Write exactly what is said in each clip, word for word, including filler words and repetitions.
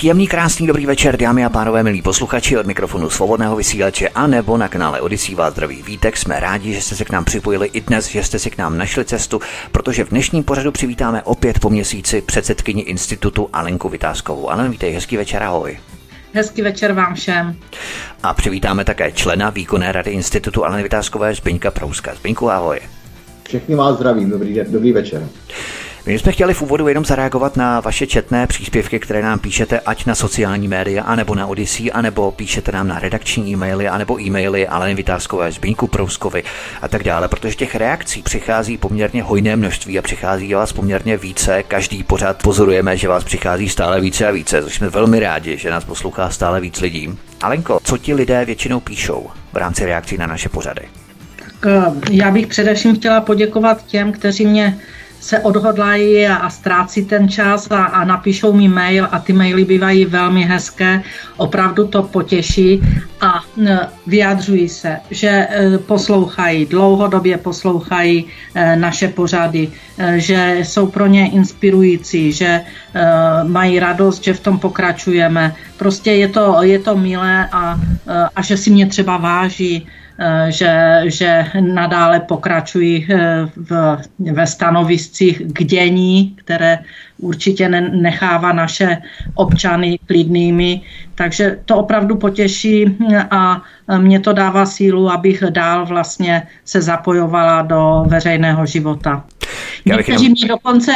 Příjemný, krásný, dobrý večer, dámy a pánové, milí posluchači, od mikrofonu Svobodného vysílače a nebo na kanále Odysea vás zdraví Vítek. Jsme rádi, že jste se k nám připojili i dnes, že jste si k nám našli cestu, protože v dnešním pořadu přivítáme opět po měsíci předsedkyni institutu Alenku Vitáskovou. Alen, vítej, hezký večer, ahoj. Hezký večer vám všem. A přivítáme také člena výkonné rady institutu Aleny Vitáskové Zbyňka Prouska. Zbyňku, ahoj. Všechny vás zdravím, dobrý den, dobrý večer. My jsme chtěli v úvodu jenom zareagovat na vaše četné příspěvky, které nám píšete ať na sociální média, anebo na Odysea, anebo píšete nám na redakční e-maily, anebo e-maily Aleny Vitáskové, Zbyňku Prouskovi a tak dále, protože těch reakcí přichází poměrně hojné množství a přichází vás poměrně více. Každý pořád pozorujeme, že vás přichází stále více a více, což jsme velmi rádi, že nás poslouchá stále víc lidí. Alenko, co ti lidé většinou píšou v rámci reakcí na naše pořady? Tak já bych především chtěla poděkovat těm, kteří mě se odhodlají a, a ztrácí ten čas a, a napíšou mi mail a ty maily bývají velmi hezké, opravdu to potěší a e, vyjadřují se, že e, poslouchají, dlouhodobě poslouchají e, naše pořady, e, že jsou pro ně inspirující, že e, mají radost, že v tom pokračujeme. Prostě je to, je to milé a, e, a že si mě třeba váží, Že, že nadále pokračují v, ve stanoviscích k dění, které určitě nechává naše občany klidnými. Takže to opravdu potěší a mě to dává sílu, abych dál vlastně se zapojovala do veřejného života. Někteří mi dokonce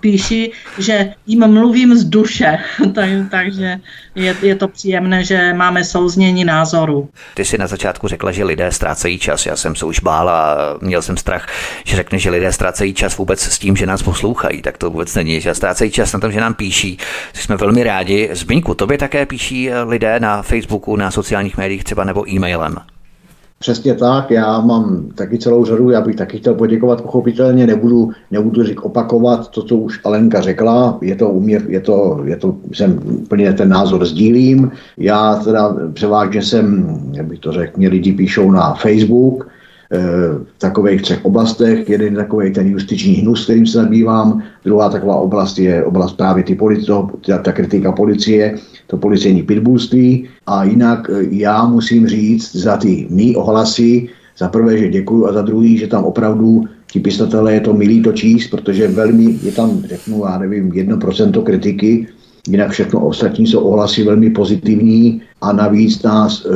píší, že jim mluvím z duše, tak, takže je, je to příjemné, že máme souznění názorů. Ty jsi na začátku řekla, že lidé ztrácejí čas. Já jsem se už bál a měl jsem strach, že řekne, že lidé ztrácejí čas vůbec s tím, že nás poslouchají. Tak to vůbec není, že ztrácejí čas na tom, že nám píší. Jsme velmi rádi. Zbyňku, tobě také píší lidé na Facebooku, na sociálních médiích třeba nebo e-mailem. Přesně tak, já mám taky celou řadu, já bych taky chtěl poděkovat, pochopitelně nebudu, nebudu řík opakovat to, co už Alenka řekla, je to uměr, je to, je to, jsem úplně ten názor sdílím, já teda převážně jsem, jak bych to řekl, mě lidi píšou na Facebook, v takových třech oblastech. Jeden takový ten justiční hnus, kterým se zabývám. Druhá taková oblast je oblast právě ty policie, ta kritika policie, to policejní pitbullství. A jinak já musím říct za ty mý ohlasy, za prvé, že děkuju a za druhý, že tam opravdu ti pisatelé je to milý to číst, protože velmi je tam, řeknu, já nevím, jedno procento kritiky, jinak všechno ostatní jsou ohlasy velmi pozitivní a navíc nás, e,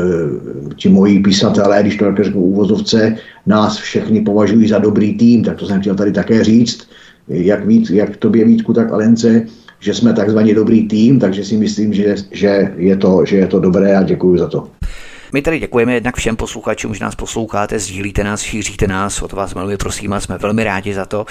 ti moji pisatelé, když to řeknu úvozovce, nás všechny považují za dobrý tým, tak to jsem chtěl tady také říct, jak, víc, jak tobě Vítku, tak Alence, že jsme takzvaně dobrý tým, takže si myslím, že, že, je to, že je to dobré a děkuji za to. My tady děkujeme jednak všem posluchačům, že nás posloucháte, sdílíte nás, šíříte nás, o to vás milujeme, prosím, a jsme velmi rádi za to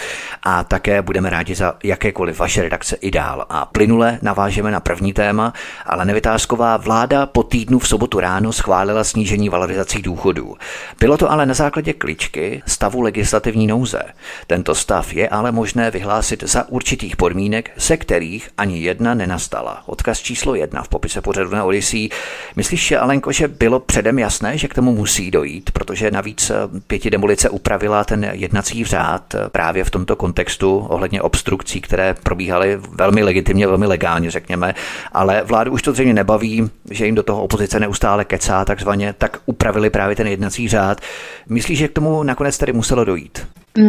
a také budeme rádi za jakékoliv vaše redakce i dál. A plynule navážeme na první téma. Alena Vitásková, vláda po týdnu v sobotu ráno schválila snížení valorizací důchodů. Bylo to ale na základě kličky stavu legislativní nouze. Tento stav je ale možné vyhlásit za určitých podmínek, se kterých ani jedna nenastala. Odkaz číslo jedna v popise pořadu na Odysea. Myslíš, Alenko, že bylo předem jasné, že k tomu musí dojít, protože navíc pětidemolice upravila ten jednací řád právě v tomto kontextu ohledně obstrukcí, které probíhaly velmi legitimně, velmi legálně, řekněme, ale vládu už to zřejmě nebaví, že jim do toho opozice neustále kecá takzvaně, tak upravili právě ten jednací řád. Myslíš, že k tomu nakonec tedy muselo dojít?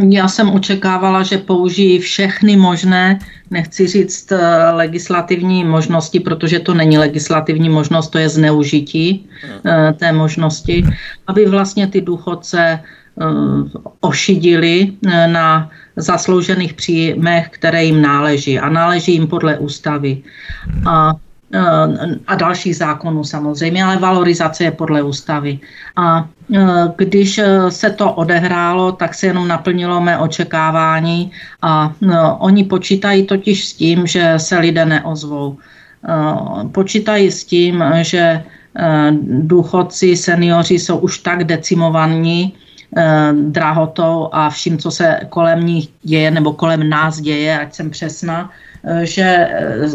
Já jsem očekávala, že použijí všechny možné, nechci říct legislativní možnosti, protože to není legislativní možnost, to je zneužití té možnosti, aby vlastně ty důchodce ošidili na zasloužených příjmech, které jim náleží a náleží jim podle ústavy. A a dalších zákonů samozřejmě, ale valorizace je podle ústavy. A když se to odehrálo, tak se jenom naplnilo mé očekávání a oni počítají totiž s tím, že se lidé neozvou. Počítají s tím, že důchodci, seniori jsou už tak decimovaní drahotou a vším, co se kolem nich děje nebo kolem nás děje, ať jsem přesná, že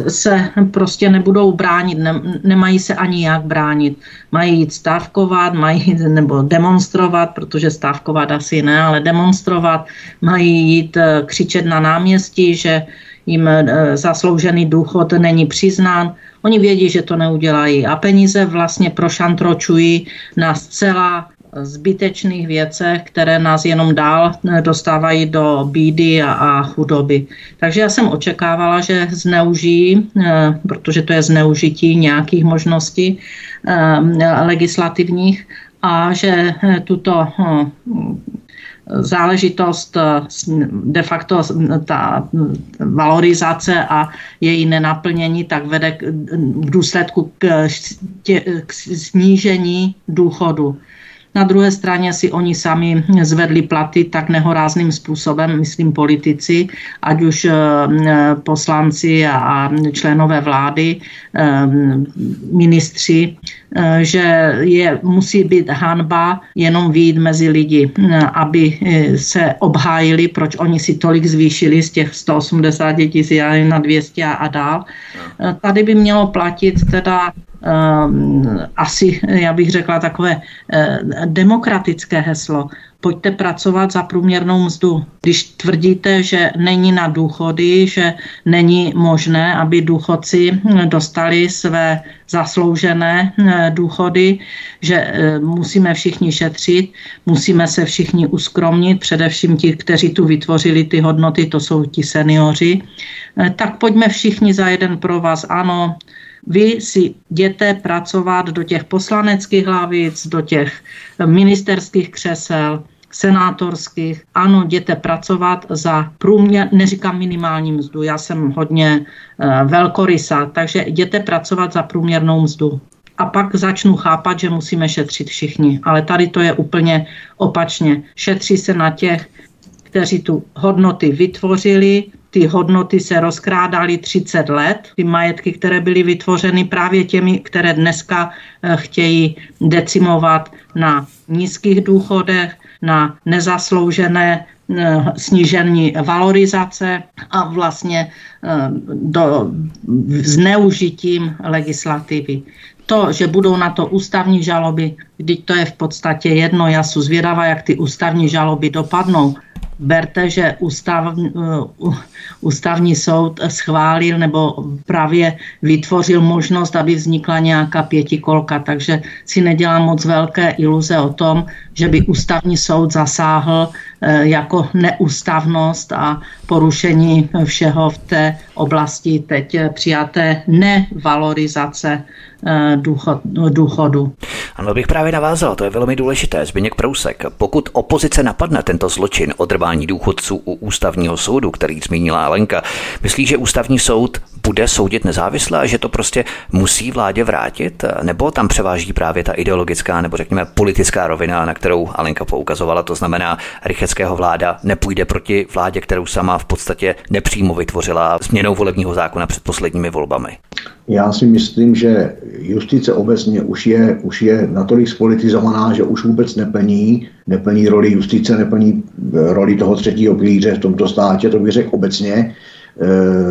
se prostě nebudou bránit, ne, nemají se ani jak bránit. Mají jít stávkovat, mají nebo demonstrovat, protože stávkovat asi ne, ale demonstrovat, mají jít křičet na náměstí, že jim zasloužený důchod není přiznán. Oni vědí, že to neudělají a peníze vlastně prošantročují na zcela zbytečných věcech, které nás jenom dál dostávají do bídy a, a chudoby. Takže já jsem očekávala, že zneužijí, eh, protože to je zneužití nějakých možností eh, legislativních a že tuto hm, záležitost de facto ta valorizace a její nenaplnění tak vede k, v důsledku k, tě, k snížení důchodu. Na druhé straně si oni sami zvedli platy tak nehorázným způsobem, myslím politici, ať už poslanci a členové vlády, ministři, že je, musí být hanba jenom vyjít mezi lidi, aby se obhájili, proč oni si tolik zvýšili z těch sto osmdesát tisíc na dvě stě a dál. Tady by mělo platit teda asi, já bych řekla, takové demokratické heslo. Pojďte pracovat za průměrnou mzdu. Když tvrdíte, že není na důchody, že není možné, aby důchodci dostali své zasloužené důchody, že musíme všichni šetřit, musíme se všichni uskromnit, především ti, kteří tu vytvořili ty hodnoty, to jsou ti seniori, tak pojďme všichni za jeden provaz. Ano, vy si jděte pracovat do těch poslaneckých lavic, do těch ministerských křesel, senátorských. Ano, jděte pracovat za průměr, neříkám minimální mzdu, já jsem hodně e, velkorysá, takže jděte pracovat za průměrnou mzdu. A pak začnu chápat, že musíme šetřit všichni. Ale tady to je úplně opačně. Šetří se na těch, kteří tu hodnoty vytvořili. Ty hodnoty se rozkrádaly třicet let, ty majetky, které byly vytvořeny právě těmi, které dneska chtějí decimovat na nízkých důchodech, na nezasloužené snížení valorizace a vlastně do zneužitím legislativy. To, že budou na to ústavní žaloby, když to je v podstatě jedno, já jsem zvědavá, jak ty ústavní žaloby dopadnou. Berte, že ústav, uh, ústavní soud schválil nebo právě vytvořil možnost, aby vznikla nějaká pětikolka, takže si nedělám moc velké iluze o tom, že by ústavní soud zasáhl uh, jako neústavnost a porušení všeho v té oblasti teď přijaté nevalorizace Důchod, důchodu. Ano, bych právě navázal, to je velmi důležité. Zbyněk Prousek, pokud opozice napadne tento zločin odrvání důchodců u ústavního soudu, který zmínila Alenka, myslí, že ústavní soud bude soudit nezávisle a že to prostě musí vládě vrátit? Nebo tam převáží právě ta ideologická nebo řekněme politická rovina, na kterou Alenka poukazovala, to znamená, Rycheckého vláda nepůjde proti vládě, kterou sama v podstatě nepřímo vytvořila změnou volebního zákona před posledními volbami? Já si myslím, že justice obecně už je, už je natolik spolitizovaná, že už vůbec neplní, neplní roli justice, neplní roli toho třetího pilíře v tomto státě, to bych řekl obecně. E,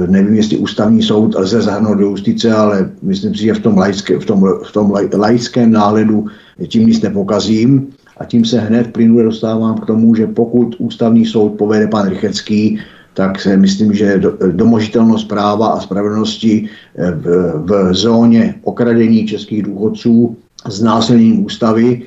nevím, jestli ústavní soud lze zahrnout do justice, ale myslím si, že v tom, laické, v tom, v tom laickém náhledu tím nic nepokazím. A tím se hned plynule dostávám k tomu, že pokud ústavní soud povede pan Rychecký, tak se myslím, že domožitelnost práva a spravedlnosti v, v zóně okradení českých důchodců s násilním ústavy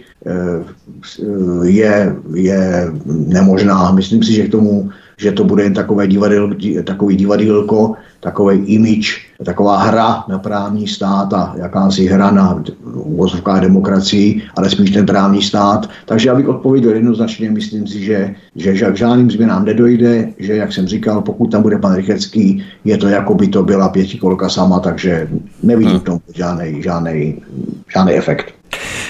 je, je nemožná. Myslím si, že k tomu, že to bude jen takové divadil, takový divadýlko, takovej image, taková hra na právní stát a jakási hra na uvozovkách demokracii, ale spíš ten právní stát. Takže já bych odpověděl jednoznačně, myslím si, že, že k žádným změnám nedojde, že, jak jsem říkal, pokud tam bude pan Rychetský, je to, jako by to byla pětikolka sama, takže nevidím hmm. v tom žádnej, žádnej, žádnej efekt.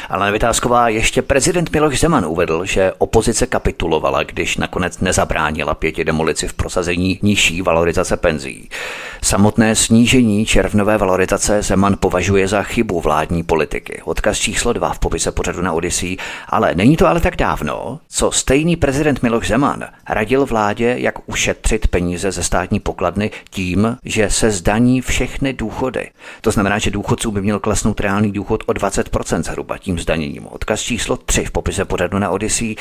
Alena Vitásková, ještě prezident Miloš Zeman uvedl, že opozice kapitulovala, když nakonec nezabránila pěti demolici v prosazení nižší valorizace penzí. Samotné snížení červnové valorizace Zeman považuje za chybu vládní politiky. Odkaz číslo dva v popise pořadu na Odysea, ale není to ale tak dávno, co stejný prezident Miloš Zeman radil vládě, jak ušetřit peníze ze státní pokladny tím, že se zdaní všechny důchody. To znamená, že důchodcům by měl klesnout reálný důchod o dvacet procent zhruba tím zdaněním. Odkaz číslo tři v popise pořadu na Odysea.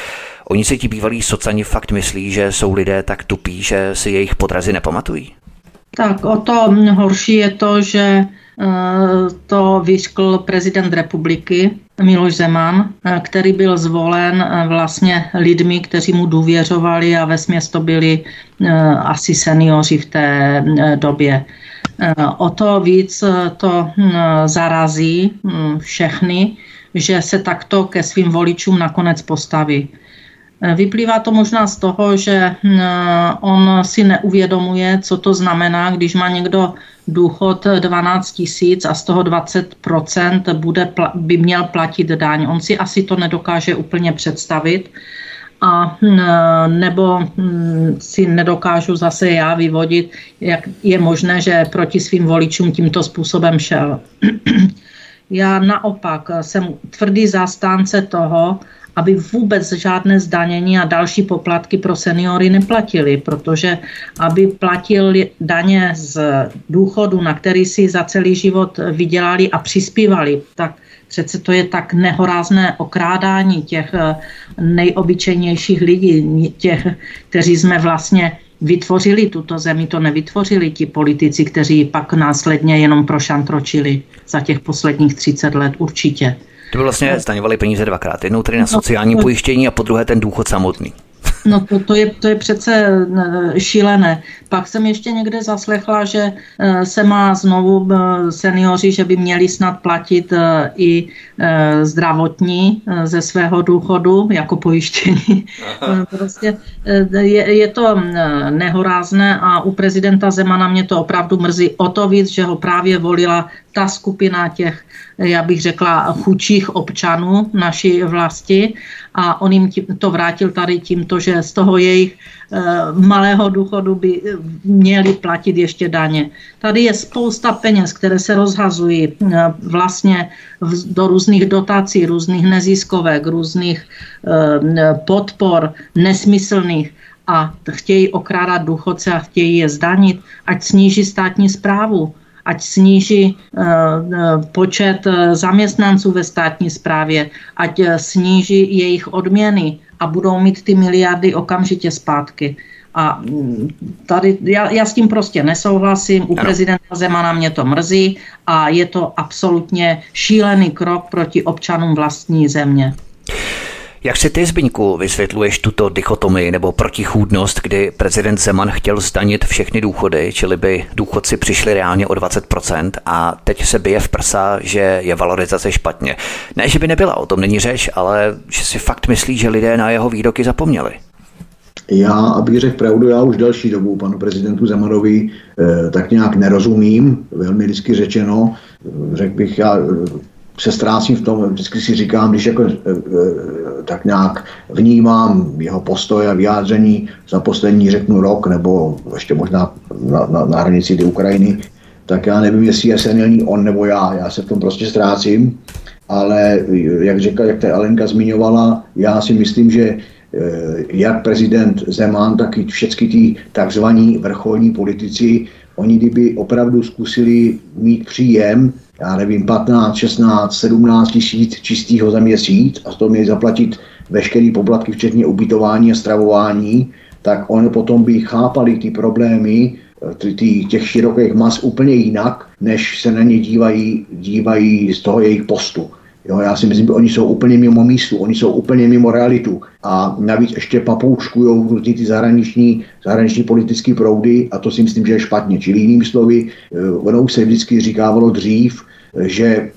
Oni si ti bývalí socani fakt myslí, že jsou lidé tak tupí, že si jejich podrazy nepamatují? Tak o to horší je to, že to vyřkl prezident republiky Miloš Zeman, který byl zvolen vlastně lidmi, kteří mu důvěřovali a vesměs to byli asi seniori v té době. O to víc to zarazí všechny, že se takto ke svým voličům nakonec postaví. Vyplývá to možná z toho, že on si neuvědomuje, co to znamená, když má někdo důchod dvanáct tisíc a z toho dvacet procent bude, by měl platit daň. On si asi to nedokáže úplně představit. A nebo si nedokážu zase já vyvodit, jak je možné, že proti svým voličům tímto způsobem šel. Já naopak jsem tvrdý zastánce toho, aby vůbec žádné zdanění a další poplatky pro seniory neplatili, protože aby platili daně z důchodu, na který si za celý život vydělali a přispívali, tak přece to je tak nehorázné okrádání těch nejobyčejnějších lidí, těch, kteří jsme vlastně vytvořili tuto zemi, to nevytvořili ti politici, kteří pak následně jenom prošantročili za těch posledních třicet let určitě. To by vlastně zdaňovali peníze dvakrát, jednou tedy na sociální no, pojištění a podruhé ten důchod samotný. No to, to, je, to je přece šílené. Pak jsem ještě někde zaslechla, že se má znovu seniori, že by měli snad platit i zdravotní ze svého důchodu jako pojištění. Prostě je, je to nehorázné a u prezidenta Zemana mě to opravdu mrzí. O to víc, že ho právě volila ta skupina těch, já bych řekla, chudších občanů naší vlasti a on jim to vrátil tady tímto, že z toho jejich malého důchodu by měli platit ještě daně. Tady je spousta peněz, které se rozhazují vlastně do různých dotací, různých neziskovek, různých podpor nesmyslných a chtějí okrádat důchodce a chtějí je zdanit, ať sníží státní správu, ať sníží uh, počet zaměstnanců ve státní správě, ať sníží jejich odměny a budou mít ty miliardy okamžitě zpátky. A tady já, já s tím prostě nesouhlasím, u ano. prezidenta Zemana mě to mrzí a je to absolutně šílený krok proti občanům vlastní země. Jak si ty, Zbyňku, vysvětluješ tuto dichotomii nebo protichůdnost, kdy prezident Zeman chtěl zdanit všechny důchody, čili by důchodci přišli reálně o dvacet procent a teď se bije v prsa, že je valorizace špatně. Ne, že by nebyla, o tom není řeč, ale že si fakt myslí, že lidé na jeho výroky zapomněli. Já, abych řekl pravdu, já už další dobu panu prezidentu Zemanovi eh, tak nějak nerozumím, velmi lidsky řečeno, řekl bych já... se ztrácím v tom, vždycky si říkám, když jako, tak nějak vnímám jeho postoj a vyjádření za poslední, řeknu, rok, nebo ještě možná na, na, na hranici do Ukrajiny, tak já nevím, jestli je senilní on nebo já, já se v tom prostě ztrácím, ale jak řekla, jak ta Alenka zmiňovala, já si myslím, že jak prezident Zeman, tak i všechny ty takzvaní vrcholní politici, oni kdyby opravdu zkusili mít příjem, já nevím, patnáct, šestnáct, sedmnáct tisíc čistýho za měsíc a z toho měli zaplatit veškeré poplatky, včetně ubytování a stravování, tak oni potom by chápali ty problémy ty, ty, těch širokých mas úplně jinak, než se na ně dívají, dívají z toho jejich postu. Jo, já si myslím, že oni jsou úplně mimo místu, oni jsou úplně mimo realitu. A navíc ještě papouškujou různý ty zahraniční, zahraniční politické proudy a to si myslím, že je špatně. Čili jinými slovy, ono se vždycky říkávalo dřív, že,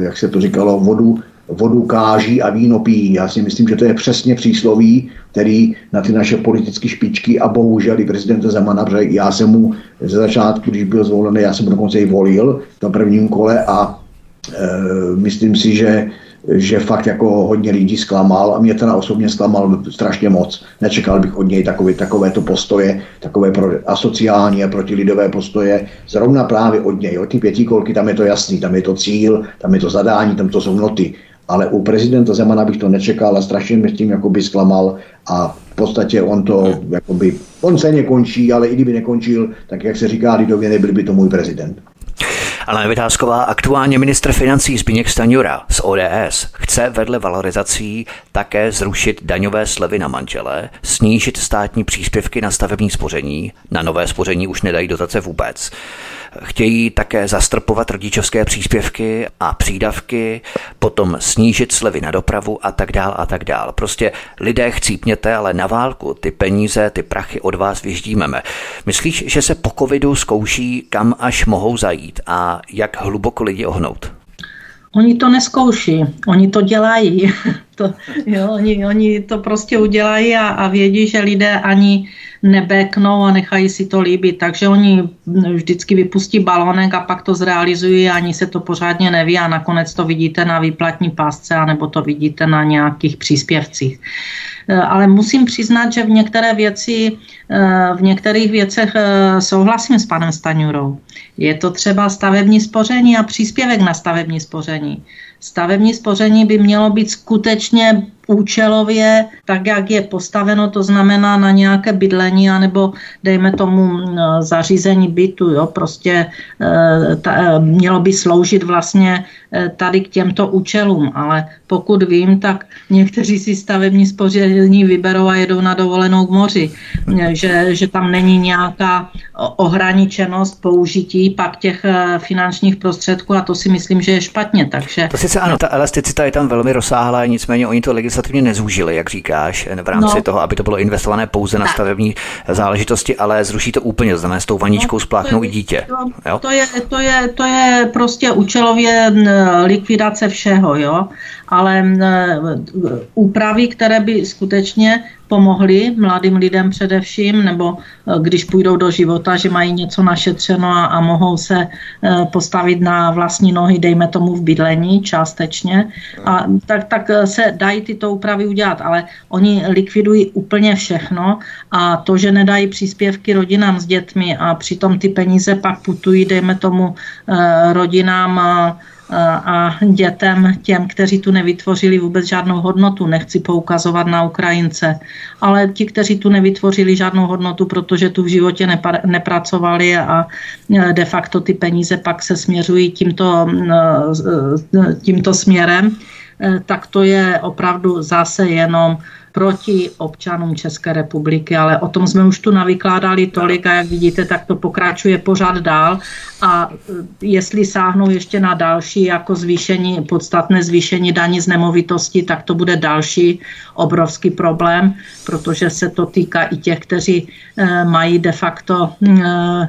jak se to říkalo, vodu, vodu káží a víno pijí. Já si myslím, že to je přesně přísloví, který na ty naše politické špičky a bohužel i prezidenta Zemana, protože já jsem mu ze začátku, když byl zvolený, já jsem dokonce i volil na prvním kole a myslím si, že, že fakt jako hodně lidí zklamal a mě teda osobně zklamal strašně moc. Nečekal bych od něj takové, takovéto postoje, takové pro, asociální a protilidové postoje, zrovna právě od něj. Od ty pětikolky, tam je to jasný, tam je to cíl, tam je to zadání, tam to jsou noty. Ale u prezidenta Zemana bych to nečekal a strašně mě s tím jakoby zklamal a v podstatě on to jakoby, on se nekončí, ale i kdyby nekončil, tak jak se říká lidově, nebyl by to můj prezident. Alena Vitásková, aktuálně ministr financí Zbyněk Stanjura z O D S chce vedle valorizací také zrušit daňové slevy na manžele, snížit státní příspěvky na stavební spoření, na nové spoření už nedají dotace vůbec. Chtějí také zastropovat rodičovské příspěvky a přídavky, potom snížit slevy na dopravu a tak dál a tak dál. Prostě lidé chcípněte, ale na válku ty peníze, ty prachy od vás vyždímeme. Myslíš, že se po covidu zkouší, kam až mohou zajít a jak hluboko lidi ohnout? Oni to neskouší, oni to dělají. to, jo, oni, oni to prostě udělají a, a vědí, že lidé ani nebeknou a nechají si to líbit. Takže oni vždycky vypustí balónek a pak to zrealizují a ani se to pořádně neví a nakonec to vidíte na výplatní pásce anebo to vidíte na nějakých příspěvcích. Ale musím přiznat, že v některé věci, v některých věcech souhlasím s panem Stanjurou. Je to třeba stavební spoření a příspěvek na stavební spoření. Stavební spoření by mělo být skutečně účelově, tak jak je postaveno, to znamená na nějaké bydlení, anebo dejme tomu zařízení bytu, jo, prostě ta, mělo by sloužit vlastně tady k těmto účelům, ale pokud vím, tak někteří si stavební spoření vyberou a jedou na dovolenou k moři, že, že tam není nějaká ohraničenost použití pak těch finančních prostředků a to si myslím, že je špatně, takže... To sice ano, ta elasticita je tam velmi rozsáhlá, nicméně oni to legislativně nezúžili, jak říkáš, v rámci no. toho, aby to bylo investované pouze na stavební záležitosti, ale zruší to úplně, znamená s tou vaničkou no, spláchnou i dítě. To, jo? to, je, to, je, to je prostě účelově likvidace všeho, jo? Ale úpravy, které by skutečně pomohly mladým lidem především, nebo když půjdou do života, že mají něco našetřeno a, a mohou se postavit na vlastní nohy, dejme tomu v bydlení částečně, a tak, tak se dají tyto úpravy udělat, ale oni likvidují úplně všechno a to, že nedají příspěvky rodinám s dětmi a přitom ty peníze pak putují, dejme tomu rodinám a dětem, těm, kteří tu nevytvořili vůbec žádnou hodnotu, nechci poukazovat na Ukrajince, ale ti, kteří tu nevytvořili žádnou hodnotu, protože tu v životě nepra- nepracovali a de facto ty peníze pak se směřují tímto, tímto směrem, tak to je opravdu zase jenom proti občanům České republiky, ale o tom jsme už tu navykládali tolik a jak vidíte, tak to pokračuje pořád dál a jestli sáhnou ještě na další jako zvýšení, podstatné zvýšení daní z nemovitosti, tak to bude další obrovský problém, protože se to týká i těch, kteří eh, mají de facto eh,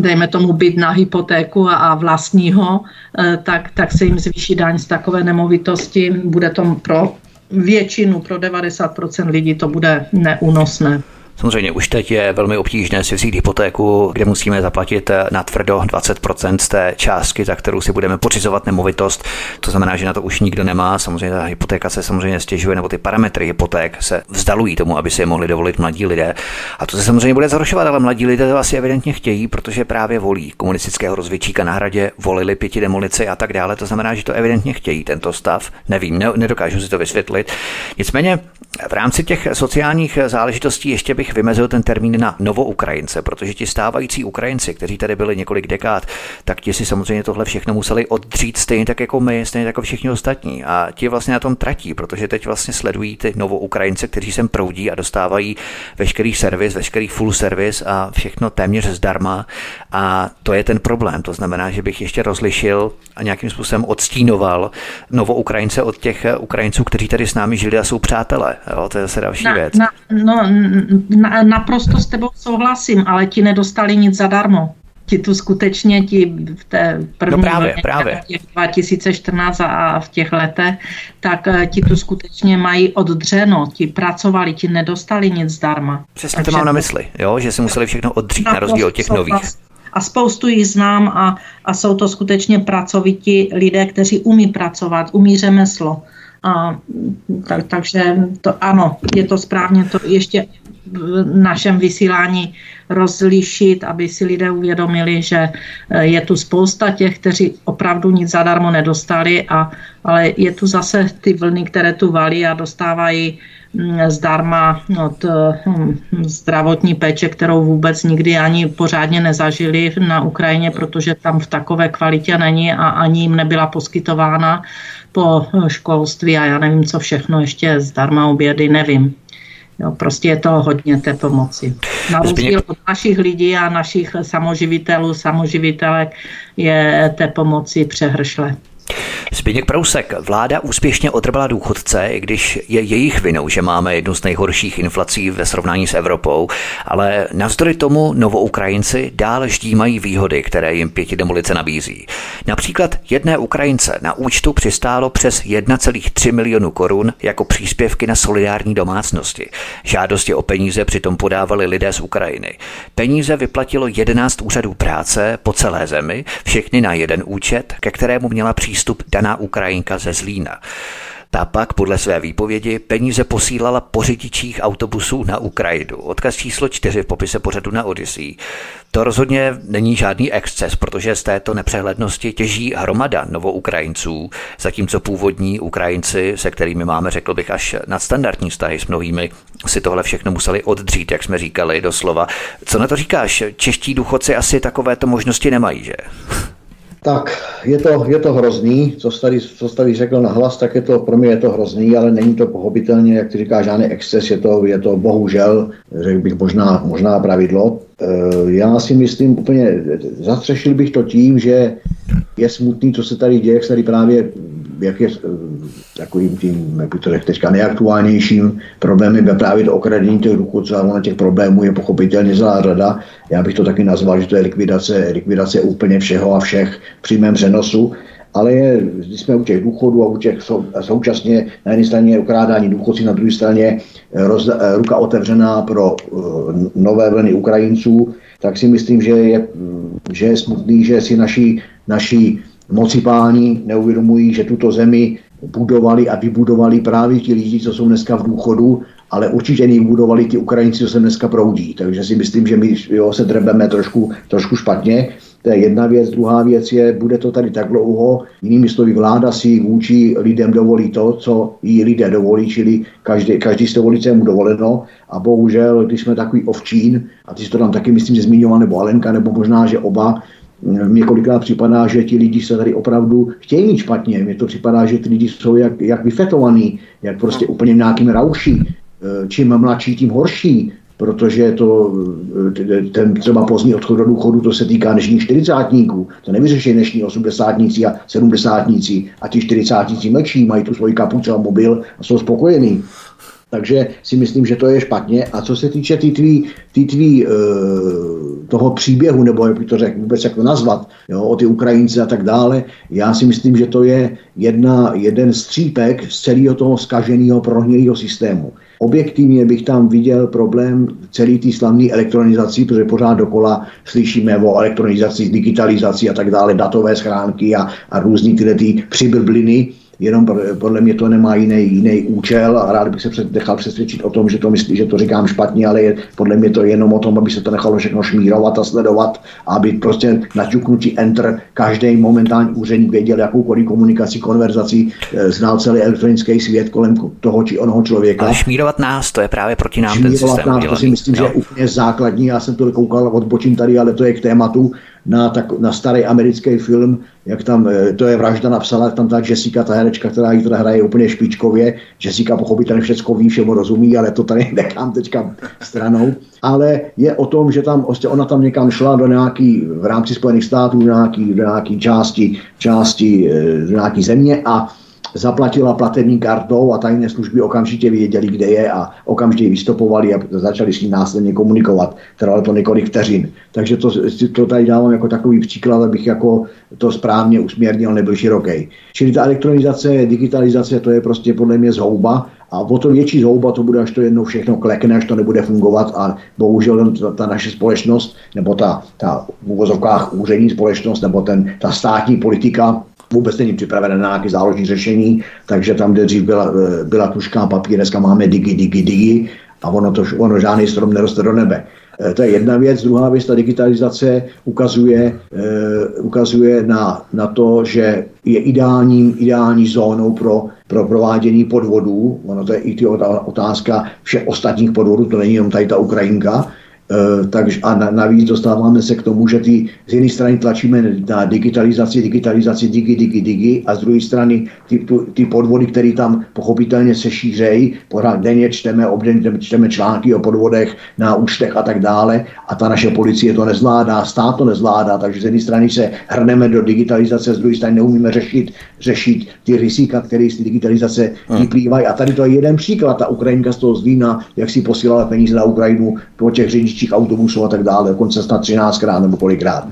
dejme tomu byt na hypotéku a, a vlastního, eh, tak, tak se jim zvýší daň z takové nemovitosti, bude to pro většinu, pro devadesát procent lidí to bude neúnosné. Samozřejmě už teď je velmi obtížné si vzít hypotéku, kde musíme zaplatit na tvrdo dvacet procent z té částky, za kterou si budeme pořizovat nemovitost. To znamená, že na to už nikdo nemá. Samozřejmě ta hypotéka se samozřejmě stěžuje, nebo ty parametry hypoték se vzdalují tomu, aby si je mohli dovolit mladí lidé. A to se samozřejmě bude zhoršovat, ale mladí lidé to asi evidentně chtějí, protože právě volí komunistického rozvědčíka na Hradě, volili pěti demolici a tak dále. To znamená, že to evidentně chtějí tento stav. Nevím, ne, nedokážu si to vysvětlit. Nicméně v rámci těch sociálních záležitostí ještě bych bych vymezil ten termín na novoukrajince, protože ti stávající Ukrajinci, kteří tady byli několik dekád, tak ti si samozřejmě tohle všechno museli odtřít stejně tak jako my, stejně tak jako všichni ostatní. A ti vlastně na tom tratí, protože teď vlastně sledují ty novoukrajince, kteří sem proudí a dostávají veškerý servis, veškerý full service a všechno téměř zdarma. A to je ten problém. To znamená, že bych ještě rozlišil a nějakým způsobem odstínoval novoukrajince od těch Ukrajinců, kteří tady s námi žili a jsou přátelé. Jo, to je zase další na, věc. Na, no, na, naprosto s tebou souhlasím, ale ti nedostali nic zadarmo. Ti tu skutečně ti v té první no právě, vlně, právě. dva tisíce čtrnáct a v těch letech, tak ti tu skutečně mají oddřeno, ti pracovali, ti nedostali nic zdarma. Přesně. Takže to mám na mysli, jo? Že si museli všechno oddřít na rozdíl od těch nových. A spoustu jich znám a, a jsou to skutečně pracovití lidé, kteří umí pracovat, umí řemeslo. A, tak, takže to ano, je to správně, to ještě v našem vysílání rozlišit, aby si lidé uvědomili, že je tu spousta těch, kteří opravdu nic zadarmo nedostali, a, ale je tu zase ty vlny, které tu valí a dostávají zdarma od zdravotní péče, kterou vůbec nikdy ani pořádně nezažili na Ukrajině, protože tam v takové kvalitě není a ani jim nebyla poskytována, po školství a já nevím, co všechno ještě zdarma obědy, nevím. Jo, prostě je to hodně té pomoci. Na rozdíl od našich lidí a našich samoživitelů, samoživitelek je té pomoci přehršle. Zbyněk Prousek, vláda úspěšně odrbala důchodce, i když je jejich vinou, že máme jednu z nejhorších inflací ve srovnání s Evropou, ale navzdory tomu novoukrajinci dál ždímají výhody, které jim pětidemolice nabízí. Například jedné Ukrajince na účtu přistálo přes jedna celá tři milionu korun jako příspěvky na solidární domácnosti. Žádosti o peníze přitom podávali lidé z Ukrajiny. Peníze vyplatilo jedenáct úřadů práce po celé zemi, všechny na jeden účet, ke kterému měla přístup daná Ukrajinka ze Zlína. Ta pak podle své výpovědi peníze posílala po řidičích autobusů na Ukrajinu. Odkaz číslo čtyři v popise pořadu na Odysea. To rozhodně není žádný exces, protože z této nepřehlednosti těží hromada novoukrajinců, zatímco původní Ukrajinci, se kterými máme, řekl bych, až nadstandardní vztahy s mnohými, si tohle všechno museli oddřít, jak jsme říkali doslova. Co na to říkáš? Čeští důchodci asi takovéto možnosti nemají, že? Tak, je to, je to hrozný, co jsi tady, co jsi tady řekl nahlas, tak je to, pro mě je to hrozný, ale není to pochopitelně, jak ty říkáš, žádný exces, je to, je to bohužel, řekl bych, možná, možná pravidlo. Já si myslím úplně, zastřešil bych to tím, že je smutný, co se tady děje, jak se tady právě, jak je takovým tím, jak bych to řekl teďka, nejaktuálnějším problémem je právě to okradení těch důchodců, a těch problémů je pochopitelně celá řada. Já bych to taky nazval, že to je likvidace, likvidace úplně všeho a všech v přímém přenosu. Ale je, když jsme u těch důchodů a u těch sou, současně na jedné straně ukrádání důchodců, na druhé straně roz, ruka otevřená pro uh, nové vlny Ukrajinců, tak si myslím, že je, že je smutný, že si naši, naši mocipáni neuvědomují, že tuto zemi budovali a vybudovali právě ti lidi, co jsou dneska v důchodu, ale určitě nebudovali ti Ukrajinci, co se dneska proudí. Takže si myslím, že my jo, se drebeme trošku, trošku špatně. To je jedna věc. Druhá věc je, bude to tady tak dlouho. Jinými slovy, vláda si vůči lidem dovolí to, co jí lidé dovolí, čili každý, každý z toho lidce mu dovoleno. A bohužel, když jsme takový ovčín, a ty si to tam taky myslím, že zmiňoval, nebo Alenka, nebo možná, že oba, mně kolikrát připadá, že ti lidi se tady opravdu chtějí mít špatně. Mně to připadá, že ti lidi jsou jak, jak vyfetovaný, jak prostě úplně nějakým rauší. Čím mladší, tím horší, protože to, ten třeba pozdní odchod do důchodu, to se týká dnešních čtyřicátníků. To nevyřeší dnešní osmdesátníci a sedmdesátníci a ti čtyřicátníci mlčí, mají tu svoji kapuci a mobil a jsou spokojení. Takže si myslím, že to je špatně. A co se týče ty tvý, ty tvý, e, toho příběhu, nebo jak by to řekl, vůbec jak to nazvat, jo, o ty Ukrajince a tak dále, já si myslím, že to je jedna, jeden střípek z celého toho zkaženého, prohnilého systému. Objektivně bych tam viděl problém celý té slavné elektronizací, protože pořád dokola slyšíme o elektronizaci, digitalizaci a tak dále, datové schránky a, a různý tyhle ty přiblbliny. jenom podle mě to nemá jiný, jiný účel a rád bych se před, nechal přesvědčit o tom, že to myslí, že to říkám špatně, ale je, podle mě to je jenom o tom, aby se to nechalo všechno šmírovat a sledovat, aby prostě naťuknutí enter každý momentální úředník věděl jakoukoliv komunikaci, konverzací, znal celý elektronický svět kolem toho či onoho člověka. Ale šmírovat nás, to je právě proti nám šmírovat ten systém. Šmírovat nás, to si myslím, no. Že je úplně základní. Já jsem to koukal, odbočím tady, ale to je k tématu. Na, tak, na starý americký film, jak tam, to je Vražda na psala, tam ta Jessica, ta herečka, která ji teda hraje úplně špičkově. Jessica pochopitelně všecko ví, všemu rozumí, ale to tady nechám teďka stranou. Ale je o tom, že tam, ona tam někam šla do nějaký, v rámci Spojených států, do nějaký, do nějaký části, části, do nějaký země a zaplatila platební kartou a tajné služby okamžitě věděli, kde je a okamžitě ji vystopovali a začali s ní následně komunikovat. Trvalo to několik vteřin. Takže to, to tady dávám jako takový příklad, abych jako to správně usměrnil, nebyl široký. Čili ta elektronizace, digitalizace, to je prostě podle mě zhouba a o to větší zhouba to bude, až to jednou všechno klekne, až to nebude fungovat a bohužel ta, ta naše společnost nebo ta, ta v uvozovkách úřední společnost nebo ten, ta státní politika vůbec není připravena na nějaké záložní řešení, takže tam, kde dřív byla, byla tužka a papír, dneska máme digi, digi, digi a ono, to, ono žádný strom neroste do nebe. To je jedna věc. Druhá věc, ta digitalizace ukazuje, ukazuje na, na to, že je ideální, ideální zónou pro, pro provádění podvodů. Ono to je i ta otázka všech ostatních podvodů, to není jenom tady ta Ukrajinka. Uh, takže a na, navíc dostáváme se k tomu, že ty, z jedné strany tlačíme na digitalizaci, digitalizaci, digi, digi, digi a z druhé strany ty, tu, ty podvody, které tam pochopitelně se šířejí, pořád denně čteme, obden, čteme články o podvodech na účtech a tak dále a ta naše policie to nezvládá, stát to nezvládá, takže z jedné strany se hrneme do digitalizace, z druhé strany neumíme řešit, řešit ty rizika, které z té digitalizace vyplývají a tady to je jeden příklad, ta Ukrajinka z toho Zlína, jak si posílala peníze na Ukrajinu po těch řidičích autobusů a tak dále, dokonce snad třináctkrát nebo kolikrát.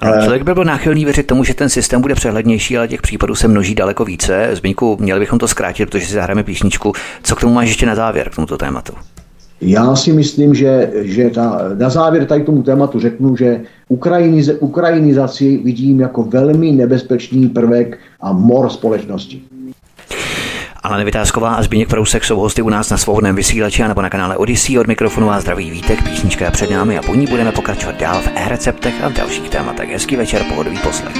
Ale člověk by byl náchylný věřit tomu, že ten systém bude přehlednější, ale těch případů se množí daleko více. Zbyňku, měli bychom to zkrátit, protože si zahráme písničku. Co k tomu máš ještě na závěr, k tomuto tématu? Já si myslím, že, že ta, na závěr tady k tomu tématu řeknu, že Ukrajiniz, ukrajinizaci vidím jako velmi nebezpečný prvek a mor společnosti. Alena Vitásková a Zbyněk Prousek jsou hosty u nás na Svobodném vysílači a nebo na kanále Odysea. Od mikrofonu vás zdraví Vítek, písnička je před námi a po ní budeme pokračovat dál v e-receptech a v dalších tématech. Hezký večer, pohodový poslech.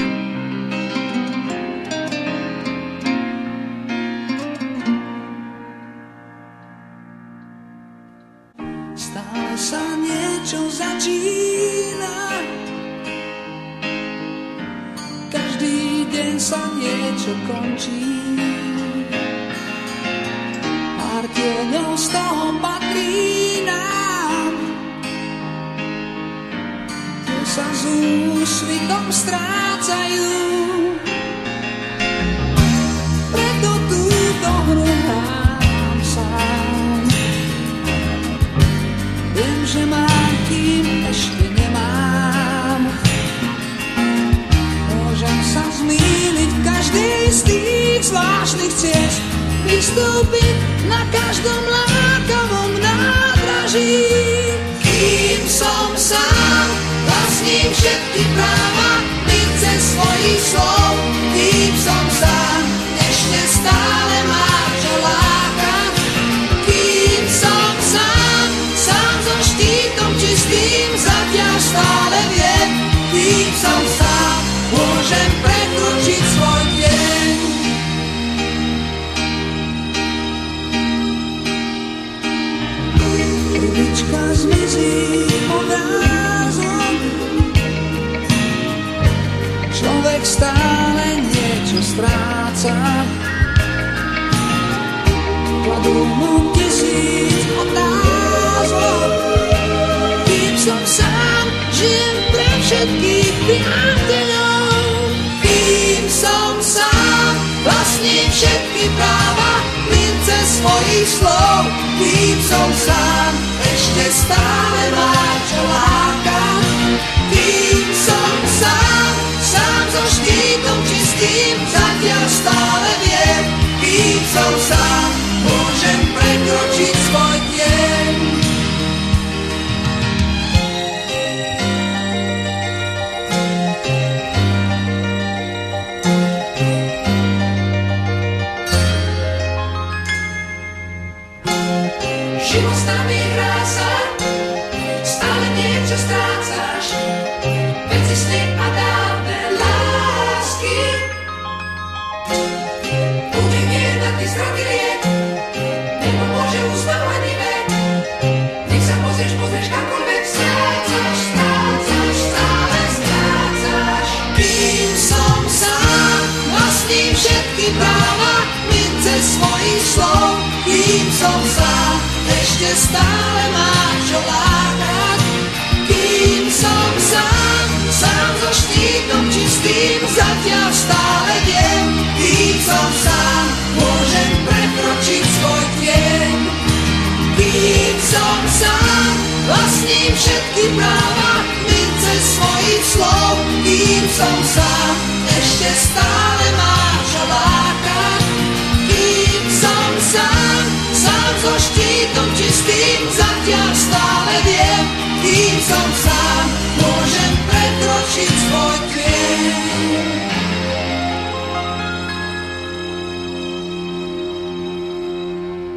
Stále sa niečo začína, každý deň sa niečo končí. Tieňou z toho patrí nám, tu sa s úsvitom strácajú. Preto túto hru hrám sám. Viem, že mám, kým ešte nemám. Môžem sa zmýliť v každej z tých zvláštnych ciest, vystúpiť na každom lákavom nádraží. Kým som sám, vlastním všetky práva, mince svojich slov. Kým som sám, ešte stále má čo lákať. Kým som sám, sám so štítom čistým, zatiaľ stále viem. Kým som sám, môžem prekročiť svoj deň. Rubička zmizí obrázom, človek stále niečo stráca. Kladú mu tisíc otázok, kým som sám, žijem pre všetkých priateľov. Kým som sám, vlastním všetky práva, mince svojich slov. Kým som sám, ešte stále má čo lákať. Kým som sám, sám so štítom čistým, zatiaľ stále viem. Kým som sám, môžem prekročiť svoj deň. život s námi krása, stále mě přestrácáš, věci sny a dávné lásky. Budy mě na ty zraky lijet, nepomůže úsměv ani věk, když se pozřeš, pozřeš kamkoliv ztrácáš, ztrácáš, stále ztrácáš. Vím, jsem sám, vlastním všetky práva, mince svojich slov, vím, jsem sám, ještě stále máš čo lákat. Vím, jsem sám, sám so štítom čistým, zatiaľ stále viem, vím, jsem sám, môžem prekročiť svoj tieň. Vím, jsem sám, vlastním všetky práva, mince svojich slov, vím, jsem sám, ještě stále máš čo lákat. Vím, jsem sám, sám so štítom čistým, zatiaľ stále viem, vím, jsem sám, môžem prekročiť svoj tieň.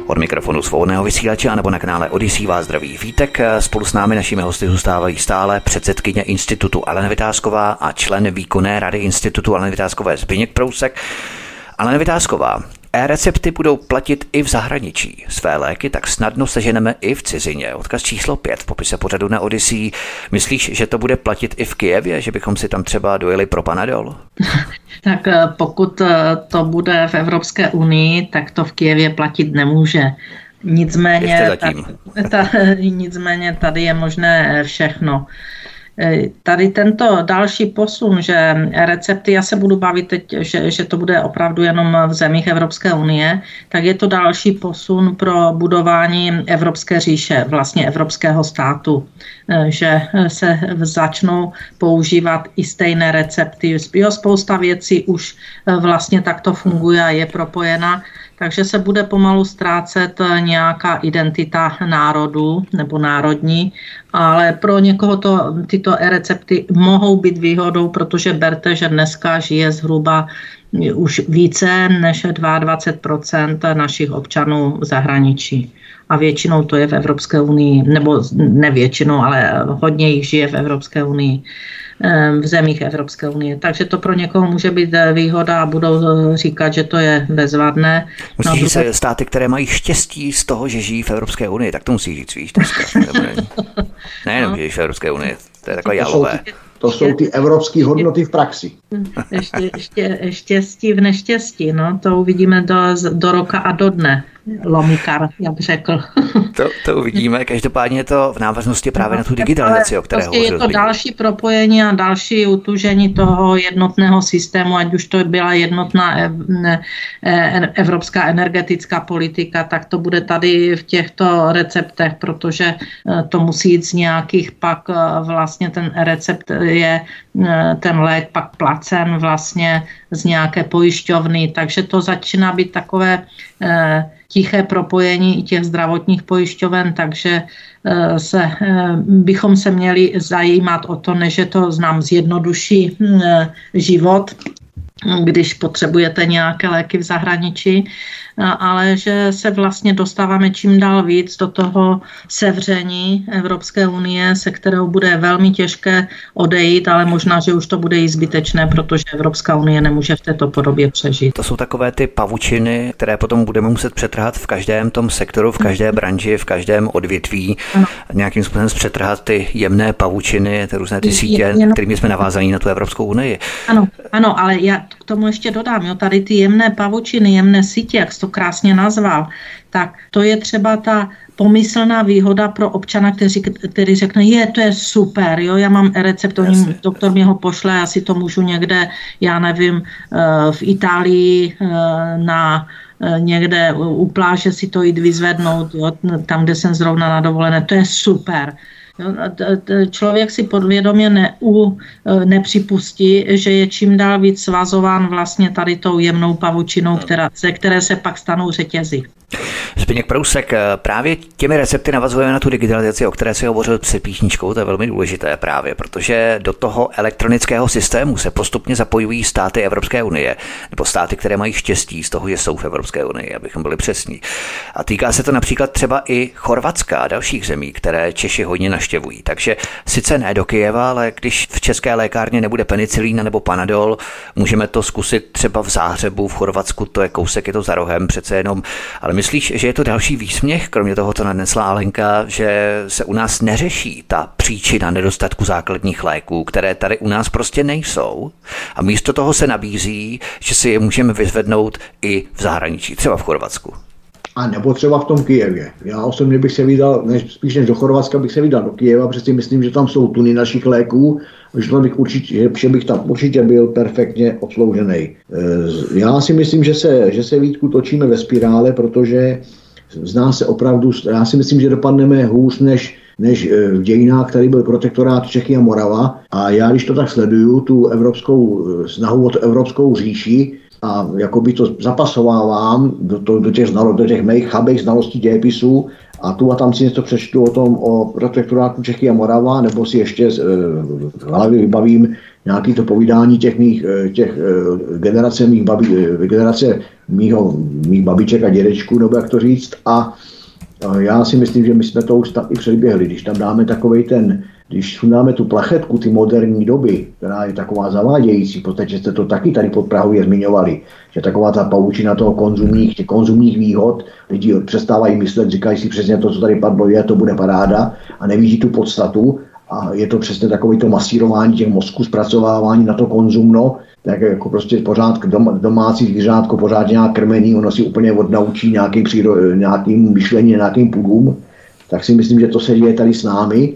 Od mikrofonu Svobodného vysílače a nebo na kanále Odysea vás zdraví Vítek. Spolu s námi našimi hosty zůstávají stále předsedkyně Institutu Aleny Vitásková a člen výkonné rady Institutu Aleny Vitáskové Zbyněk Prousek. Alena Vitásková, e-recepty budou platit i v zahraničí. Své léky tak snadno seženeme i v cizině. Odkaz číslo pět v popise pořadu na Odysea. Myslíš, že to bude platit i v Kyjevě, že bychom si tam třeba dojeli pro Panadol? Tak pokud to bude v Evropské unii, tak to v Kyjevě platit nemůže. Nicméně, ta, nicméně tady je možné všechno. Tady tento další posun, že recepty, já se budu bavit teď, že, že to bude opravdu jenom v zemích Evropské unie, tak je to další posun pro budování Evropské říše, vlastně Evropského státu, že se začnou používat i stejné recepty. Jo, spousta věcí už vlastně takto funguje a je propojena, takže se bude pomalu ztrácet nějaká identita národů nebo národní, ale pro někoho to, tyto e-recepty mohou být výhodou, protože berte, že dneska žije zhruba už více než dvacet dva procent našich občanů v zahraničí. A většinou to je v Evropské unii, nebo ne většinou, ale hodně jich žije v Evropské unii, v zemích Evropské unie. Takže to pro někoho může být výhoda a budou říkat, že to je bezvadné. Musíš no, se státy, které mají štěstí z toho, že žijí v Evropské unii, tak to musí říct, víš? Nejenom, no. Že žijí v Evropské unii, to je takové jalové. To jsou ty evropské hodnoty v praxi. Ještě, ještě, štěstí v neštěstí, no, to uvidíme do, do roka a do dne. Lomikar, jak řekl. To, to uvidíme, každopádně je to v návaznosti právě na tu digitalizaci, o které hovořil. Prostě je to další propojení a další utužení toho jednotného systému, ať už to byla jednotná ev, evropská energetická politika, tak to bude tady v těchto receptech, protože to musí jít z nějakých pak vlastně ten recept je ten lék pak placen vlastně z nějaké pojišťovny, takže to začíná být takové eh, tiché propojení i těch zdravotních pojišťoven, takže eh, se, eh, bychom se měli zajímat o to, než je to nám zjednoduší eh, život, když potřebujete nějaké léky v zahraničí, ale že se vlastně dostáváme čím dál víc do toho sevření Evropské unie, se kterou bude velmi těžké odejít, ale možná, že už to bude i zbytečné, protože Evropská unie nemůže v této podobě přežít. To jsou takové ty pavučiny, které potom budeme muset přetrhat v každém tom sektoru, v každé branži, v každém odvětví, ano. Nějakým způsobem přetrhat ty jemné pavučiny, ty různé ty sítě, kterými jsme navázaní na tu Evropskou unii. Ano, ano, ale já k tomu ještě dodám, jo, tady ty jemné pavučiny, jemné sítě, jak jsi to krásně nazval, tak to je třeba ta pomyslná výhoda pro občana, který, který řekne, je, to je super, jo, já mám recept, jasně, doktor jasně. Mě ho pošle, já si to můžu někde, já nevím, v Itálii na někde u pláže si to jít vyzvednout, jo, tam, kde jsem zrovna na dovolené, to je super. Člověk si podvědomě ne, u, nepřipustí, že je čím dál víc svazován vlastně tady tou jemnou pavučinou, která, ze které se pak stanou řetězy. Zbyněk Prousek, právě těmi recepty navazujeme na tu digitalizaci, o které si hovořil před píšničkou, to je velmi důležité právě, protože do toho elektronického systému se postupně zapojují státy Evropské unie, nebo státy, které mají štěstí z toho, že jsou v Evropské unii, abychom byli přesní. A týká se to například třeba i Chorvatska a dalších zemí, které Češi hodně navštěvují. Takže sice ne do Kyjeva, ale když v české lékárně nebude penicilína nebo panadol, můžeme to zkusit třeba v Záhřebu, v Chorvatsku, to je kousek, je to za rohem přece jenom. Ale myslíš, že je to další výsměch, kromě toho, co nadnesla Alenka, že se u nás neřeší ta příčina nedostatku základních léků, které tady u nás prostě nejsou? A místo toho se nabízí, že si je můžeme vyzvednout i v zahraničí, třeba v Chorvatsku. A nebo třeba v tom Kyjevě. Já osobně bych se vydal, než, spíš než do Chorvatska, bych se vydal do Kyjeva, protože si myslím, že tam jsou tuny našich léků, že, tam bych určitě, že bych tam určitě byl perfektně obsloužený. Já si myslím, že se, že se Vítku točíme ve spirále, protože z nás se opravdu, já si myslím, že dopadneme hůř než, než v dějinách, který byl protektorát Čechy a Morava. A já, když to tak sleduju, tu evropskou snahu o tu evropskou říši, a jakoby to zapasovávám do, to, do těch znalostí, do těch mých chabých znalostí dějepisů a tu a tam si něco přečtu o tom, o protektorátu Čechy a Morava, nebo si ještě z, v hlavě vybavím nějaké to povídání těch mých, těch generace mých babi, generace mýho, mých babiček a dědečků, nebo jak to říct. A já si myslím, že my jsme to už tam i předběhli, když tam dáme takovej ten, když sundáme tu plachetku, ty moderní doby, která je taková zavádějící, protože jste to taky tady pod Prahou je zmiňovali, že taková ta pavučina toho konzumních, těch konzumních výhod, lidi přestávají myslet, říkají si přesně to, co tady padlo je, to bude paráda a nevidí tu podstatu a je to přesně takové to masírování těch mozků, zpracovávání na to konzumno, tak jako prostě pořád domácí zvířátko pořád nějak krmení, ono si úplně odnaučí nějaký příro, nějakým myšlení, nějakým půdům, tak si myslím, že to se děje tady s námi.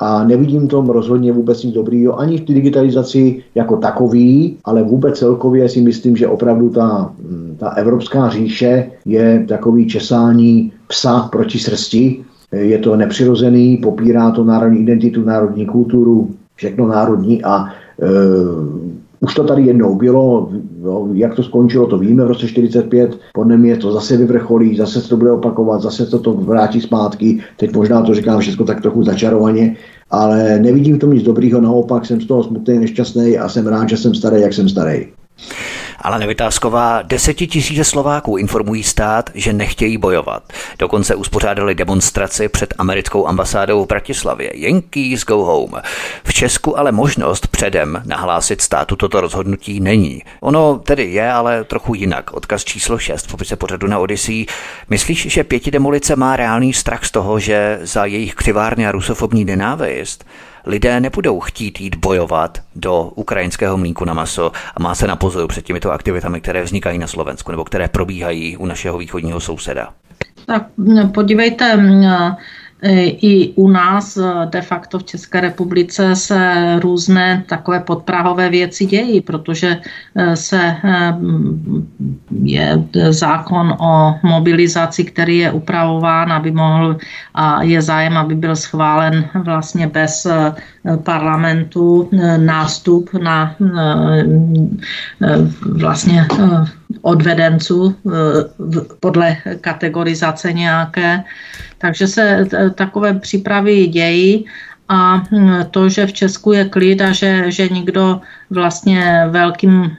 A nevidím tom rozhodně vůbec nic dobrýho, ani v té digitalizaci jako takový, ale vůbec celkově si myslím, že opravdu ta, ta evropská říše je takový česání psa proti srsti. Je to nepřirozený, popírá to národní identitu, národní kulturu, všechno národní a e, už to tady jednou bylo, no, jak to skončilo, to víme v roce čtyřicet pět, podle mě to zase vyvrcholí, zase se to bude opakovat, zase to, to vrátí zpátky, teď možná to říkám všechno tak trochu začarovaně, ale nevidím v tom nic dobrýho, naopak jsem z toho smutný, nešťastný a jsem rád, že jsem starý, jak jsem starý. Alena Vitásková, desetitisíce Slováků informují stát, že nechtějí bojovat. Dokonce uspořádali demonstraci před americkou ambasádou v Bratislavě. Yankees go home. V Česku ale možnost předem nahlásit státu toto rozhodnutí není. Ono tedy je, ale trochu jinak. Odkaz číslo šest v popise pořadu na Odysea. Myslíš, že pětidemolice má reálný strach z toho, že za jejich křivárny a rusofobní nenávist lidé nebudou chtít jít bojovat do ukrajinského mlýnku na maso a má se na pozoru před těmito aktivitami, které vznikají na Slovensku nebo které probíhají u našeho východního souseda? Tak podívejte, i u nás de facto v České republice se různé takové podprahové věci dějí, protože se je zákon o mobilizaci, který je upravován, aby mohl a je zájem, aby byl schválen vlastně bez parlamentu nástup na vlastně odvedenců podle kategorizace nějaké. Takže se takové přípravy dějí a to, že v Česku je klid a že, že nikdo vlastně velkým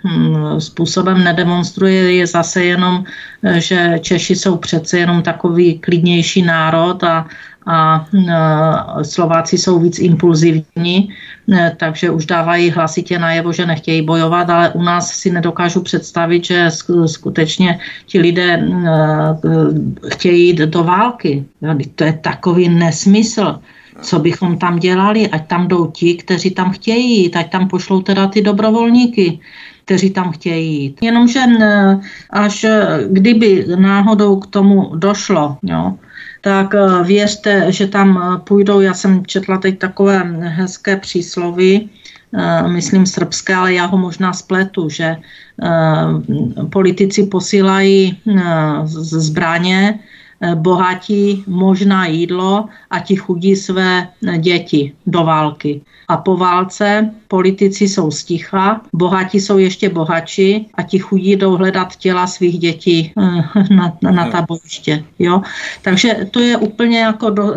způsobem nedemonstruje, je zase jenom, že Češi jsou přece jenom takový klidnější národ a a Slováci jsou víc impulzivní, takže už dávají hlasitě najevo, že nechtějí bojovat, ale u nás si nedokážu představit, že skutečně ti lidé chtějí jít do války. To je takový nesmysl. Co bychom tam dělali? Ať tam jdou ti, kteří tam chtějí jít, ať tam pošlou teda ty dobrovolníky, kteří tam chtějí jít. Jenomže až kdyby náhodou k tomu došlo, jo, tak věřte, že tam půjdou, já jsem četla teď takové hezké přísloví, myslím srbské, ale já ho možná spletu, že politici posílají zbraně, bohatí možná jídlo a ti chudí své děti do války. A po válce politici jsou sticha, bohatí jsou ještě bohatší a ti chudí jdou hledat těla svých dětí na, na, na ta bojiště. Jo? Takže to je úplně jako do,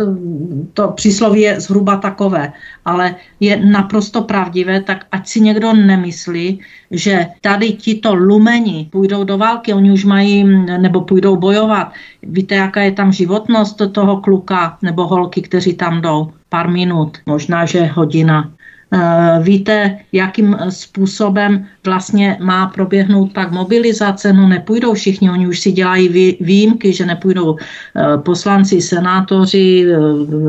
to přísloví je zhruba takové, ale je naprosto pravdivé, tak ať si někdo nemyslí, že tady tito lumeni půjdou do války, oni už mají, nebo půjdou bojovat. Víte, jaká je tam životnost toho kluka nebo holky, kteří tam jdou? Pár minut, možná, že hodina. Víte, jakým způsobem vlastně má proběhnout pak mobilizace, no nepůjdou všichni, oni už si dělají výjimky, že nepůjdou poslanci, senátoři,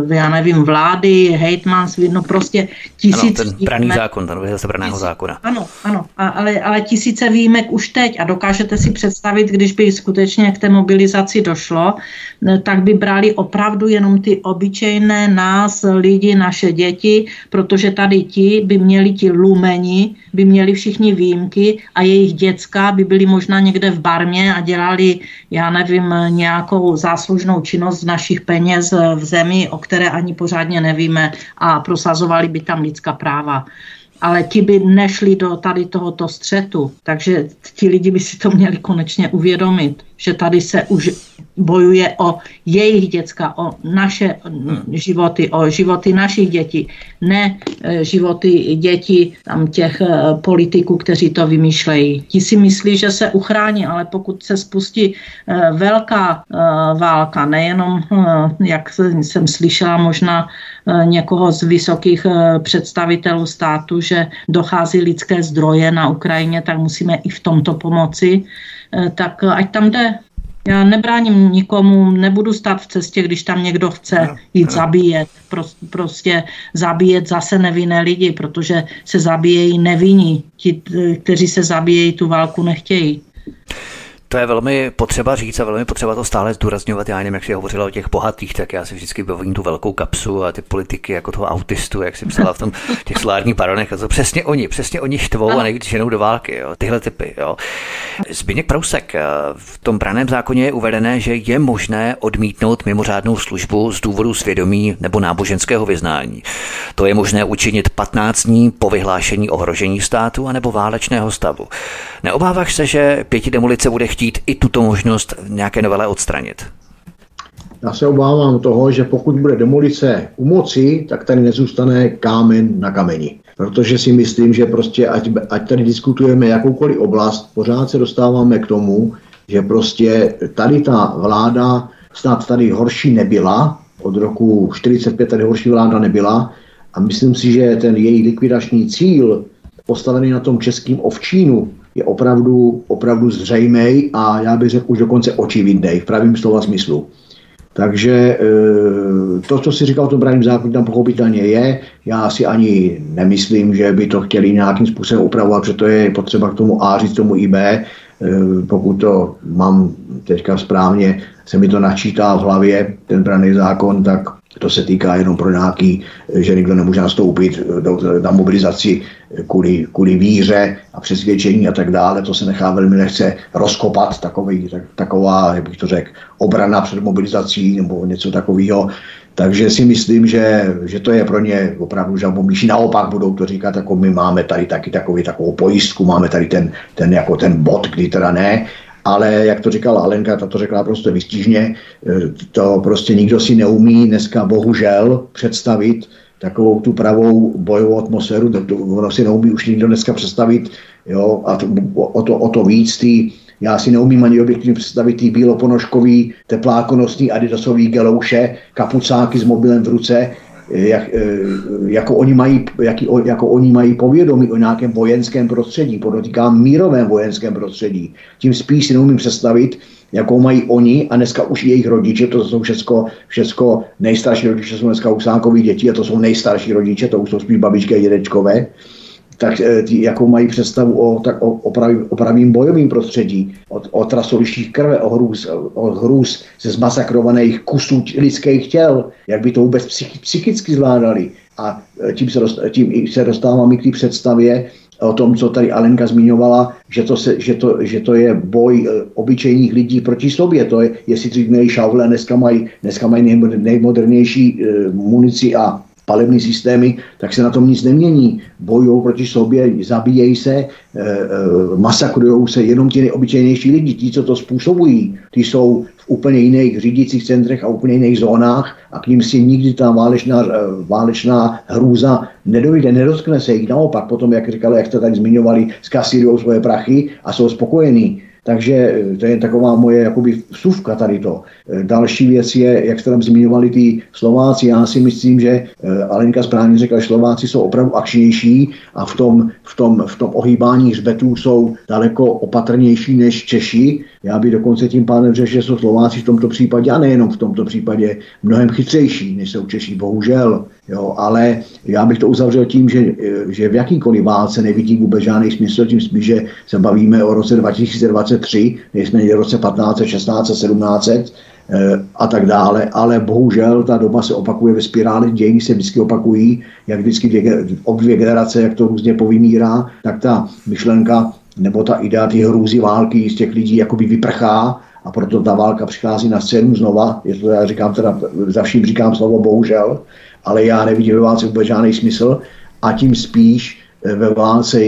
já nevím, vlády, hejtman, no prostě tisíc ano, ten praný výjimek. zákon, ten vyhlásil praného zákona. Ano, ano, ale, ale tisíce výjimek už teď a dokážete si představit, když by skutečně k té mobilizaci došlo, tak by brali opravdu jenom ty obyčejné nás, lidi, naše děti, protože tady ti by měli ti lumeni, by měli všichni výjimky a jejich děcka by byly možná někde v Barmě a dělali, já nevím, nějakou záslužnou činnost z našich peněz v zemi, o které ani pořádně nevíme a prosazovali by tam lidská práva. Ale ti by nešli do tady tohoto střetu, takže ti lidi by si to měli konečně uvědomit, že tady se už bojuje o jejich děcka, o naše životy, o životy našich dětí, ne životy dětí tam těch politiků, kteří to vymýšlejí. Ti si myslí, že se uchrání, ale pokud se spustí velká válka, nejenom, jak jsem slyšela možná někoho z vysokých představitelů státu, že dochází lidské zdroje na Ukrajině, tak musíme i v tomto pomoci, tak ať tam jde. Já nebráním nikomu, nebudu stát v cestě, když tam někdo chce jít zabíjet. Prostě zabíjet zase nevinné lidi, protože se zabíjejí nevinní. Ti, kteří se zabíjejí, tu válku nechtějí. To je velmi potřeba říct a velmi potřeba to stále zdůrazňovat. Já nevím, jak jsi hovořila o těch bohatých, tak já si vždycky bavím tu velkou kapsu a ty politiky jako toho autistu, jak si psala v tom těch solárních baronech, a to přesně oni, přesně oni štvou a nejvíc ženou do války, jo, tyhle typy. Jo. Zbyněk Prousek, v tom branném zákoně je uvedené, že je možné odmítnout mimořádnou službu z důvodu svědomí nebo náboženského vyznání. To je možné učinit patnáct dní po vyhlášení ohrožení státu anebo válečného stavu. Neobáváš se, že pěti demolice bude chtít i tuto možnost nějaké novele odstranit? Já se obávám toho, že pokud bude demolice u moci, tak tady nezůstane kámen na kameni. Protože si myslím, že prostě ať, ať tady diskutujeme jakoukoliv oblast, pořád se dostáváme k tomu, že prostě tady ta vláda snad tady horší nebyla, od roku čtyřicet pět tady horší vláda nebyla a myslím si, že ten její likvidační cíl postavený na tom českým ovčínu je opravdu, opravdu zřejmej a já bych řekl už dokonce očividnej v pravým slova smyslu. Takže to, co si říkal o tom branném zákoně, tam pochopitelně je. Já si ani nemyslím, že by to chtěli nějakým způsobem upravovat, protože to je potřeba k tomu A říct tomu i B. Pokud to mám teďka správně, se mi to načítá v hlavě, ten branný zákon, tak to se týká jenom pro nějaký, že nikdo nemůže nastoupit na mobilizaci kvůli, kvůli víře a přesvědčení a tak dále. To se nechá velmi lehce rozkopat, takový, tak, taková, jak bych to řekl, obrana před mobilizací nebo něco takového. Takže si myslím, že, že to je pro ně opravdu žalbomlíší. Naopak budou to říkat, jako my máme tady taky takový, takovou pojistku, máme tady ten, ten, jako ten bod, kdy teda ne. Ale jak to říkala Alenka, ta to řekla prostě výstižně, to prostě nikdo si neumí dneska bohužel představit takovou tu pravou bojovou atmosféru, to, to, ono si neumí už nikdo dneska představit, jo, a to, o, to, o to víc tý, já si neumím ani objektivně představit ty bíloponožkový, teplákonosný adidasový gelouše, kapucáky s mobilem v ruce, Jak, jako, oni mají, jaký, jako oni mají povědomí o nějakém vojenském prostředí, podotýkám mírovém vojenském prostředí. Tím spíš si neumím představit, jakou mají oni a dneska už jejich rodiče, to jsou všecko, všecko nejstarší rodiče, jsou dneska usánkoví děti a to jsou nejstarší rodiče, to už jsou spíš babičky a dědečkové, tak tí, jakou mají představu o, tak, o, o, pravým, o pravým bojovým prostředí, o, o trasolištích krve, o hrůz, o hrůz ze zmasakrovaných kusů lidských těl, jak by to vůbec psych, psychicky zvládali. A tím se, dost, tím se dostávám i k té představě o tom, co tady Alenka zmiňovala, že to, se, že to, že to je boj obyčejných lidí proti sobě. To je, jestli dřív měli šavle, dneska mají, dneska mají nejmodernější munici a palební systémy, tak se na tom nic nemění. Bojují proti sobě, zabíjejí se, e, e, masakrujou se jenom ti nejobyčejnější lidi, ti, co to způsobují. Ty jsou v úplně jiných řídících centrech a úplně jiných zónách a k ním si nikdy ta válečná, válečná hrůza nedojde, nedotkne se jich. Naopak potom, jak říkali, jak jste tady zmiňovali, skasírujou svoje prachy a jsou spokojení. Takže to je taková moje jakoby vsuvka tady to. Další věc je, jak jste tam zmiňovali ty Slováci, já si myslím, že Alenka správně řekla, že Slováci jsou opravdu akčnější a v tom, v tom, v tom ohýbání hřbetů jsou daleko opatrnější než Češi. Já bych dokonce tím pádem řekl, že jsou Slováci v tomto případě, a nejenom v tomto případě, mnohem chytřejší než jsou Češi, bohužel. Jo, ale já bych to uzavřel tím, že, že v jakýkoliv válce nevidím vůbec žádný smysl, tím spíš, že se bavíme o roce dva tisíce dvacet tři, nejsme v roce patnáct set, šestnáct set, sedmnáct set a tak dále, ale bohužel ta doba se opakuje ve spirále, dějiny se vždycky opakují, jak vždycky dvě, obě generace, jak to různě povymírá, tak ta myšlenka nebo ta idea ty hrůzy války z těch lidí jakoby vyprchá a proto ta válka přichází na scénu znova, je to já říkám teda, za vším říkám slovo bohužel, ale já nevidím ve válce vůbec žádný smysl a tím spíš ve válce,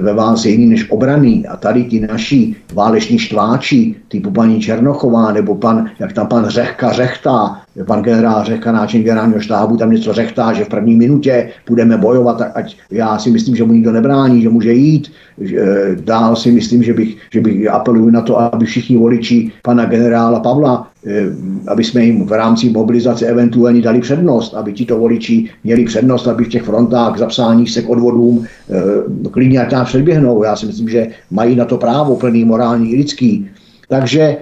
ve válce jiný než obraný. A tady ti naši váleční štváči, typu paní Černochová, nebo pan, jak tam pan Řehka řechtá, pan generál Řehka, náčelník generálního štábu, tam něco řechtá, že v první minutě budeme bojovat, ať já si myslím, že mu nikdo nebrání, že může jít. Dál si myslím, že bych, že bych apeluju na to, aby všichni voliči pana generála Pavla, aby jsme jim v rámci mobilizace eventuálně dali přednost, aby tito voliči měli přednost, aby v těch frontách zapsáních se k odvodům klidně ať nám předběhnou. Já si myslím, že mají na to právo plný morální i lidský. Takže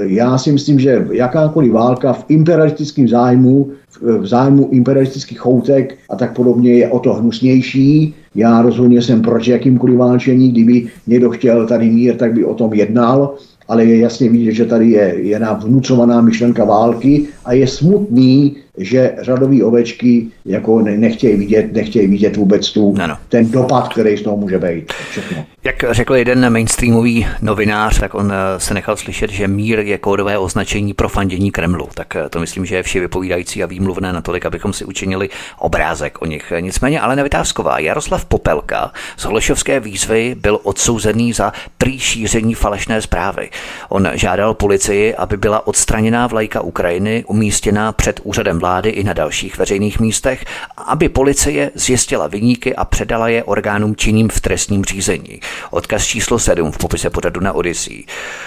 já si myslím, že jakákoliv válka v imperialistickém zájmu, v zájmu imperialistických choutek a tak podobně je o to hnusnější. Já rozhodně jsem proti jakýmkoliv válčení, kdyby někdo chtěl tady mír, tak by o tom jednal, ale je jasně vidět, že tady je, je nám vnucovaná myšlenka války a je smutný, že řadový ovečky jako nechtějí vidět, nechtějí vidět vůbec tu, ano. ten dopad, který z toho může být. Všechno. Jak řekl jeden mainstreamový novinář, tak on se nechal slyšet, že mír je kódové označení pro fandění Kremlu. Tak to myslím, že je vše vypovídající a výmluvné natolik, abychom si učinili obrázek o nich. Nicméně Alena Vitásková, Jaroslav Popelka z holešovské výzvy byl odsouzený za prý šíření falešné zprávy. On žádal policii, aby byla odstraněná vlajka Ukrajiny umístěná před úřadem vlády i na dalších veřejných místech, aby policie zjistila viníky a předala je orgánům činným v trestním řízení. Odkaz číslo sedm v popise pořadu na Odysea.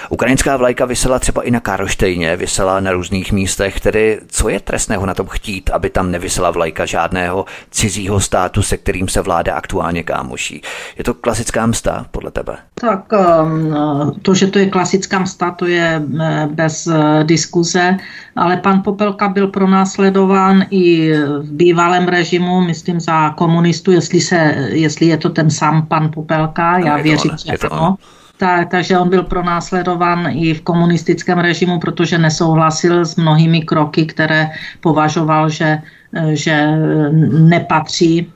Ukrajinská vlajka visela třeba i na Karlštejně, visela na různých místech, tedy co je trestného na tom chtít, aby tam nevisela vlajka žádného cizího státu, se kterým se vláda aktuálně kámoší. Je to klasická msta podle tebe? Tak to, že to je klasická msta, to je bez diskuze, ale pan Popelka byl pro nás sledován i v bývalém režimu, myslím za komunistů, jestli, se, jestli je to ten sám pan Popelka, já no, věřím, že ano. Tak, takže on byl pronásledován i v komunistickém režimu, protože nesouhlasil s mnohými kroky, které považoval, že, že nepatří,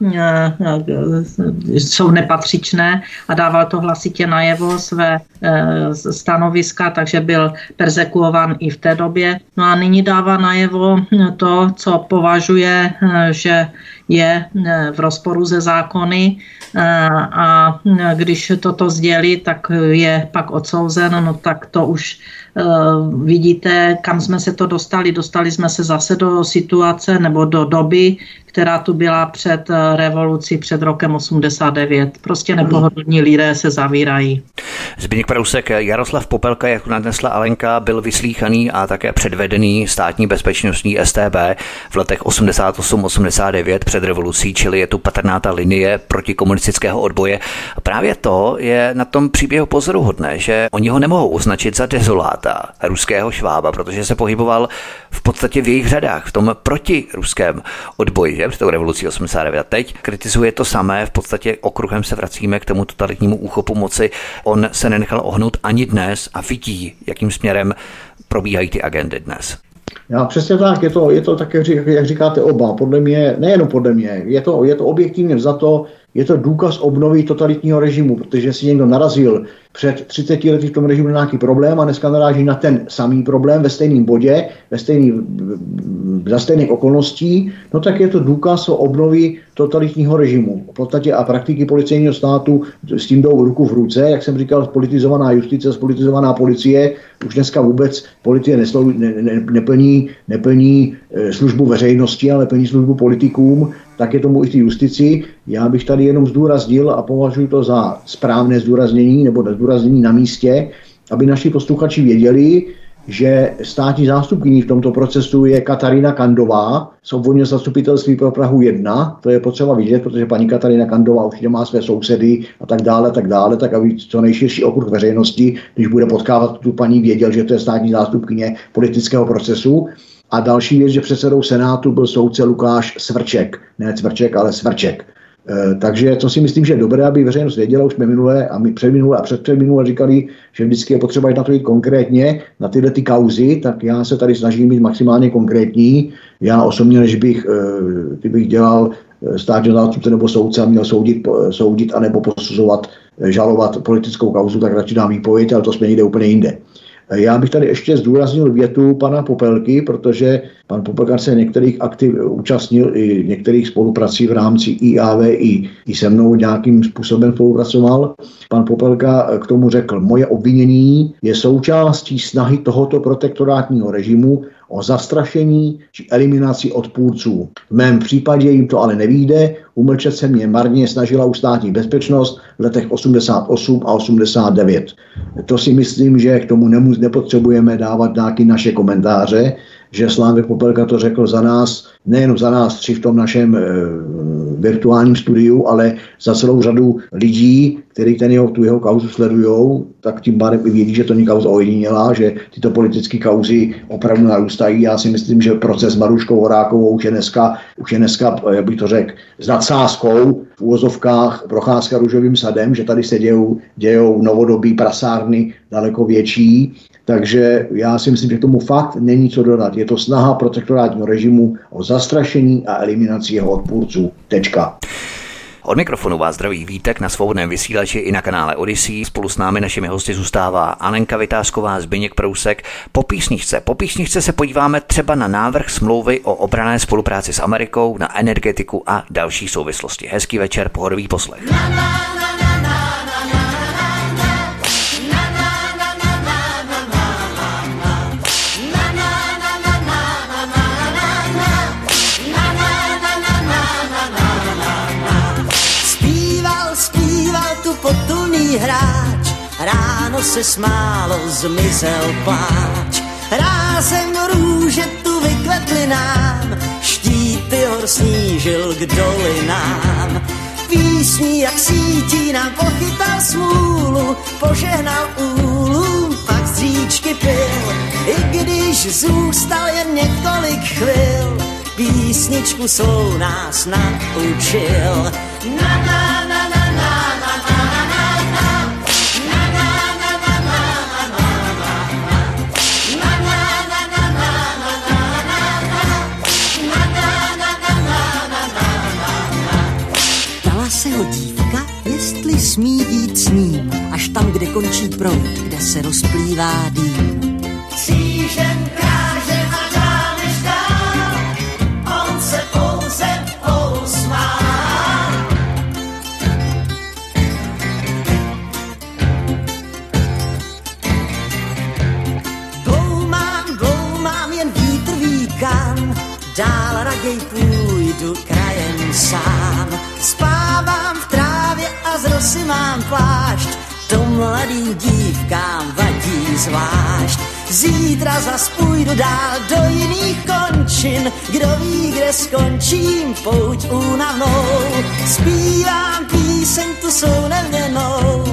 jsou nepatřičné a dával to hlasitě najevo své stanoviska, takže byl perzekuován i v té době. No a nyní dává najevo to, co považuje, že je v rozporu se zákony a když toto sdělí, tak je pak odsouzen, no tak to už uh, vidíte, kam jsme se to dostali. Dostali jsme se zase do situace nebo do doby, která tu byla před revolucí, před rokem osmdesát devět. Prostě nepohodlní lidé se zavírají. Zbyněk Prousek, Jaroslav Popelka, jak nadnesla Alenka, byl vyslýchaný a také předvedený státní bezpečnostní S T B v letech osmdesát osm osmdesát devět před revolucí, čili je tu patrná ta linie protikomunistického odboje. Právě to je na tom příběhu pozoruhodné, že oni ho nemohou označit za dezoláta ruského švába, protože se pohyboval v podstatě v jejich řadách, v tom protiruském odboji, že? Před tou revolucí osmdesát devět. A teď kritizuje to samé, v podstatě okruhem se vracíme k tomu totalitnímu úchopu moci. On se nenechal ohnout ani dnes a vidí, jakým směrem probíhají ty agendy dnes. Já přesně tak, je to, je to tak, jak říkáte oba, podle mě, nejenom podle mě, je to, je to objektivně vzato je to důkaz obnovy totalitního režimu, protože si někdo narazil před třiceti lety v tom režimu na nějaký problém a dneska naráží na ten samý problém ve stejném bodě, ve stejný, za stejných okolností, no tak je to důkaz o obnovy totalitního režimu. V podstatě a praktiky policejního státu s tím jdou ruku v ruce, jak jsem říkal, politizovaná justice, politizovaná policie, už dneska vůbec policie neslou, ne, ne, neplní, neplní službu veřejnosti, ale plní službu politikům, tak je tomu i ty justici. Já bych tady jenom zdůraznil a považuji to za správné zdůraznění nebo zdůraznění na místě, aby naši posluchači věděli, že státní zástupkyní v tomto procesu je Katarína Kandová z obvodního zastupitelství pro Prahu jedna. To je potřeba vidět, protože paní Katarína Kandová určitě má své sousedy a tak dále, tak dále, tak aby co nejširší okruh veřejnosti, když bude potkávat tu paní, věděl, že to je státní zástupkyně politického procesu. A další věc, že předsedou Senátu byl soudce Lukáš Svrček. Ne Cvrček, ale Svrček. E, takže to si myslím, že je dobré, aby veřejnost věděla, už jsme minulé a my předminulé a předpředminulé říkali, že vždycky je potřeba jít na to jít konkrétně, na tyhle ty kauzy, tak já se tady snažím být maximálně konkrétní. Já osobně, než bych, e, kdybych dělal státního zástupce nebo soudce a měl soudit, soudit anebo posuzovat, žalovat politickou kauzu, tak radši dám výpověď, ale to jsme někde úplně jinde. Já bych tady ještě zdůraznil větu pana Popelky, protože pan Popelka se některých aktiv účastnil i některých spoluprací v rámci I A V, i, i se mnou nějakým způsobem spolupracoval. Pan Popelka k tomu řekl, moje obvinění je součástí snahy tohoto protektorátního režimu o zastrašení či eliminaci odpůrců. V mém případě jim to ale nevyjde, umlčet se mě marně snažila státní bezpečnost v letech osmdesát osm a osmdesát devět. To si myslím, že k tomu nemůž, nepotřebujeme dávat nějaké naše komentáře, že Slávek Popelka to řekl za nás, nejen za nás tři v tom našem e, virtuálním studiu, ale za celou řadu lidí, kteří ten jeho, tu jeho kauzu sledujou, tak tím pádem i vědí, že to není kauza ojedinělá, že tyto politické kauzy opravdu narůstají. Já si myslím, že proces s Maruškou Horákovou už je dneska, už je dneska, jak bych to řekl, s nadsázkou v úvozovkách Procházka růžovým sadem, že tady se dějou, dějou novodobí prasárny daleko větší. Takže já si myslím, že tomu fakt není co dodat. Je to snaha protektorátního režimu o zastrašení a eliminaci jeho odpůrců. Tečka. Od mikrofonu vás zdraví Vítek na Svobodném vysílači i na kanále Odysea. Spolu s námi našimi hosty zůstává Alenka Vitásková, Zbyněk Prousek. Po písničce. Po písničce se podíváme třeba na návrh smlouvy o obranné spolupráci s Amerikou, na energetiku a další souvislosti. Hezký večer, pohodový poslech. Na, na, na, na. Potulný hráč, ráno se smálo, zmizel pláč. Rázem růže tu vykvetly nám, štíty hor snížil k dolinám. Písní jak sítí nám pochytal smůlu, požehnal úlům, pak z říčky pil. I když zůstal jen několik chvil, písničku svou nás naučil. Na, na, na, na. Smí jít s ním, až tam, kde končí proud, kde se rozplývá dým. Křížem kráže a dámeš dál, on se pouze pousmál. Bloumám, bloumám, jen vítr víkám, dál raději půjdu krajem sám. Spávám v trávě a z rosy mám plášť, to mladým dívkám vadí zvlášť. Zítra zas půjdu dál do jiných končin, kdo ví, kde skončím pouť únavnou. Zpívám píseň tu svou neměnou,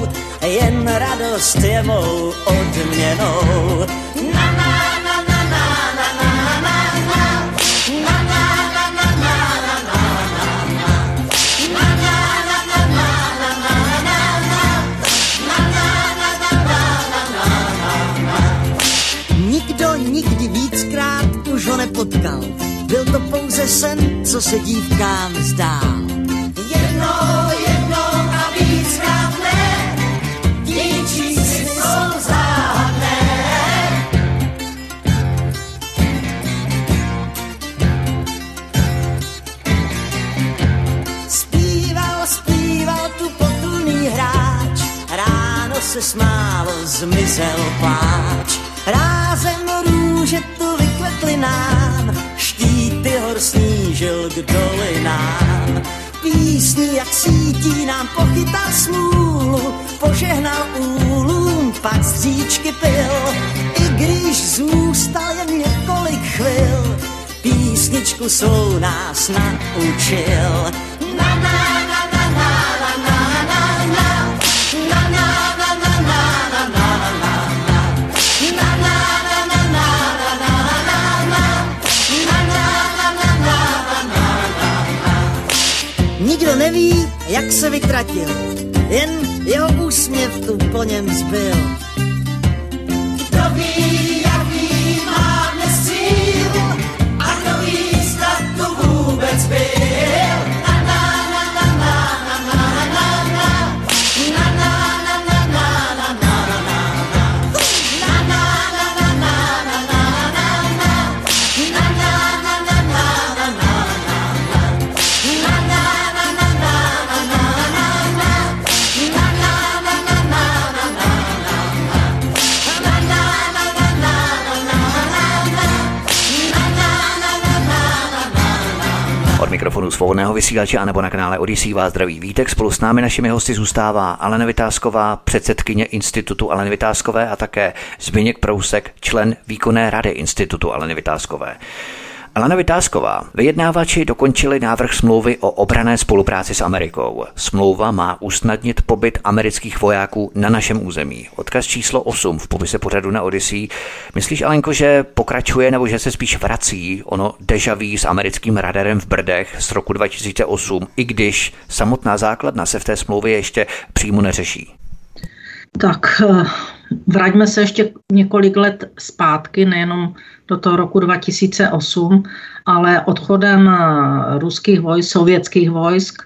jen radost je mou odměnou. Na, na. Nepotkal, byl to pouze sen, co se dívkám zdál. Jednou, jednou. Se smálo zmizel pláč, rázem růže tu vykvetly nám, štíty hor snížil k dolinám. Písní jak sítí nám pochytal smůlu, požehnal úlům, pak stříčky pil. I když zůstal jen několik chvil, písničku svou nás naučil. Na, na, na, na, na, na, na, na, na, na, na. Nikdo neví, jak se vytratil, jen jeho úsměv tu po něm zbyl. Kdo ví, jaký má dnes cíl, a kdo ví, zda tu vůbec byl. Na, na, na, na, na, na, na, na, na. Na, na, na, na, na, na, na, na. Na, na, na, na, na, na, na, na. Na, na, na, na, na, na, na, na. Mikrofonu svobodného vysílače anebo na kanále Odysea vás zdraví Vítek. Spolu s námi našimi hosty zůstává Alena Vitásková, předsedkyně Institutu Aleny Vitáskové, a také Zbyněk Prousek, člen výkonné rady Institutu Aleny Vitáskové. Alena Vitásková, vyjednávači dokončili návrh smlouvy o obranné spolupráci s Amerikou. Smlouva má usnadnit pobyt amerických vojáků na našem území. Odkaz číslo osm v popise pořadu na Odysea. Myslíš, Alenko, že pokračuje nebo že se spíš vrací ono déjà vu s americkým radarem v Brdech z roku dva tisíce osm, i když samotná základna se v té smlouvě ještě přímo neřeší? Tak vraťme se ještě několik let zpátky, nejenom do toho roku dva tisíce osm, ale odchodem ruských vojsk, sovětských vojsk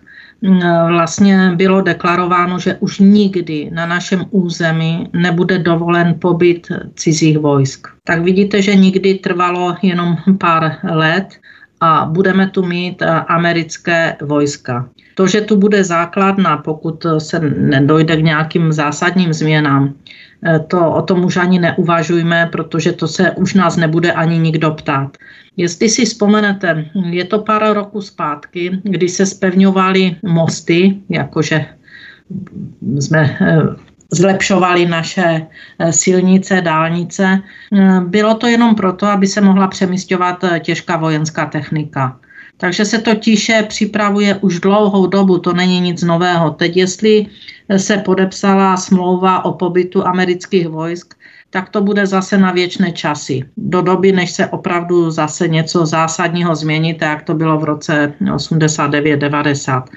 vlastně bylo deklarováno, že už nikdy na našem území nebude dovolen pobyt cizích vojsk. Tak vidíte, že nikdy trvalo jenom pár let a budeme tu mít americké vojska. To, že tu bude základna, pokud se nedojde k nějakým zásadním změnám, to o tom už ani neuvažujme, protože to se už nás nebude ani nikdo ptát. Jestli si vzpomenete, je to pár roku zpátky, kdy se spevňovaly mosty, jakože jsme zlepšovali naše silnice, dálnice. Bylo to jenom proto, aby se mohla přemisťovat těžká vojenská technika. Takže se to tiše připravuje už dlouhou dobu, to není nic nového. Teď, jestli se podepsala smlouva o pobytu amerických vojsk, tak to bude zase na věčné časy. Do doby, než se opravdu zase něco zásadního změní, tak jak to bylo v roce osmdesát devět devadesát.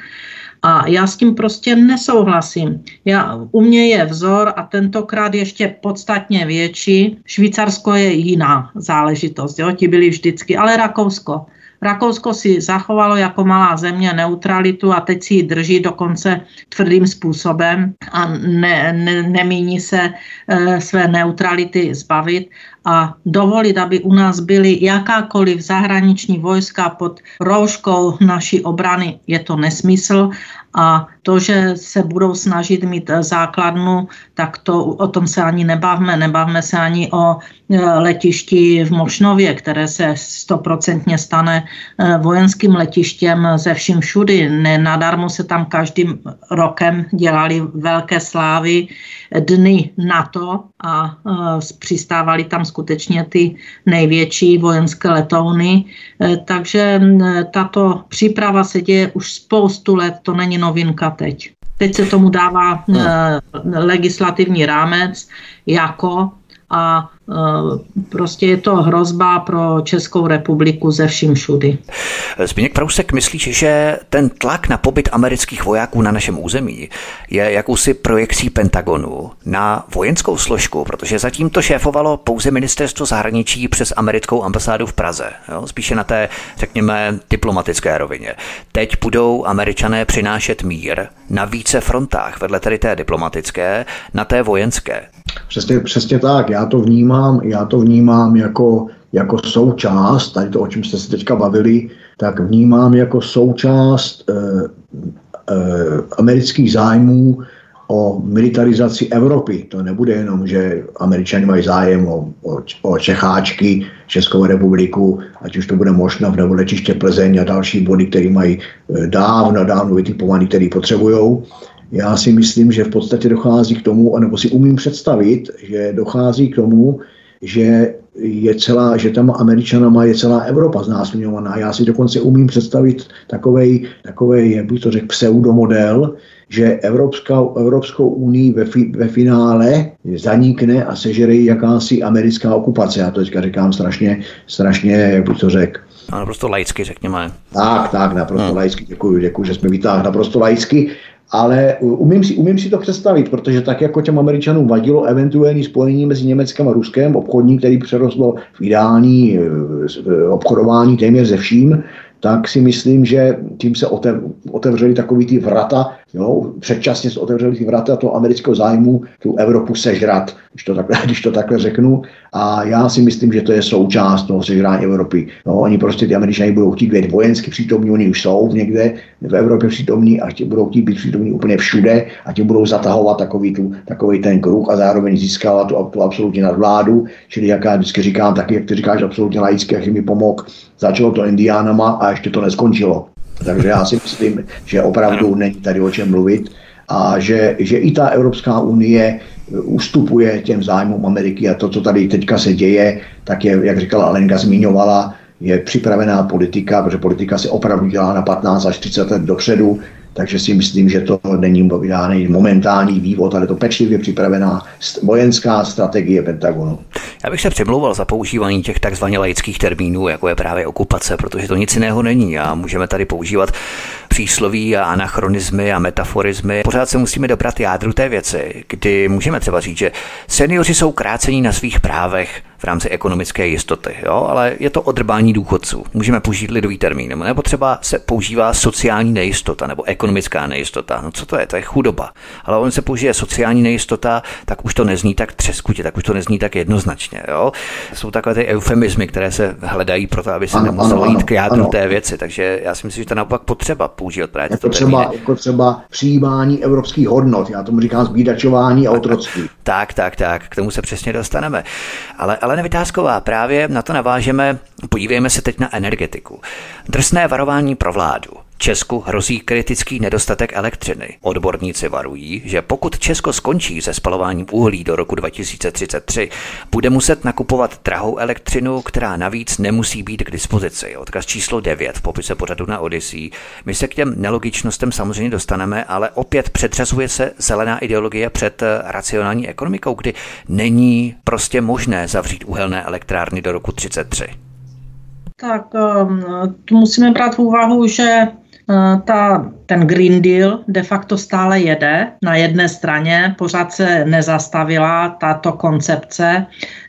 A já s tím prostě nesouhlasím. Já, u mě je vzor a tentokrát ještě podstatně větší. Švýcarsko je jiná záležitost, jo? Ti byli vždycky, ale Rakousko. Rakousko si zachovalo jako malá země neutralitu a teď si ji drží dokonce tvrdým způsobem a ne, ne, nemíní se e, své neutrality zbavit a dovolit, aby u nás byly jakákoliv zahraniční vojska pod rouškou naší obrany, je to nesmysl. A to, že se budou snažit mít základnu, tak to, o tom se ani nebavme. Nebavme se ani o letišti v Mošnově, které se stoprocentně stane vojenským letištěm ze vším všudy. Ne, nadarmo se tam každým rokem dělali velké slávy dny NATO a přistávali tam skutečně ty největší vojenské letouny. Takže tato příprava se děje už spoustu let, to není novinka teď. Teď se tomu dává no. e, legislativní rámec jako a prostě je to hrozba pro Českou republiku ze vším všudy. Zbyněk Prousek, myslíš, že ten tlak na pobyt amerických vojáků na našem území je jakousi projekcí Pentagonu na vojenskou složku, protože zatím to šéfovalo pouze ministerstvo zahraničí přes americkou ambasádu v Praze, jo? Spíše na té, řekněme, diplomatické rovině. Teď budou Američané přinášet mír na více frontách, vedle tedy té diplomatické, na té vojenské. Přesně, přesně tak, já to vnímám, já to vnímám jako, jako součást, tady to, o čem jste se teďka bavili, tak vnímám jako součást eh, eh, amerických zájmů o militarizaci Evropy. To nebude jenom, že Američané mají zájem o, o, o Čecháčky, Českou republiku, ať už to bude Mošnov nebo Letiště Plzeň a další body, které mají dávno, dávno vytipované, které potřebují. Já si myslím, že v podstatě dochází k tomu, anebo si umím představit, že dochází k tomu, že je celá, že tam Američanama je celá Evropa znásilňovaná. Já si dokonce umím představit takovej, takovej, jak bych to řekl, pseudomodel, že Evropská, Evropskou unii ve, fi, ve finále zanikne a sežere jakási americká okupace. Já to teďka říkám strašně, strašně, jak bych to řekl. A naprosto laicky, řekněme. Tak, tak, naprosto hmm. laicky. Děkuju, děkuju, že jsme vytáhli naprosto laicky. Ale umím si, umím si to představit, protože tak jako těm Američanům vadilo eventuální spojení mezi Německem a Ruskem, obchodní, který přerostlo v ideální obchodování téměř ze vším, tak si myslím, že tím se otevřeli takový ty vrata, jo, předčasně se otevřeli ty vrata toho amerického zájmu, tu Evropu sežrat, když to takhle, když to takhle řeknu. A já si myslím, že to je součást toho sežrání Evropy. Jo, oni prostě ty Američané budou chtít být vojensky přítomní, oni už jsou někde v Evropě přítomní a ti budou chtít být přítomní úplně všude a ti budou zatahovat takový, tu, takový ten kruh a zároveň získávat tu, tu absolutní nadvládu, čili jak já vždycky říkám, taky jak ty říkáš absolutně laicky, jak mi pomohl. Začalo to Indiánama a ještě to neskončilo. Takže já si myslím, že opravdu není tady o čem mluvit a že, že i ta Evropská unie ustupuje těm zájmům Ameriky a to, co tady teďka se děje, tak je, jak říkala Alenka, zmiňovala, je připravená politika, protože politika se opravdu dělá na patnáct až třicet let dopředu, takže si myslím, že to není momentální vývod, ale to pečlivě připravená vojenská strategie Pentagonu. Já bych se přimlouval za používání těch takzvaně laických termínů, jako je právě okupace, protože to nic jiného není a můžeme tady používat přísloví a anachronizmy a metaforizmy. Pořád se musíme dobrat jádru té věci, kdy můžeme třeba říct, že seniori jsou krácení na svých právech v rámci ekonomické jistoty, jo? Ale je to odrbání důchodců. Můžeme použít lidový termín, nebo třeba se používá sociální nejistota nebo ekonomická nejistota. No co to je? To je chudoba. Ale on se použije sociální nejistota, tak už to nezní tak třeskutě, tak už to nezní tak jednoznačně. Jo? Jsou takové ty eufemismy, které se hledají pro to, aby se nemuselo jít k jádru té věci. Takže já si myslím, že to naopak potřeba použít právě jako třeba, jako třeba přijímání evropských hodnot. Já tomu říkám zbídačování a otroctví. Tak, tak, tak. K tomu se přesně dostaneme. Ale, ale Alena Vitásková, právě na to navážeme, podívejme se teď na energetiku. Drsné varování pro vládu. Česku hrozí kritický nedostatek elektřiny. Odborníci varují, že pokud Česko skončí se spalováním uhlí do roku dva tisíce třicet tři, bude muset nakupovat drahou elektřinu, která navíc nemusí být k dispozici. Odkaz číslo devět v popise pořadu na Odysea. My se k těm nelogičnostem samozřejmě dostaneme, ale opět předřazuje se zelená ideologie před racionální ekonomikou, kdy není prostě možné zavřít uhelné elektrárny do roku třicet tři. Tak tu musíme brát v úvahu, že Ta, ten Green Deal de facto stále jede. Na jedné straně pořád se nezastavila tato koncepce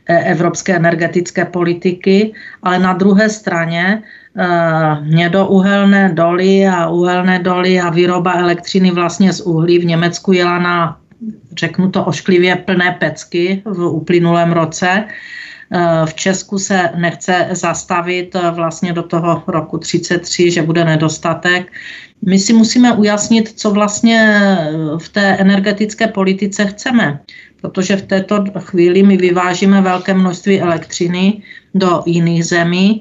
evropské energetické politiky, ale na druhé straně hnědouhelné doly a uhelné doly a výroba elektřiny vlastně z uhlí v Německu jela na, řeknu to ošklivě, plné pecky v uplynulém roce. V Česku se nechce zastavit vlastně do toho roku třicet tři, že bude nedostatek. My si musíme ujasnit, co vlastně v té energetické politice chceme, protože v této chvíli my vyvážíme velké množství elektřiny do jiných zemí.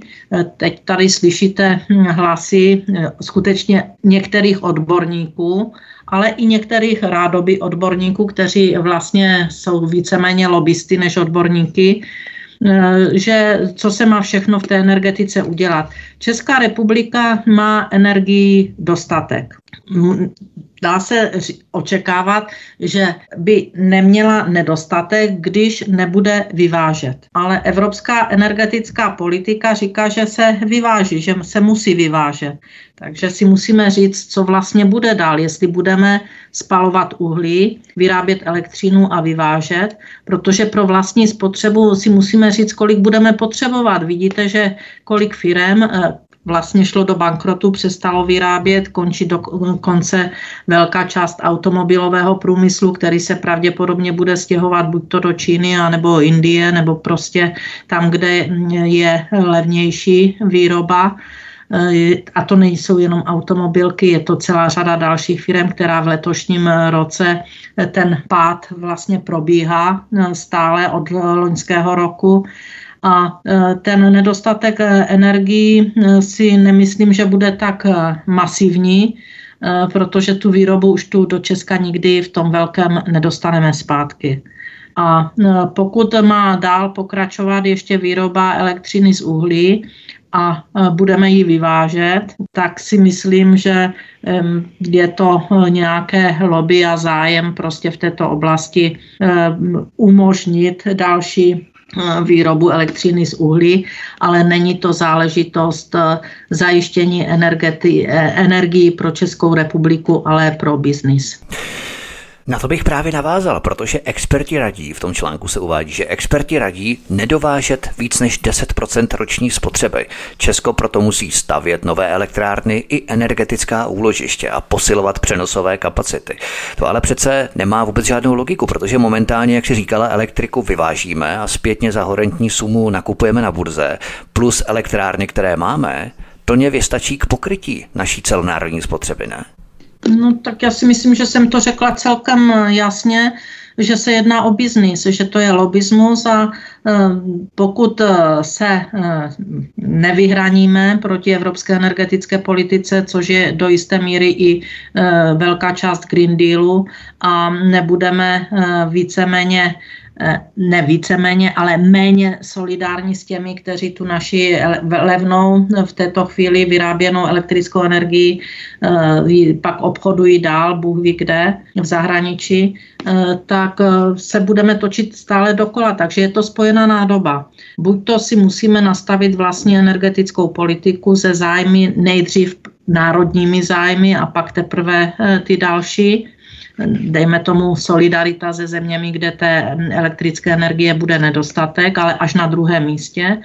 Teď tady slyšíte hlasy skutečně některých odborníků, ale i některých rádoby odborníků, kteří vlastně jsou víceméně lobbysty než odborníky, že co se má všechno v té energetice udělat. Česká republika má energii dostatek. dá se očekávat, že by neměla nedostatek, když nebude vyvážet. Ale evropská energetická politika říká, že se vyváží, že se musí vyvážet. Takže si musíme říct, co vlastně bude dál, jestli budeme spalovat uhlí, vyrábět elektřinu a vyvážet, protože pro vlastní spotřebu si musíme říct, kolik budeme potřebovat. Vidíte, že kolik firem vlastně šlo do bankrotu, přestalo vyrábět, končí dokonce velká část automobilového průmyslu, který se pravděpodobně bude stěhovat buď to do Číny, anebo Indie, nebo prostě tam, kde je levnější výroba. A to nejsou jenom automobilky, je to celá řada dalších firem, která v letošním roce ten pád vlastně probíhá stále od loňského roku. A ten nedostatek energií si nemyslím, že bude tak masivní, protože tu výrobu už tu do Česka nikdy v tom velkém nedostaneme zpátky. A pokud má dál pokračovat ještě výroba elektřiny z uhlí a budeme ji vyvážet, tak si myslím, že je to nějaké lobby a zájem prostě v této oblasti umožnit další výrobu elektřiny z uhlí, ale není to záležitost zajištění energií pro Českou republiku, ale pro biznis. Na to bych právě navázal, protože experti radí, v tom článku se uvádí, že experti radí nedovážet víc než deset procent roční spotřeby. Česko proto musí stavět nové elektrárny i energetická úložiště a posilovat přenosové kapacity. To ale přece nemá vůbec žádnou logiku, protože momentálně, jak si říkala, elektriku vyvážíme a zpětně za horentní sumu nakupujeme na burze, plus elektrárny, které máme, plně vystačí k pokrytí naší celonárodní spotřeby, ne? No tak já si myslím, že jsem to řekla celkem jasně, že se jedná o biznis, že to je lobismus a pokud se nevyhraníme proti evropské energetické politice, což je do jisté míry i velká část Green Dealu a nebudeme víceméně ne víceméně, ale méně solidární s těmi, kteří tu naši levnou v této chvíli vyráběnou elektrickou energii pak obchodují dál, Bůh ví kde, v zahraničí, tak se budeme točit stále dokola, takže je to spojená nádoba. Buď to si musíme nastavit vlastní energetickou politiku ze zájmy nejdřív národními zájmy a pak teprve ty další, dejme tomu solidarita se zeměmi, kde té elektrické energie bude nedostatek, ale až na druhém místě.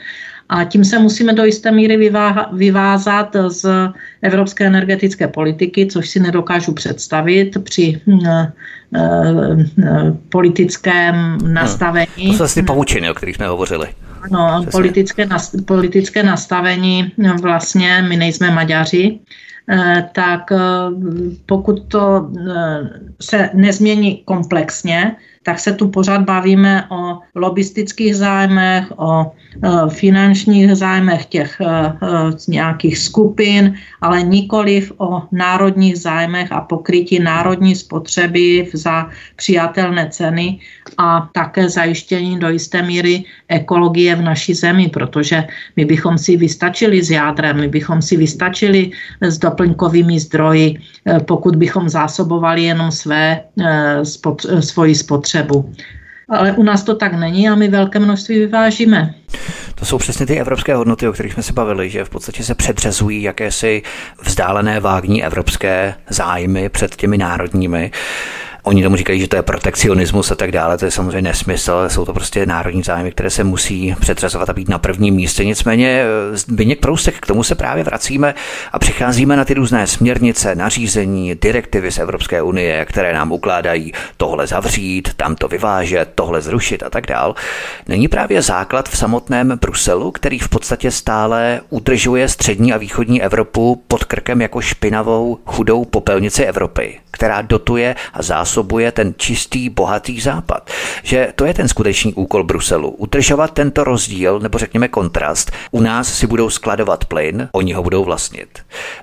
A tím se musíme do jisté míry vyvá, vyvázat z evropské energetické politiky, což si nedokážu představit při uh, uh, politickém nastavení. No, to jsou asi pavučiny, o kterých jsme hovořili. No, politické, nas, politické nastavení, vlastně my nejsme Maďaři, tak pokud to se nezmění komplexně, tak se tu pořád bavíme o lobistických zájmech, o finančních zájmech těch nějakých skupin, ale nikoliv o národních zájmech a pokrytí národní spotřeby za přijatelné ceny a také zajištění do jisté míry ekologie v naší zemi, protože my bychom si vystačili s jádrem, my bychom si vystačili s doplňkovými zdroji, pokud bychom zásobovali jenom své, svoji spotřebu. Ale u nás to tak není a my velké množství vyvážíme. To jsou přesně ty evropské hodnoty, o kterých jsme se bavili, že v podstatě se předřezují jakési vzdálené vágní evropské zájmy před těmi národními. Oni tomu říkají, že to je protekcionismus a tak dále, to je samozřejmě nesmysl, jsou to prostě národní zájmy, které se musí přetřazovat a být na prvním místě. Nicméně Zbyněk Prousek, k tomu se právě vracíme a přicházíme na ty různé směrnice, nařízení, direktivy z Evropské unie, které nám ukládají tohle zavřít, tamto vyvážet, tohle zrušit a tak dál. Není právě základ v samotném Bruselu, který v podstatě stále udržuje střední a východní Evropu pod krkem jako špinavou, chudou popelnici Evropy, která dotuje a zásob osobuje ten čistý, bohatý západ. Že to je ten skutečný úkol Bruselu. Udržovat tento rozdíl, nebo řekněme kontrast, u nás si budou skladovat plyn, oni ho budou vlastnit.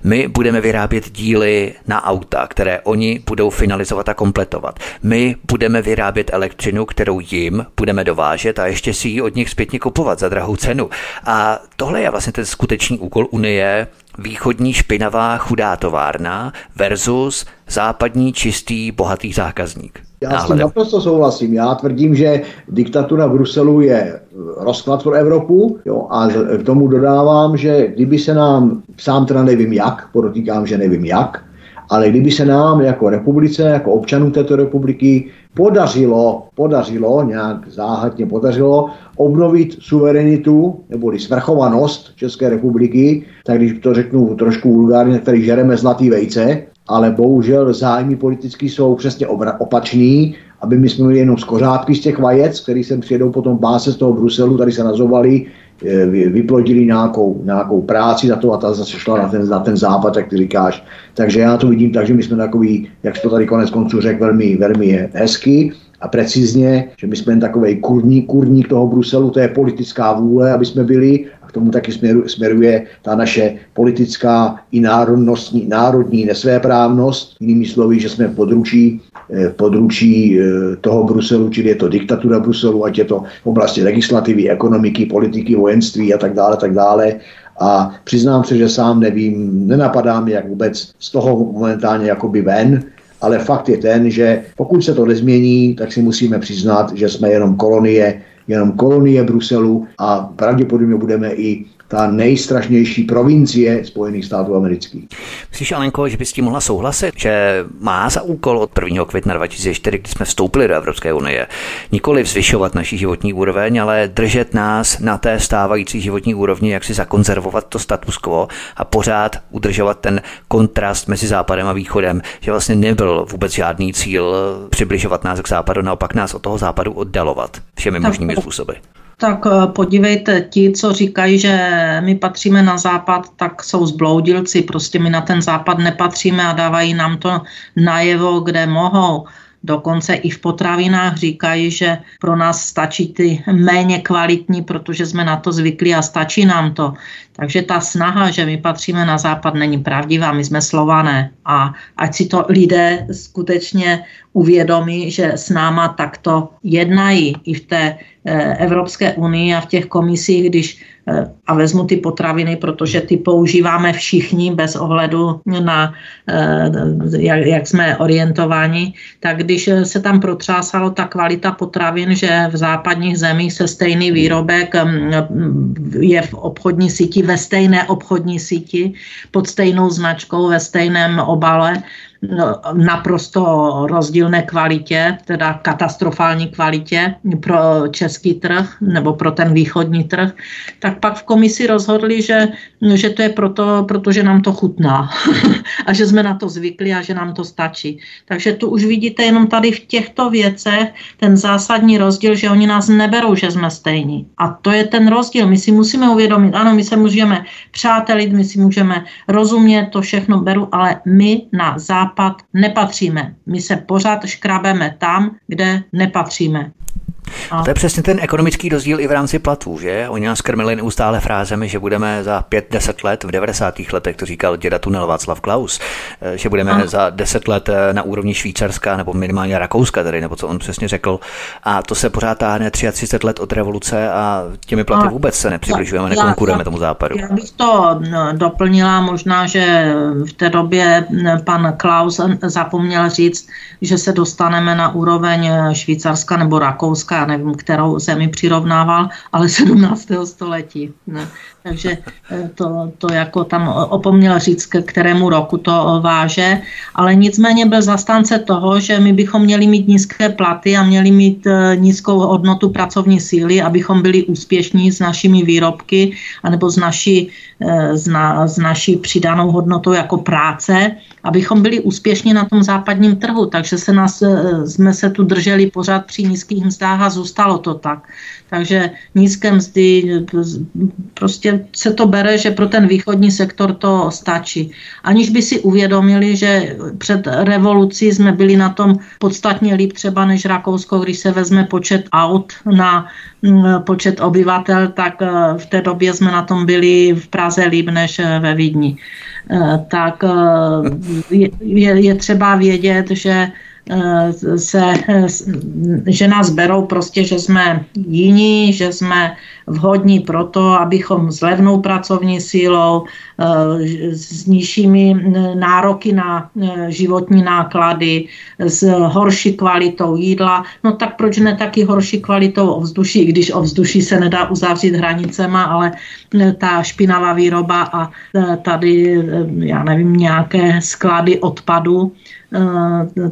My budeme vyrábět díly na auta, které oni budou finalizovat a kompletovat. My budeme vyrábět elektřinu, kterou jim budeme dovážet a ještě si ji od nich zpětně kupovat za drahou cenu. A tohle je vlastně ten skutečný úkol Unie Východní špinavá chudá továrna versus západní čistý bohatý zákazník. Já s tím naprosto souhlasím. Já tvrdím, že diktatura Bruselu je rozklad pro Evropu, jo, a k tomu dodávám, že kdyby se nám, sám teda nevím jak, podotýkám, že nevím jak, ale kdyby se nám jako republice, jako občanům této republiky podařilo, podařilo, nějak záhadně podařilo, obnovit suverenitu, neboli svrchovanost České republiky, tak když to řeknu trošku vulgárně, který žereme zlatý vejce, ale bohužel zájmy politický jsou přesně obra- opačný, aby my jsme měli jenom skořápky z těch vajec, který sem přijedou potom báse z toho Bruselu, tady se nazovali, vyplodili nějakou, nějakou práci za to a ta zase šla na ten, na ten západ, jak ty říkáš. Takže já to vidím tak, že my jsme takový, jak to tady konec konců řekl, velmi, velmi hezky a precizně, že my jsme jen takovej kurník, kurník toho Bruselu, to je politická vůle, aby jsme byli, a k tomu taky směru, směruje ta naše politická i národnostní, národní nesvéprávnost, jinými slovy, že jsme v područí, područí toho Bruselu, čili je to diktatura Bruselu, ať je to v oblasti legislativy, ekonomiky, politiky, vojenství a tak dále, tak dále. A přiznám se, že sám nevím, nenapadá mi jak vůbec z toho momentálně jakoby ven, ale fakt je ten, že pokud se to nezmění, tak si musíme přiznat, že jsme jenom kolonie, jenom kolonie Bruselu a pravděpodobně budeme i ta nejstrašnější provincie Spojených států amerických. Myslíš, Alenko, že bys tím mohla souhlasit, že má za úkol od prvního května dva tisíce čtyři, kdy jsme vstoupili do Evropské unie, nikoli zvyšovat naši životní úroveň, ale držet nás na té stávající životní úrovni, jak si zakonzervovat to status quo a pořád udržovat ten kontrast mezi západem a východem, že vlastně nebyl vůbec žádný cíl přibližovat nás k západu, naopak nás od toho západu oddalovat všemi možnými způsoby. Tak podívejte, ti, co říkají, že my patříme na západ, tak jsou zbloudilci, prostě my na ten západ nepatříme a dávají nám to najevo, kde mohou. Dokonce i v potravinách říkají, že pro nás stačí ty méně kvalitní, protože jsme na to zvyklí a stačí nám to. Takže ta snaha, že my patříme na západ, není pravdivá, my jsme Slované. A ať si to lidé skutečně uvědomí, že s náma takto jednají i v té Evropské unii a v těch komisích, když a vezmu ty potraviny, protože ty používáme všichni bez ohledu na, jak, jak jsme orientováni, tak když se tam protřásalo ta kvalita potravin, že v západních zemích se stejný výrobek je v obchodní síti, ve stejné obchodní síti, pod stejnou značkou, ve stejném obale, naprosto rozdílné kvalitě, teda katastrofální kvalitě pro český trh nebo pro ten východní trh, tak pak v komisi rozhodli, že, že to je proto, protože nám to chutná a že jsme na to zvykli a že nám to stačí. Takže tu už vidíte jenom tady v těchto věcech ten zásadní rozdíl, že oni nás neberou, že jsme stejní. A to je ten rozdíl. My si musíme uvědomit, ano, my se můžeme přátelit, my si můžeme rozumět, to všechno beru, ale my na západ nepatříme. My se pořád škrabeme tam, kde nepatříme. A to je přesně ten ekonomický rozdíl i v rámci platů, že? Oni nás krmili neustále frázemi, že budeme za pět deset let, v devadesátých letech to říkal děda tunel Václav Klaus, že budeme a. za deset let na úrovni Švýcarska nebo minimálně Rakouska tady, nebo co on přesně řekl. A to se pořád táhne třicet tři let od revoluce a těmi platy a. vůbec se nepřibližujeme, nekonkurujeme já, tomu západu. Já bych to doplnila možná, že v té době pan Klaus zapomněl říct, že se dostaneme na úroveň Švýcarska nebo Rakouska, já nevím, kterou zemi přirovnával, ale sedmnáctého století. Ne. Takže to, to jako tam opomněl říct, k kterému roku to váže, ale nicméně byl zastánce toho, že my bychom měli mít nízké platy a měli mít nízkou hodnotu pracovní síly, abychom byli úspěšní s našimi výrobky anebo s naší, s na, s naší přidanou hodnotou jako práce, abychom byli úspěšní na tom západním trhu, takže se nás, jsme se tu drželi pořád při nízkých mzdách a zůstalo to tak. Takže nízké mzdy, prostě se to bere, že pro ten východní sektor to stačí. Aniž by si uvědomili, že před revolucí jsme byli na tom podstatně líp třeba než Rakousko, když se vezme počet aut na počet obyvatel, tak v té době jsme na tom byli v Praze líp než ve Vídni. Tak je, je, je třeba vědět, že Se, že nás berou prostě, že jsme jiní, že jsme vhodní pro to, abychom s levnou pracovní sílou, s nižšími nároky na životní náklady, s horší kvalitou jídla, no tak proč ne taky horší kvalitou ovzduší, i když ovzduší se nedá uzavřít hranicema, ale ta špinavá výroba a tady, já nevím, nějaké sklady odpadu,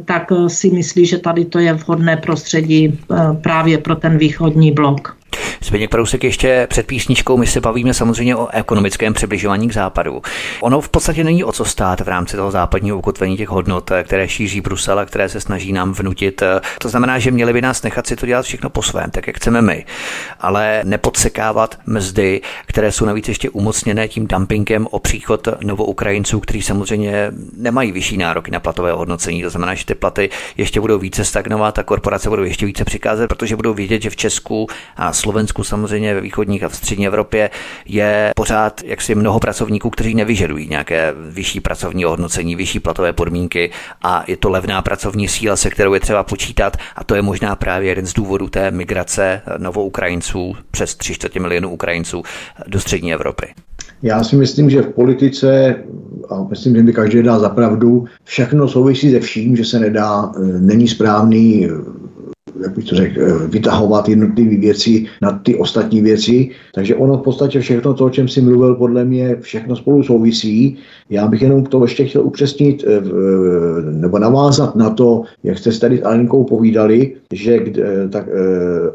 tak si myslí, že tady to je vhodné prostředí právě pro ten východní blok. Zbyněk Prousek, ještě před písničkou, my se bavíme samozřejmě o ekonomickém přibližování k západu. Ono v podstatě není o co stát v rámci toho západního ukotvení těch hodnot, které šíří Brusel a které se snaží nám vnutit. To znamená, že měli by nás nechat si to dělat všechno po svém, tak jak chceme my, ale nepodsekávat mzdy, které jsou navíc ještě umocněné tím dumpingem o příchod novoukrajinců, kteří samozřejmě nemají vyšší nároky na platové hodnocení. To znamená, že ty platy ještě budou více stagnovat a korporace budou ještě více přikázat, protože budou vědět, že v Česku a Slovensku, samozřejmě ve východních a v střední Evropě, je pořád jaksi mnoho pracovníků, kteří nevyžadují nějaké vyšší pracovní hodnocení, vyšší platové podmínky, a je to levná pracovní síla, se kterou je třeba počítat, a to je možná právě jeden z důvodů té migrace novoukrajinců, přes tři čtvrtě milionu Ukrajinců do střední Evropy. Já si myslím, že v politice, a myslím, že mi každý dá za pravdu, všechno souvisí se vším, že se nedá, není správný, jak bych to řekl, vytahovat jednotlivé věci na ty ostatní věci. Takže ono v podstatě všechno to, o čem jsem mluvil, podle mě všechno spolu souvisí. Já bych jenom to ještě chtěl upřesnit nebo navázat na to, jak jste tady s Alenkou povídali, že tak,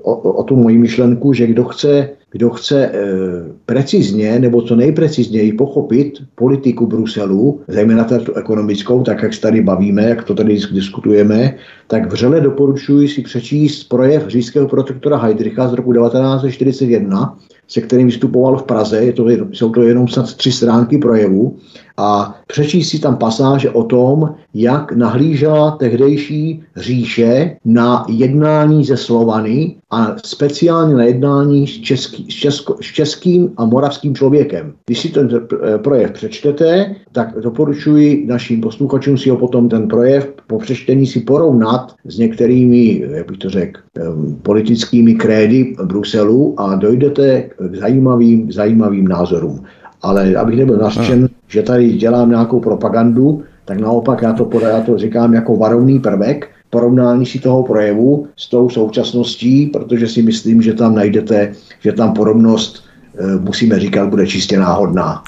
o, o tu moji myšlenku, že kdo chce, kdo chce precizně nebo co nejprecizněji pochopit politiku Bruselu, zejména tu ekonomickou, tak jak se tady bavíme, jak to tady diskutujeme, tak vřele doporučuji si přečíst projev říšského protektora Heydricha z roku devatenáct set čtyřicet jedna, se kterým vystupoval v Praze. Je to, jsou to jenom snad tři stránky projevu, a přečíst si tam pasáže o tom, jak nahlížela tehdejší říše na jednání se Slovany a speciálně na jednání s, český, s, česko, s českým a moravským člověkem. Když si ten projev přečtete, tak doporučuji našim posluchačům si ho potom ten projev po přečtení si porovnat s některými, jak bych to řekl, politickými krédy Bruselu, a dojdete k zajímavým, zajímavým názorům. Ale abych nebyl nařčen, že tady dělám nějakou propagandu, tak naopak já to, poda, já to říkám jako varovný prvek, porovnání si toho projevu s tou současností, protože si myslím, že tam najdete, že tam podobnost, musíme říkat, bude čistě náhodná.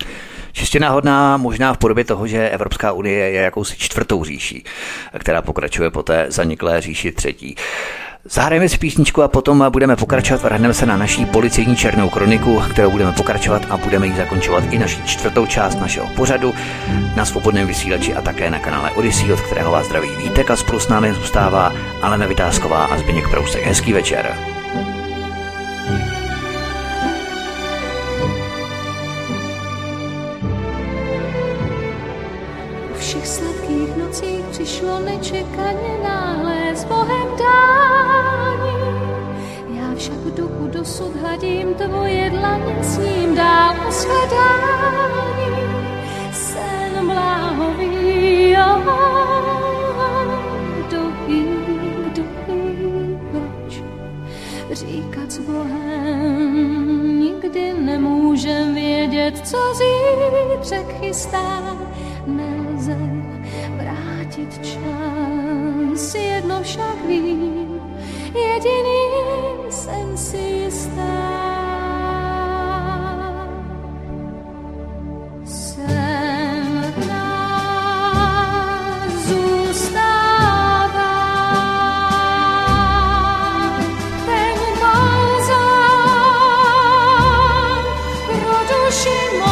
Čistě náhodná, možná v podobě toho, že Evropská unie je jakousi čtvrtou říší, která pokračuje po té zaniklé říši třetí. Zahrajeme si písničku a potom budeme pokračovat, vrhneme se na naší policejní černou kroniku, kterou budeme pokračovat a budeme ji zakončovat i naší čtvrtou část našeho pořadu na Svobodném vysílači a také na kanále Odysea, od kterého vás zdraví Vítek a spolu s námi zůstává Alena Vitásková a Zbyněk Prousek. Hezký večer. V všech sladkých nocích přišlo nečekaně náhle s Bohem dání. Já však duchu dosud hladím tvoje dlaně, s ním dál o shledání. Sen bláhový, oh, oh, kdo ví, kdo ví, proč říkat s Bohem nikdy nemůžem vědět, co zítřek chystá. Nelze vrátit čas, jedno však vím, jediným jsem si jistá. Jsem rád, zůstává ten balzám pro duši mou.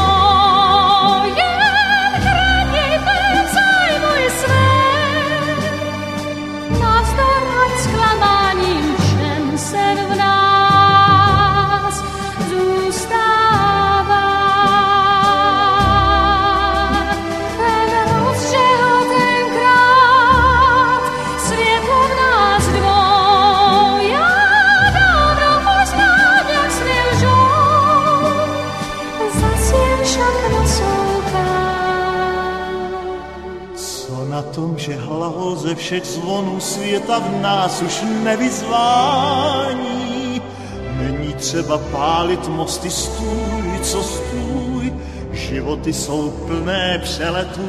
Ze všech zvonů světa v nás už nevyzvání. Není třeba pálit mosty, stůj, co stůj, životy jsou plné přeletů.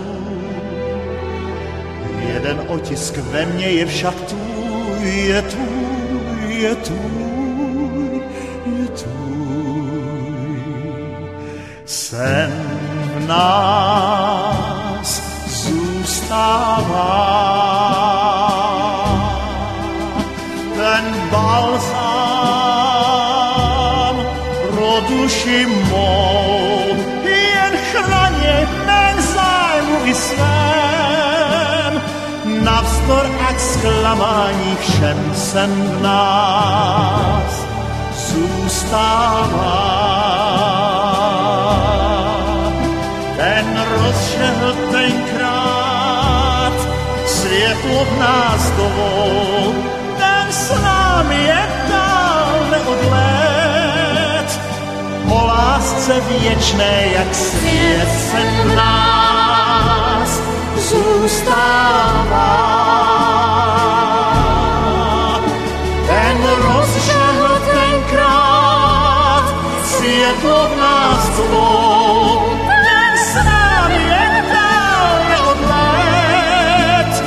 Jeden otisk ve mně je však tvůj, je tvůj, je tvůj, je tvůj. Sen v nás zůstává. Balzám pro duši mou, jen chraně mém zájmu i svém, navzdor ať zklamání všem sem v nás zůstává. Ten rozžehl tenkrát světlo v nás dovol, ten snad je dál neodlét, o lásce věčné, jak svět sem v nás zůstává. Ten rozžehl tenkrát světlo v nás tvou, ten s námi je dál neodlét,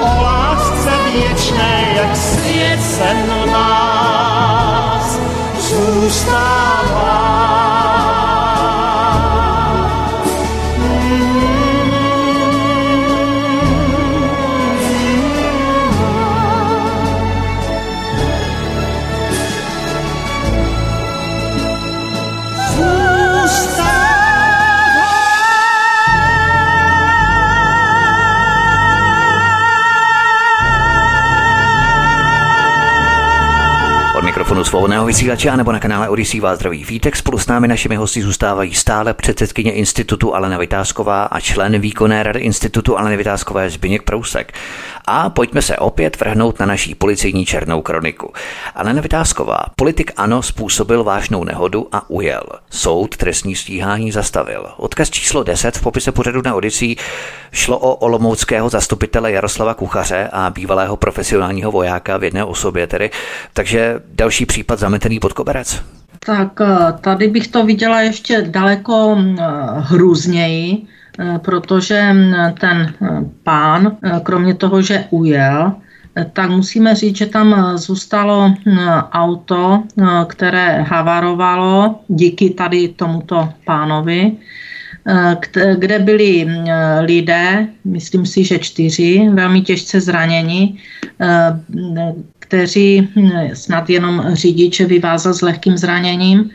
o lásce věčné, jak svět sem v nás zůstává. Svobodného vysílače nebo na kanále Odysea vás zdraví Vítek. Spolu s námi našimi hosty zůstávají stále předsedkyně Institutu Alena Vitásková a člen výkonné rady Institutu Aleny Vitáskové Zbyněk Prousek. A pojďme se opět vrhnout na naší policejní černou kroniku. Alena Vitásková, politik ANO, způsobil vážnou nehodu a ujel. Soud trestní stíhání zastavil. Odkaz číslo deset v popise pořadu na Odysea šlo o olomouckého zastupitele Jaroslava Kuchaře a bývalého profesionálního vojáka v jedné osobě tedy. Takže další případ zametený pod koberec. Tak tady bych to viděla ještě daleko hrůzněji, protože ten pán, kromě toho, že ujel, tak musíme říct, že tam zůstalo auto, které havarovalo díky tady tomuto pánovi, kde byli lidé, myslím si, že čtyři, velmi těžce zraněni, kteří snad jenom řidič vyvázal s lehkým zraněním,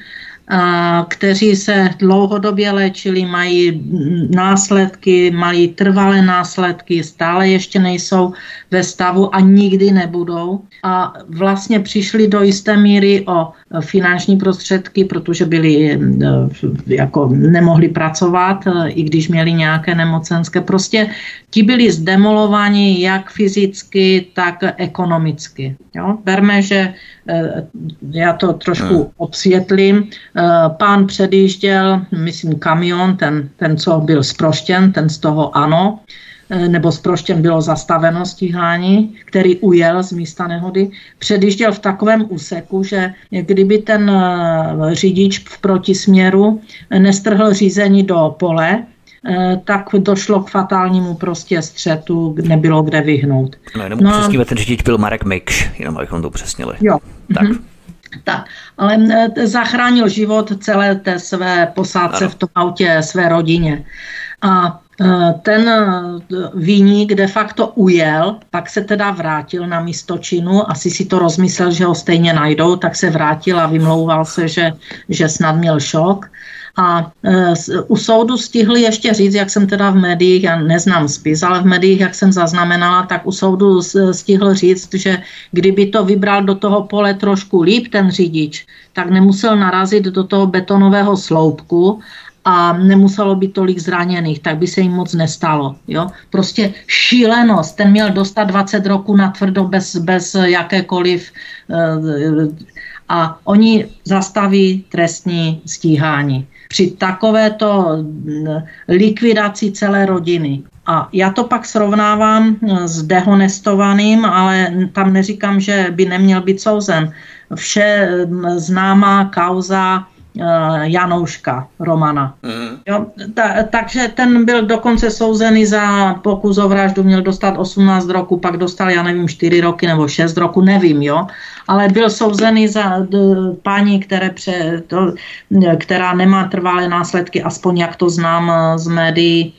kteří se dlouhodobě léčili, mají následky, mají trvalé následky, stále ještě nejsou ve stavu a nikdy nebudou. A vlastně přišli do jisté míry o finanční prostředky, protože byli, jako nemohli pracovat, i když měli nějaké nemocenské. Prostě ti byli zdemolováni jak fyzicky, tak ekonomicky. Jo? Berme, že já to trošku obsvětlím. Pán předjížděl, myslím, kamion, ten, ten, co byl zproštěn, ten z toho ANO, nebo zproštěn bylo zastaveno stíhání, který ujel z místa nehody, předjížděl v takovém úseku, že kdyby ten řidič v protisměru nestrhl řízení do pole, tak došlo k fatálnímu prostě střetu, nebylo kde vyhnout. No, jenom no, přesníme, ten řidič byl Marek Mikš, jenom abychom to upřesnili. Jo. Tak. Mm-hmm. Tak, ale zachránil život celé té své posádce ano. V tom autě, své rodině. A ten viník de facto ujel, pak se teda vrátil na místo činu, asi si to rozmyslel, že ho stejně najdou, tak se vrátil a vymlouval se, že, že snad měl šok. A u soudu stihli ještě říct, jak jsem teda v médiích, já neznám spis, ale v médiích, jak jsem zaznamenala, tak u soudu stihl říct, že kdyby to vybral do toho pole trošku líp ten řidič, tak nemusel narazit do toho betonového sloupku a nemuselo by tolik zraněných, tak by se jim moc nestalo. Jo? Prostě šílenost, ten měl dostat dvacet roků na tvrdo bez, bez jakékoliv... A oni zastaví trestní stíhání. při takovéto likvidaci celé rodiny. A já to pak srovnávám s dehonestovaným, ale tam neříkám, že by neměl být souzen. Vše známá kauza Janouška Romana. Mm. Jo, ta, takže ten byl dokonce souzený za pokus o vraždu, měl dostat osmnáct roků, pak dostal, já nevím, čtyři roky nebo šest roku, nevím, jo. Ale byl souzený za d, paní, které pře, to, která nemá trvalé následky, aspoň jak to znám z médií,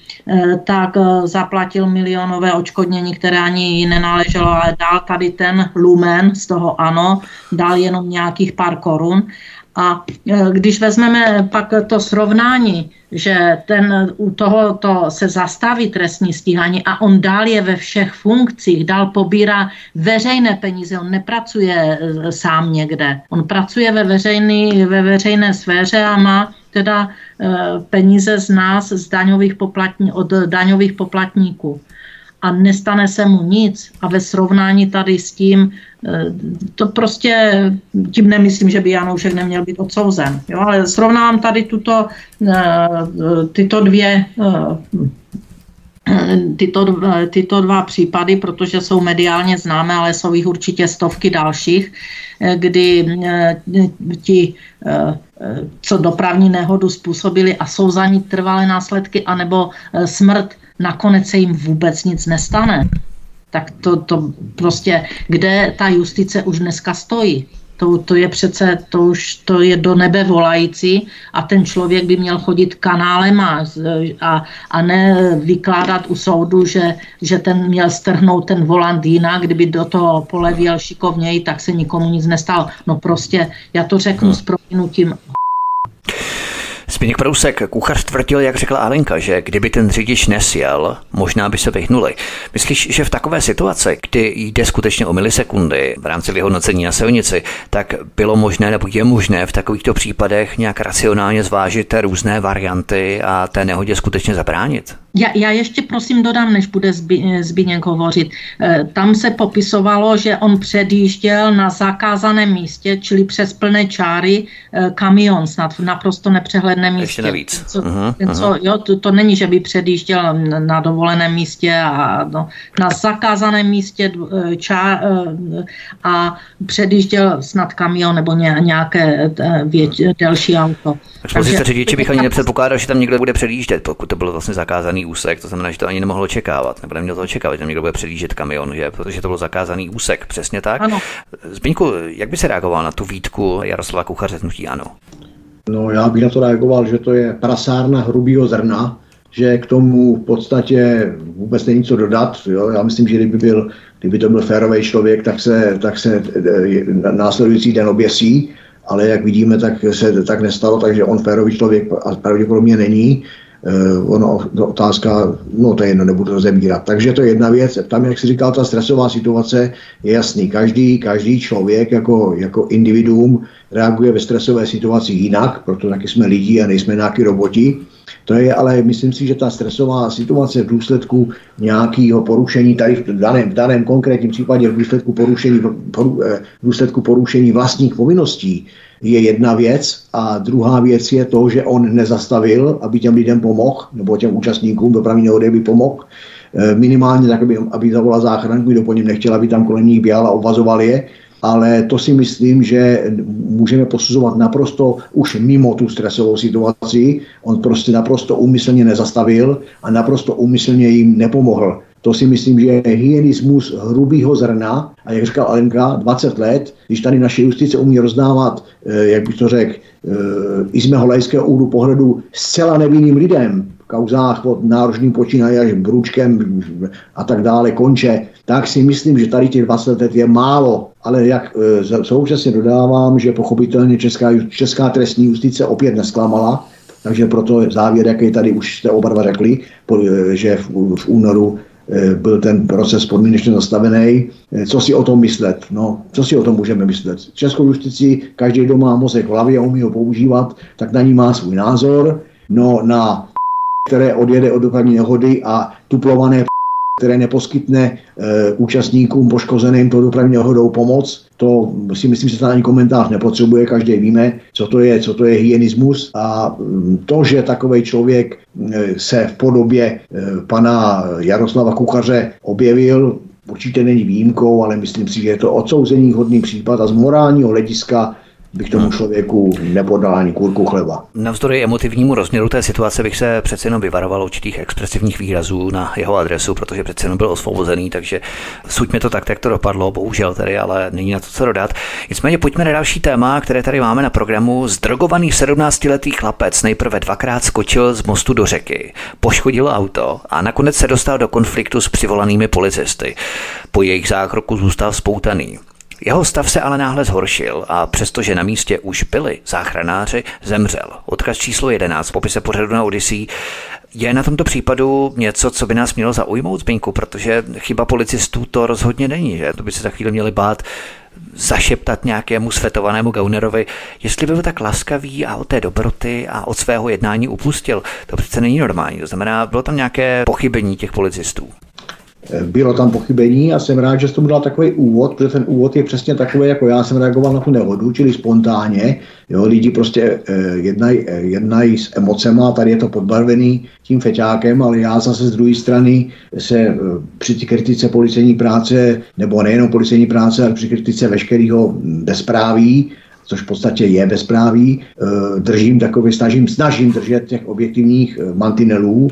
tak zaplatil milionové odškodnění, které ani nenáleželo, ale dal tady ten lumen z toho ANO, dal jenom nějakých pár korun. A když vezmeme pak to srovnání, že ten, u tohoto se zastaví trestní stíhání a on dál je ve všech funkcích, dál pobírá veřejné peníze, on nepracuje sám někde. On pracuje ve, veřejný, ve veřejné sféře a má teda peníze z nás, z daňových poplatní, od daňových poplatníků. A nestane se mu nic. A ve srovnání tady s tím, to prostě, tím nemyslím, že by Janoušek neměl být odsouzen. Jo, ale srovnám tady tuto, tyto dvě, tyto, tyto dva případy, protože jsou mediálně známé, ale jsou jich určitě stovky dalších, kdy ti, co dopravní nehodu způsobili a jsou za ní trvalé následky, anebo smrt, nakonec se jim vůbec nic nestane. Tak to, to prostě, kde ta justice už dneska stojí? To, to je přece, to už to je do nebe volající a ten člověk by měl chodit kanálem a, a, a ne vykládat u soudu, že, že ten měl strhnout ten volant jinak, kdyby do toho polevil šikovněji, tak se nikomu nic nestalo. No prostě, já to řeknu s prominutím. Zbyněk Prousek, Kuchař tvrdil, jak řekla Alenka, že kdyby ten řidič nesjel, možná by se vyhnuli. Myslíš, že v takové situaci, kdy jde skutečně o milisekundy v rámci vyhodnocení na silnici, tak bylo možné nebo je možné v takovýchto případech nějak racionálně zvážit té různé varianty a té nehodě skutečně zabránit? Já, já ještě prosím dodám, než bude Zbyněk hovořit. E, tam se popisovalo, že on předjížděl na zakázaném místě, čili přes plné čáry e, kamion, snad naprosto nepřehledném místě. Ještě navíc. Co, aha, co, aha. Jo, to, to není, že by předjížděl na dovoleném místě a no, na zakázaném místě čár, a předjížděl snad kamion nebo ně, nějaké věč, delší auto. Z pozice řidiče bych ani nepředpokládal, že tam někdo bude předjíždět, pokud to bylo vlastně zakázaný úsek, to znamená, že to ani nemohlo očekávat, nebo nemělo to očekávat, že tam někdo bude předjíždět kamion, že? Protože to byl zakázaný úsek, přesně tak. Ano. Zbyňku, jak by se reagoval na tu výtku Jaroslava Kuchaře z hnutí ANO? No, já bych na to reagoval, že to je prasárna hrubýho zrna, že k tomu v podstatě vůbec není co dodat. Jo? Já myslím, že kdyby, byl, kdyby to byl férový člověk, tak se, tak se následující den oběsí, ale jak vidíme, tak se tak nestalo, takže on férový člověk pravděpodobně není. Uh, ono, otázka, no to je jedno, nebudu to zabírat. Takže to je jedna věc. Tam, jak jsi říkal, ta stresová situace je jasný. Každý, každý člověk jako, jako individuum reaguje ve stresové situaci jinak, proto taky jsme lidi a nejsme nějaký roboti. To je ale, myslím si, že ta stresová situace v důsledku nějakého porušení, tady v daném, v daném konkrétním případě v důsledku porušení, poru, v důsledku porušení vlastních povinností, je jedna věc a druhá věc je to, že on nezastavil, aby těm lidem pomohl, nebo těm účastníkům dopravní nehody by pomohl, minimálně tak, aby, aby zavolal záchranku, kdo po něm nechtěl, aby tam kolem nich běhal a obvazoval je, ale to si myslím, že můžeme posuzovat naprosto už mimo tu stresovou situaci, on prostě naprosto úmyslně nezastavil a naprosto úmyslně jim nepomohl. To si myslím, že je hyenismus hrubýho zrna a jak říkal Alenka, dvacet let, když tady naše justice umí rozdávat, jak bych to řekl, i z mého laického úhlu pohledu zcela nevinným lidem v kauzách od náročným počínají až Bručkem a tak dále konče, tak si myslím, že tady těch dvacet let je málo. Ale jak současně dodávám, že pochopitelně česká, česká trestní justice opět nesklamala, takže proto závěr, jaký tady už jste oba dva řekli, že v, v únoru byl ten proces podmínečně zastavený. Co si o tom myslet? No, co si o tom můžeme myslet? Českou justici, každý, kdo má mozek v hlavě a umí ho používat, tak na ní má svůj názor. No, na které odjede od dopravní nehody a tuplované které neposkytne e, účastníkům poškozeným pro dopravní nehodou pomoc. To si myslím, že se ani komentář nepotřebuje, každý víme, co to je, co to je hyenismus. A to, že takový člověk se v podobě pana Jaroslava Kuchaře objevil, určitě není výjimkou, ale myslím si, že je to odsouzení hodný případ a z morálního hlediska bych tomu člověku nepodal ani kůrku chleba. Navzdory emotivnímu rozměru té situace bych se přece jenom vyvaroval určitých expresivních výrazů na jeho adresu, protože přece jenom byl osvobozený, takže suďme to tak, jak to dopadlo, bohužel tedy, ale není na to co dodat. Nicméně pojďme na další téma, které tady máme na programu. Zdrogovaný sedmnáctiletý chlapec nejprve dvakrát skočil z mostu do řeky, poškodil auto a nakonec se dostal do konfliktu s přivolanými policisty. Po jejich zákroku zůstal spoutaný. Jeho stav se ale náhle zhoršil a přestože na místě už byli záchranáři, zemřel. Odkaz číslo jedenáct v popise pořadu na Odysea. Je na tomto případu něco, co by nás mělo zaujmout, Zbyňku, protože chyba policistů to rozhodně není, že? To by se za chvíli měli bát zašeptat nějakému svetovanému gaunerovi, jestli byl tak laskavý a od té dobroty a od svého jednání upustil. To přece není normální, to znamená, bylo tam nějaké pochybení těch policistů. Bylo tam pochybení a jsem rád, že jsem dal takový úvod, protože ten úvod je přesně takový, jako já jsem reagoval na tu nehodu, čili spontánně. Jo, lidi prostě eh, jednají jednaj s emocema, tady je to podbarvený tím feťákem, ale já zase z druhé strany se eh, při kritice policejní práce, nebo nejenom policejní práce, ale při kritice veškerého bezpráví, což v podstatě je bezpráví, eh, držím takový, snažím, snažím držet těch objektivních eh, mantinelů.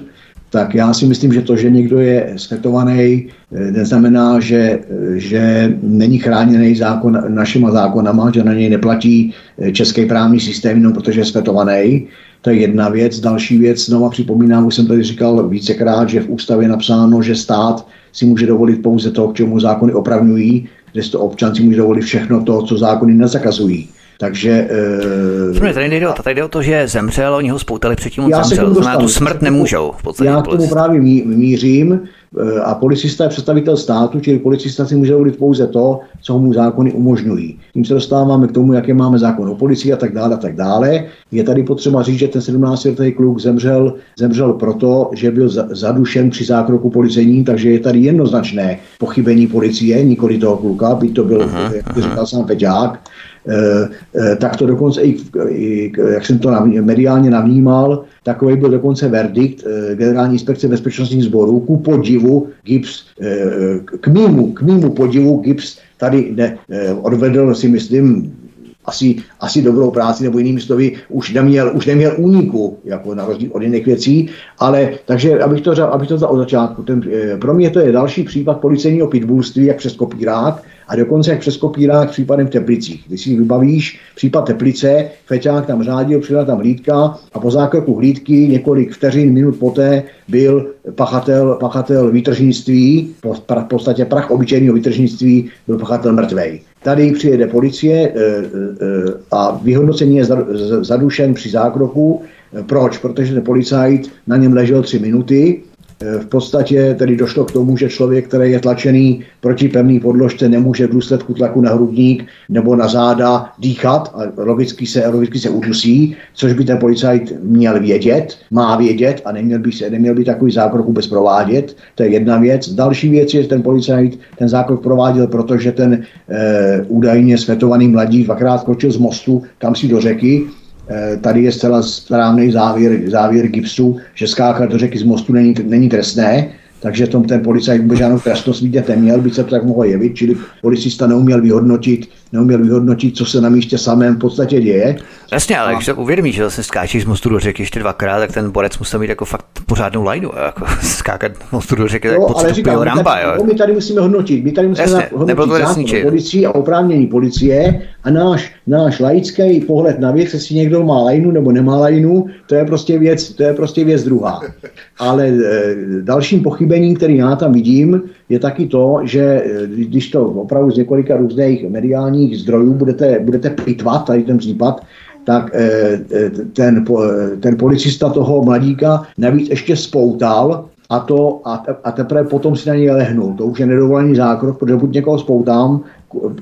Tak já si myslím, že to, že někdo je světovaný, neznamená, že, že není chráněný zákon, našima zákonama, že na něj neplatí český právní systém, no, protože je světovaný. To je jedna věc. Další věc, znova připomínám, už jsem tady říkal vícekrát, že v ústavě je napsáno, že stát si může dovolit pouze to, k čemu zákony opravňují, kdežto občan si může dovolit všechno to, co zákony nezakazují. Takže eh tady nejde o to, tady jde o to, že zemřel, oni ho spoutali předtím, on zemřel, znamená tu smrt nemůžou v podstatě. Já k tomu právě mířím a policista je představitel státu, čili policista si může dovolit pouze to, co mu zákony umožňují. Tím se dostáváme k tomu, jaké máme zákon o policii a tak dále a tak dále. Je tady potřeba říct, že ten sedmnáctiletý kluk zemřel, zemřel proto, že byl zadušen při zákroku policejním, takže je tady jednoznačné pochybení policie, nikoli toho kluka, byť to byl, aha, jak říkal sám feťák. Tak to dokonce i, jak jsem to mediálně navnímal, takový byl dokonce verdikt Generální inspekce bezpečnostních sborů. Ku podivu Gibbs, k mému, k mému podivu Gibbs tady ne, odvedl, si myslím, asi, asi dobrou práci, nebo jinými slovy, už neměl, už neměl úniku, jako na rozdíl od jiných věcí, ale takže, abych to vzal od začátku, ten, pro mě to je další případ policejního pitbullství, jak přes kopírák, a dokonce jak přes kopírák případem v Teplicích. Když si vybavíš případ Teplice, feťák tam řádil, přijela tam hlídka a po zákroku hlídky několik vteřin, minut poté byl pachatel, pachatel výtržnictví, v podstatě prach obyčejného výtržnictví, byl pachatel mrtvej. Tady přijede policie a vyhodnocení je zadušen při zákroku. Proč? Protože ten policajt na něm ležel tři minuty. V podstatě tedy došlo k tomu, že člověk, který je tlačený proti pevné podložce, nemůže v důsledku tlaku na hrudník nebo na záda dýchat a logicky se, logicky se udusí, což by ten policajt měl vědět, má vědět a neměl by, se, neměl by takový zákrok vůbec provádět. To je jedna věc. Další věc je, že ten policajt ten zákrok prováděl, protože ten e, údajně světovaný mladík dvakrát skočil z mostu, kam si do řeky. Tady je zcela správný závěr, závěr Gibbsu, že skákat do řeky z mostu není, není trestné, takže tom ten policajt vůbec žádnou trestnost vidět neměl, by se to tak mohlo jevit, čili policista neuměl vyhodnotit, neuměl vyhodnotit, co se na místě samém v podstatě děje. Jasně, ale a... když se uvědomí, že zase skáčí z mostu do řeky ještě dvakrát, tak ten borec musel mít jako fakt pořádnou lajnu, jako skákat z mostu do řeky, tak podstupil rampa. Jo. My tady musíme hodnotit, my tady musíme Jasně, hodnotit policii a oprávnění policie a náš, náš laický pohled na věc, jestli někdo má lajnu nebo nemá lajnu, to je prostě věc, to je prostě věc druhá. Ale e, dalším pochybením, který já tam vidím, je taky to, že když to opravdu z několika různých mediálních zdrojů budete, budete pitvat tady ten případ, tak ten, ten policista toho mladíka navíc ještě spoutal a, to, a teprve potom si na něj lehnul. To už je nedovolený zákrok, protože buď někoho spoutám,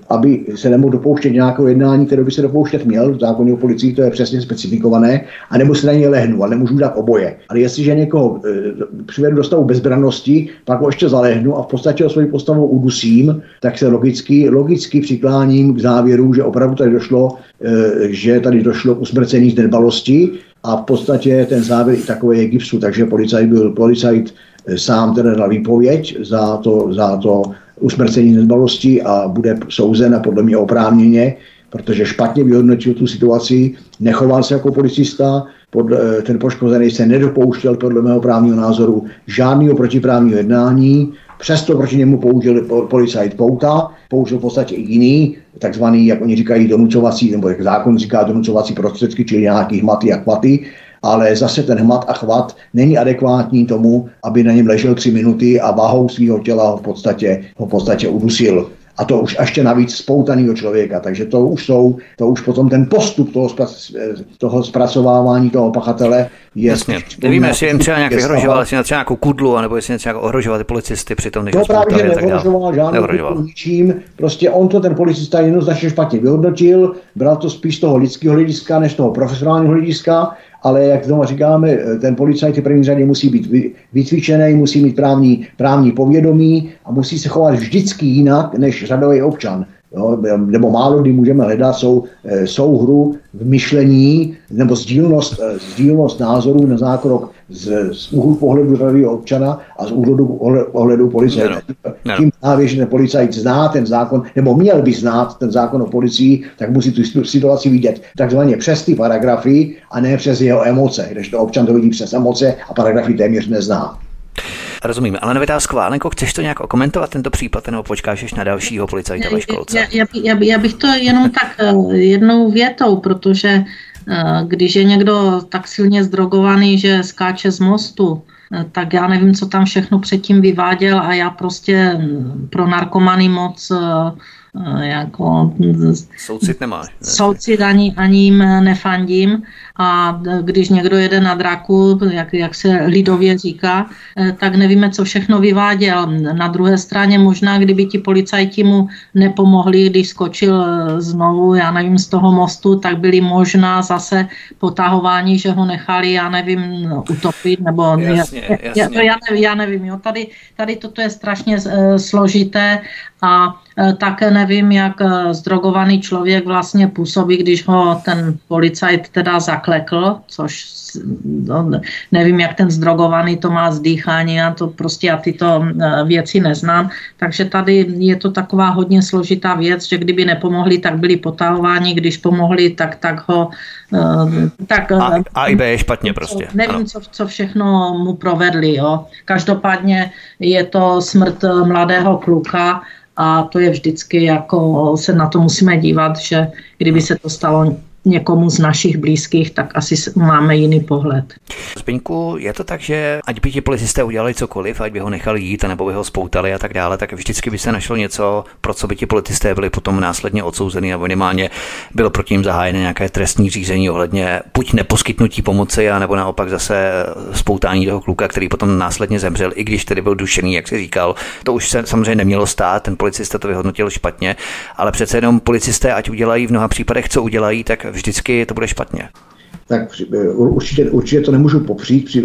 aby se nemohl dopouštět nějakého jednání, které by se dopouštět měl, v zákoně o policii to je přesně specifikované, anebo se na něj lehnu, ale nemůžu dát oboje. Ale jestliže někoho e, přivedu do stavu bezbrannosti, pak ho ještě zalehnu a v podstatě o svoji postavu udusím, tak se logicky, logicky přikláním k závěru, že opravdu tady došlo, e, že tady došlo k usmrcení z nedbalosti a v podstatě ten závěr i takový je gipsu, takže policajt byl policajt sám teda dal výpověď za to, za to usmrcení nedbalosti a bude souzen a podle mě oprávněně, protože špatně vyhodnotil tu situaci, nechoval se jako policista, podle, ten poškozený se nedopouštěl podle mého právního názoru žádného protiprávního jednání, přesto proti němu použil policajt pouta, použil v podstatě i jiný, takzvaný, jak oni říkají, donucovací, nebo jak zákon říká, donucovací prostředky, čili nějaký hmaty a chvaty, ale zase ten hmat a chvat není adekvátní tomu, aby na něm ležel tři minuty a váhou svého těla ho v podstatě, ho v podstatě udusil. A to už ještě navíc spoutanýho člověka. Takže to už jsou, to už potom ten postup toho, zprac, toho zpracovávání toho pachatele je... Jasně, nevíme, jestli jim třeba nějak vyhrožoval, jestli třeba nějakou kudlu, anebo jestli nějak ohrožoval ty policisty při tom, než to právě neohrožoval žádným ničím. Prostě on to ten policista jednoznačně špatně vyhodnotil, bral to spíš z toho lidského hlediska, než toho profesionálního hlediska, ale jak znovu říkáme, ten policajt v první řadě musí být vycvičený, musí mít právní, právní povědomí a musí se chovat vždycky jinak než řadový občan. Jo, nebo málo kdy můžeme hledat sou, souhru v myšlení nebo sdílnost, sdílnost názorů na zákrok z, z úhlu pohledu řadového občana a z úhlu ohledu policie. No. Tím právě, že ten policajt zná ten zákon, nebo měl by znát ten zákon o policii, tak musí tu situaci vidět takzvaně přes ty paragrafy a ne přes jeho emoce, když to občan to vidí přes emoce a paragrafy téměř nezná. Rozumím. Alena Vitásková, Alenko, chceš to nějak okomentovat tento případ, nebo počkáš ještě na dalšího policajta ve školce? Já, já, já, já bych to jenom tak jednou větou, protože když je někdo tak silně zdrogovaný, že skáče z mostu, tak já nevím, co tam všechno předtím vyváděl a já prostě pro narkomany moc jako... Soucit nemáš. Ne? Soucit ani, ani jim nefandím a když někdo jede na draku, jak, jak se lidově říká, tak nevíme, co všechno vyváděl. Na druhé straně možná, kdyby ti policajti mu nepomohli, když skočil znovu, já nevím, z toho mostu, tak byli možná zase potahování, že ho nechali, já nevím, utopit, nebo... Jasně, jasně. Já, já, nevím, já nevím, jo, tady, tady toto je strašně uh, složité a také nevím, jak zdrogovaný člověk vlastně působí, když ho ten policajt teda zaklekl, což no, nevím, jak ten zdrogovaný to má zdýchání, já to prostě já tyto věci neznám. Takže tady je to taková hodně složitá věc, že kdyby nepomohli, tak byli potahováni, když pomohli, tak, tak ho... Tak, a, a i B je špatně prostě. Nevím, co, co všechno mu provedli. Jo. Každopádně je to smrt mladého kluka, a to je vždycky, jako se na to musíme dívat, že kdyby se to stalo někomu z našich blízkých, tak asi máme jiný pohled. Zbyňku, je to tak, že ať by ti policisté udělali cokoliv, ať by ho nechali jít, nebo by ho spoutali a tak dále, tak vždycky by se našlo něco, pro co by ti policisté byli potom následně odsouzeni, nebo minimálně bylo proti nim zahájeno nějaké trestní řízení ohledně buď neposkytnutí pomoci, a nebo naopak zase spoutání toho kluka, který potom následně zemřel, i když tedy byl dušený, jak jsi říkal. To už se samozřejmě nemělo stát, ten policista to vyhodnotil špatně, ale přece jenom policisté, ať udělají v mnoha případech, co udělají, tak vždycky to bude špatně. Tak určitě, určitě to nemůžu popřít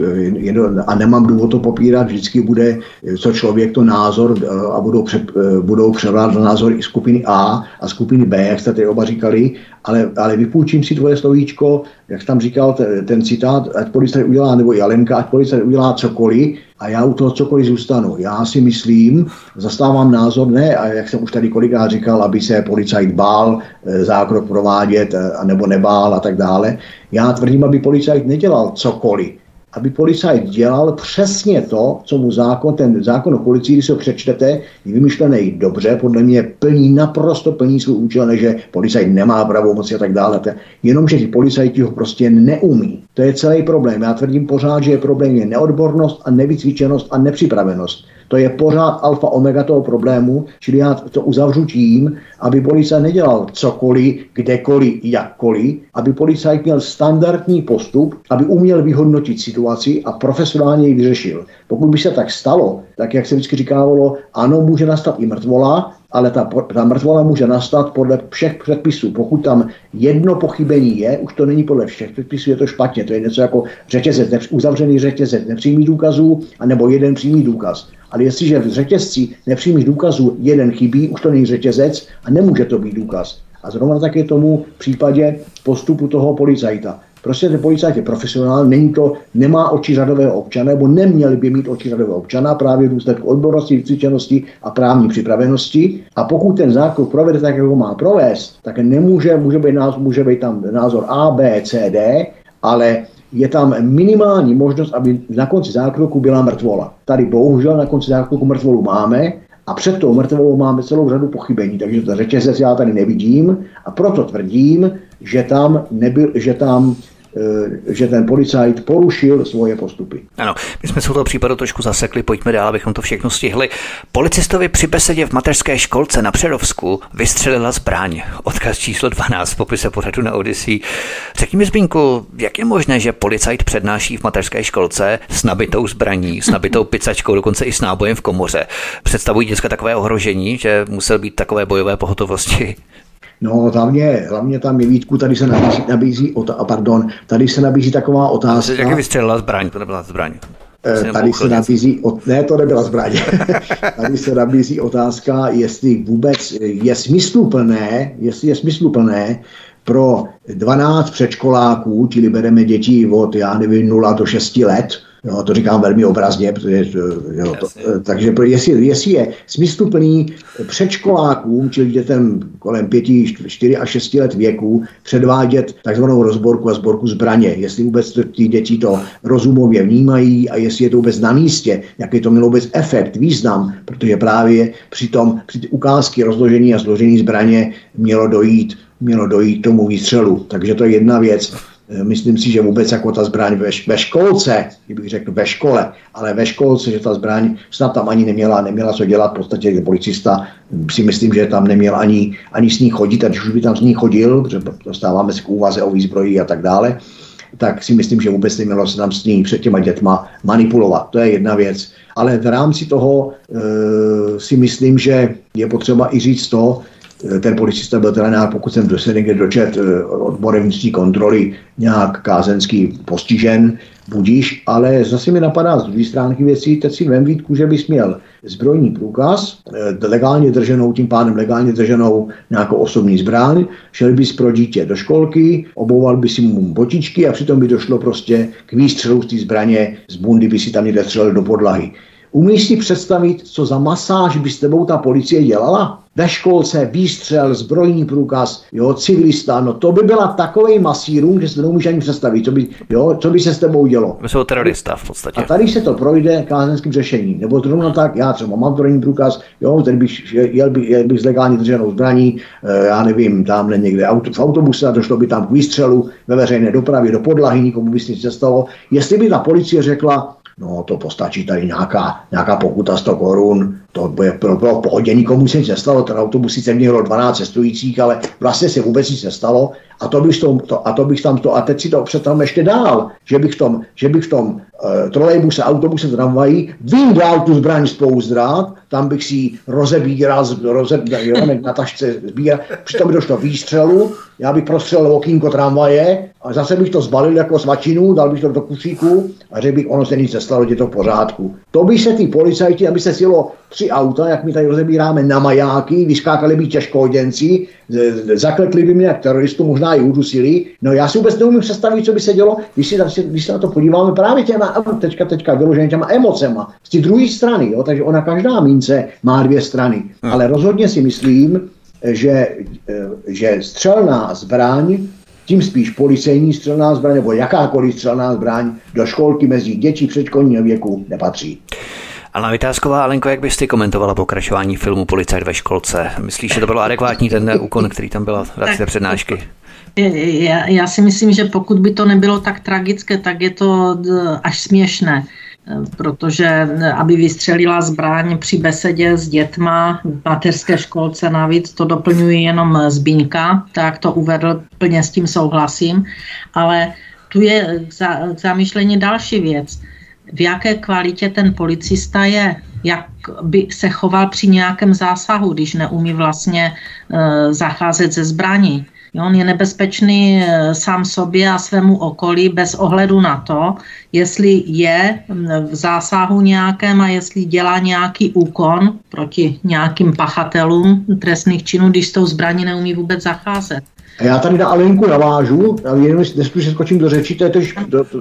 a nemám důvod to popírat, vždycky bude co člověk, to názor a budou, pře, budou převládat názor i skupiny A a skupiny B, jak jste tady oba říkali, ale, ale vypůjčím si tvoje slovíčko, jak tam říkal ten, ten citát, ať policajt udělá, nebo i Alenka, ať policajt udělá cokoliv, a já u toho cokoliv zůstanu. Já si myslím, zastávám názor, ne, a jak jsem už tady kolikrát říkal, aby se policajt bál zákrok provádět, nebo nebál a tak dále. Já tvrdím, aby policajt nedělal cokoliv. Aby policajt dělal přesně to, co mu zákon, ten zákon o policii, když se ho přečtete, je vymyšlený dobře, podle mě plní, naprosto plní svůj účel, než že policajt nemá pravomoci a tak dále. Jenomže ti policajti ho prostě neumí. To je celý problém. Já tvrdím pořád, že je problém je neodbornost a nevycvičenost a nepřipravenost. To je pořád alfa omega toho problému, čili já to uzavřu tím, aby policajt nedělal cokoliv, kdekoliv, jakkoliv, aby policajt měl standardní postup, aby uměl vyhodnotit situaci a profesionálně ji vyřešil. Pokud by se tak stalo, tak jak se vždycky říkávalo, ano, může nastat i mrtvola, ale ta, ta mrtvola může nastat podle všech předpisů. Pokud tam jedno pochybení je, už to není podle všech předpisů, je to špatně. To je něco jako řetězec, ne, uzavřený řetězec nepřímých důkazů, anebo jeden přímý důkaz. Ale jestliže v řetězci nepřímých důkazů jeden chybí, už to není řetězec a nemůže to být důkaz. A zrovna tak je tomu v případě postupu toho policajta. Prostě ten policajt je profesionál, není to, nemá oči řadového občana, nebo neměl by mít oči řadového občana právě v důsledku odbornosti, vycvičenosti a právní připravenosti. A pokud ten zákrok provede tak, jak ho má provést, tak nemůže, může být, názor, může být tam názor A, B, C, D, ale je tam minimální možnost, aby na konci zákroku byla mrtvola. Tady bohužel na konci zákroku mrtvolu máme, a před tou mrtvolou máme celou řadu pochybení, takže to řetězec já tady nevidím a proto tvrdím, že tam nebyl, že tam že ten policajt porušil svoje postupy. Ano, my jsme se u toho případu trošku zasekli, pojďme dál, abychom to všechno stihli. Policistovi při besedě v mateřské školce na Přerovsku vystřelila zbraň. Odkaz číslo dvanáct v popise pořadu na Odysea. Řekni mi, Zbyňku, jak je možné, že policajt přednáší v mateřské školce s nabitou zbraní, s nabitou picačkou, dokonce i s nábojem v komoře? Představují dneska takové ohrožení, že musel být takové bojové pohotovosti? No, hlavně, hlavně tam je, Vítku, tady se nabízí, nabízí ota, pardon, tady se nabízí taková otázka. Jaký vystřelila zbraň, to nebyla zbraň. Tady se nabízí, ne, to nebyla zbraň. Tady se nabízí otázka, jestli vůbec je smysluplné, jestli je smysluplné pro dvanáct předškoláků, čili bereme děti od, já nevím, nula do šesti let, jo, to říkám velmi obrazně, protože, jo, to, takže jestli, jestli je smysluplný předškolákům, čili dětem kolem pěti, čtyři a šesti let věku, předvádět takzvanou rozborku a sborku zbraně, jestli vůbec ty děti to rozumově vnímají a jestli je to vůbec na místě, jaký to mělo vůbec efekt, význam, protože právě při tom, při ukázky rozložení a složení zbraně mělo dojít, mělo dojít tomu výstřelu, takže to je jedna věc. Myslím si, že vůbec jako ta zbraň ve, ve školce, kdybych řekl ve škole, ale ve školce, že ta zbraň snad tam ani neměla, neměla co dělat, v podstatě policista si myslím, že tam neměl ani, ani s ní chodit, a když už by tam s ní chodil, protože dostáváme se k úvaze o výzbroji a tak dále, tak si myslím, že vůbec nemělo se tam s ní před těma dětma manipulovat. To je jedna věc. Ale v rámci toho e, si myslím, že je potřeba i říct to, ten policista byl teda, pokud jsem se někde dočet, odborem vnitřní kontroly nějak kázeňský postižen, budíš, ale zase mi napadá z druhé stránky věcí, teď si vem, Vítku, že bys měl zbrojní průkaz, legálně drženou, tím pádem legálně drženou nějakou osobní zbraň, šel bys pro dítě do školky, obouval by si mu botičky a přitom by došlo prostě k výstřelu z té zbraně, z bundy by si tam někde střelil do podlahy. Umíš si představit, co za masáž by s tebou ta policie dělala? Ve školce výstřel, zbrojní průkaz, jo, civilista, no to by byla takovej masírům, že se neumíš ani představit, co by, jo, co by se s tebou dělo. To jsou terorista v podstatě. A tady se to projde kázeňským řešením, nebo zrovna tak, já třeba mám zbrojní průkaz, jo, ten bych jel, by, jel bych s legálně drženou zbraní, já nevím, tamhle někde auto, v autobuse a došlo by tam k výstřelu ve veřejné dopravě do podlahy, nikomu by se nic nestalo. Jestli by ta policie řekla, no to postačí tady nějaká, nějaká pokuta sto korun, to bylo, bylo v pohodě, nikomu se nic nestalo, ten autobus sice mělo dvanáct cestujících, ale vlastně se vůbec nic nestalo a to bych, tom, to, a to bych tam to, a teď si to představím ještě dál, že bych v tom, že bych v tom e, trolejbuse, autobuse, tramvají vyndal tu zbraň z pouzdra, tam bych si ji rozebíral, rozebíral jo, na tašce zbíral, přitom by došlo výstřelu, já bych prostřelil okýnko tramvaje a zase bych to zbalil jako svačinu, dal bych to do kušíku a řekl bych, ono se nic nestalo, je to v pořádku. To by se ty policajti, aby se sjelo tři auta, jak my tady rozebíráme na majáky, vyskákali by těžkohoděnci, zakletli by mě jak teroristu, možná i udusili. No já si vůbec neumím představit, co by se dělo, když si, když se na to podíváme právě těma, teďka, teďka vyloženě těma emocema, z té druhé strany, jo? Takže ona každá mince má dvě strany. Hmm. Ale rozhodně si myslím, že, že střelná zbraň, tím spíš policejní střelná zbraň nebo jakákoliv střelná zbraň do školky mezi děti předškolního věku nepatří. Alena Vitásková, Alenko, jak bys ty komentovala pokračování filmu Policajt ve školce? Myslíš, že to bylo adekvátní ten úkon, který tam byl v té přednášky? Já, já si myslím, že pokud by to nebylo tak tragické, tak je to až směšné, protože aby vystřelila zbraň při besedě s dětma v mateřské školce, navíc to doplňuji jenom Zbyňka, tak to uvedl, plně s tím souhlasím, ale tu je k zamyšlení další věc. V jaké kvalitě ten policista je. jak by se choval při nějakém zásahu, když neumí vlastně e, zacházet ze zbraní. On je nebezpečný sám sobě a svému okolí bez ohledu na to, jestli je v zásahu nějakém a jestli dělá nějaký úkon proti nějakým pachatelům trestných činů, když s tou zbraní neumí vůbec zacházet. Já tady na Alenku navážu, jenom dneska se skočím do řeči, tétož,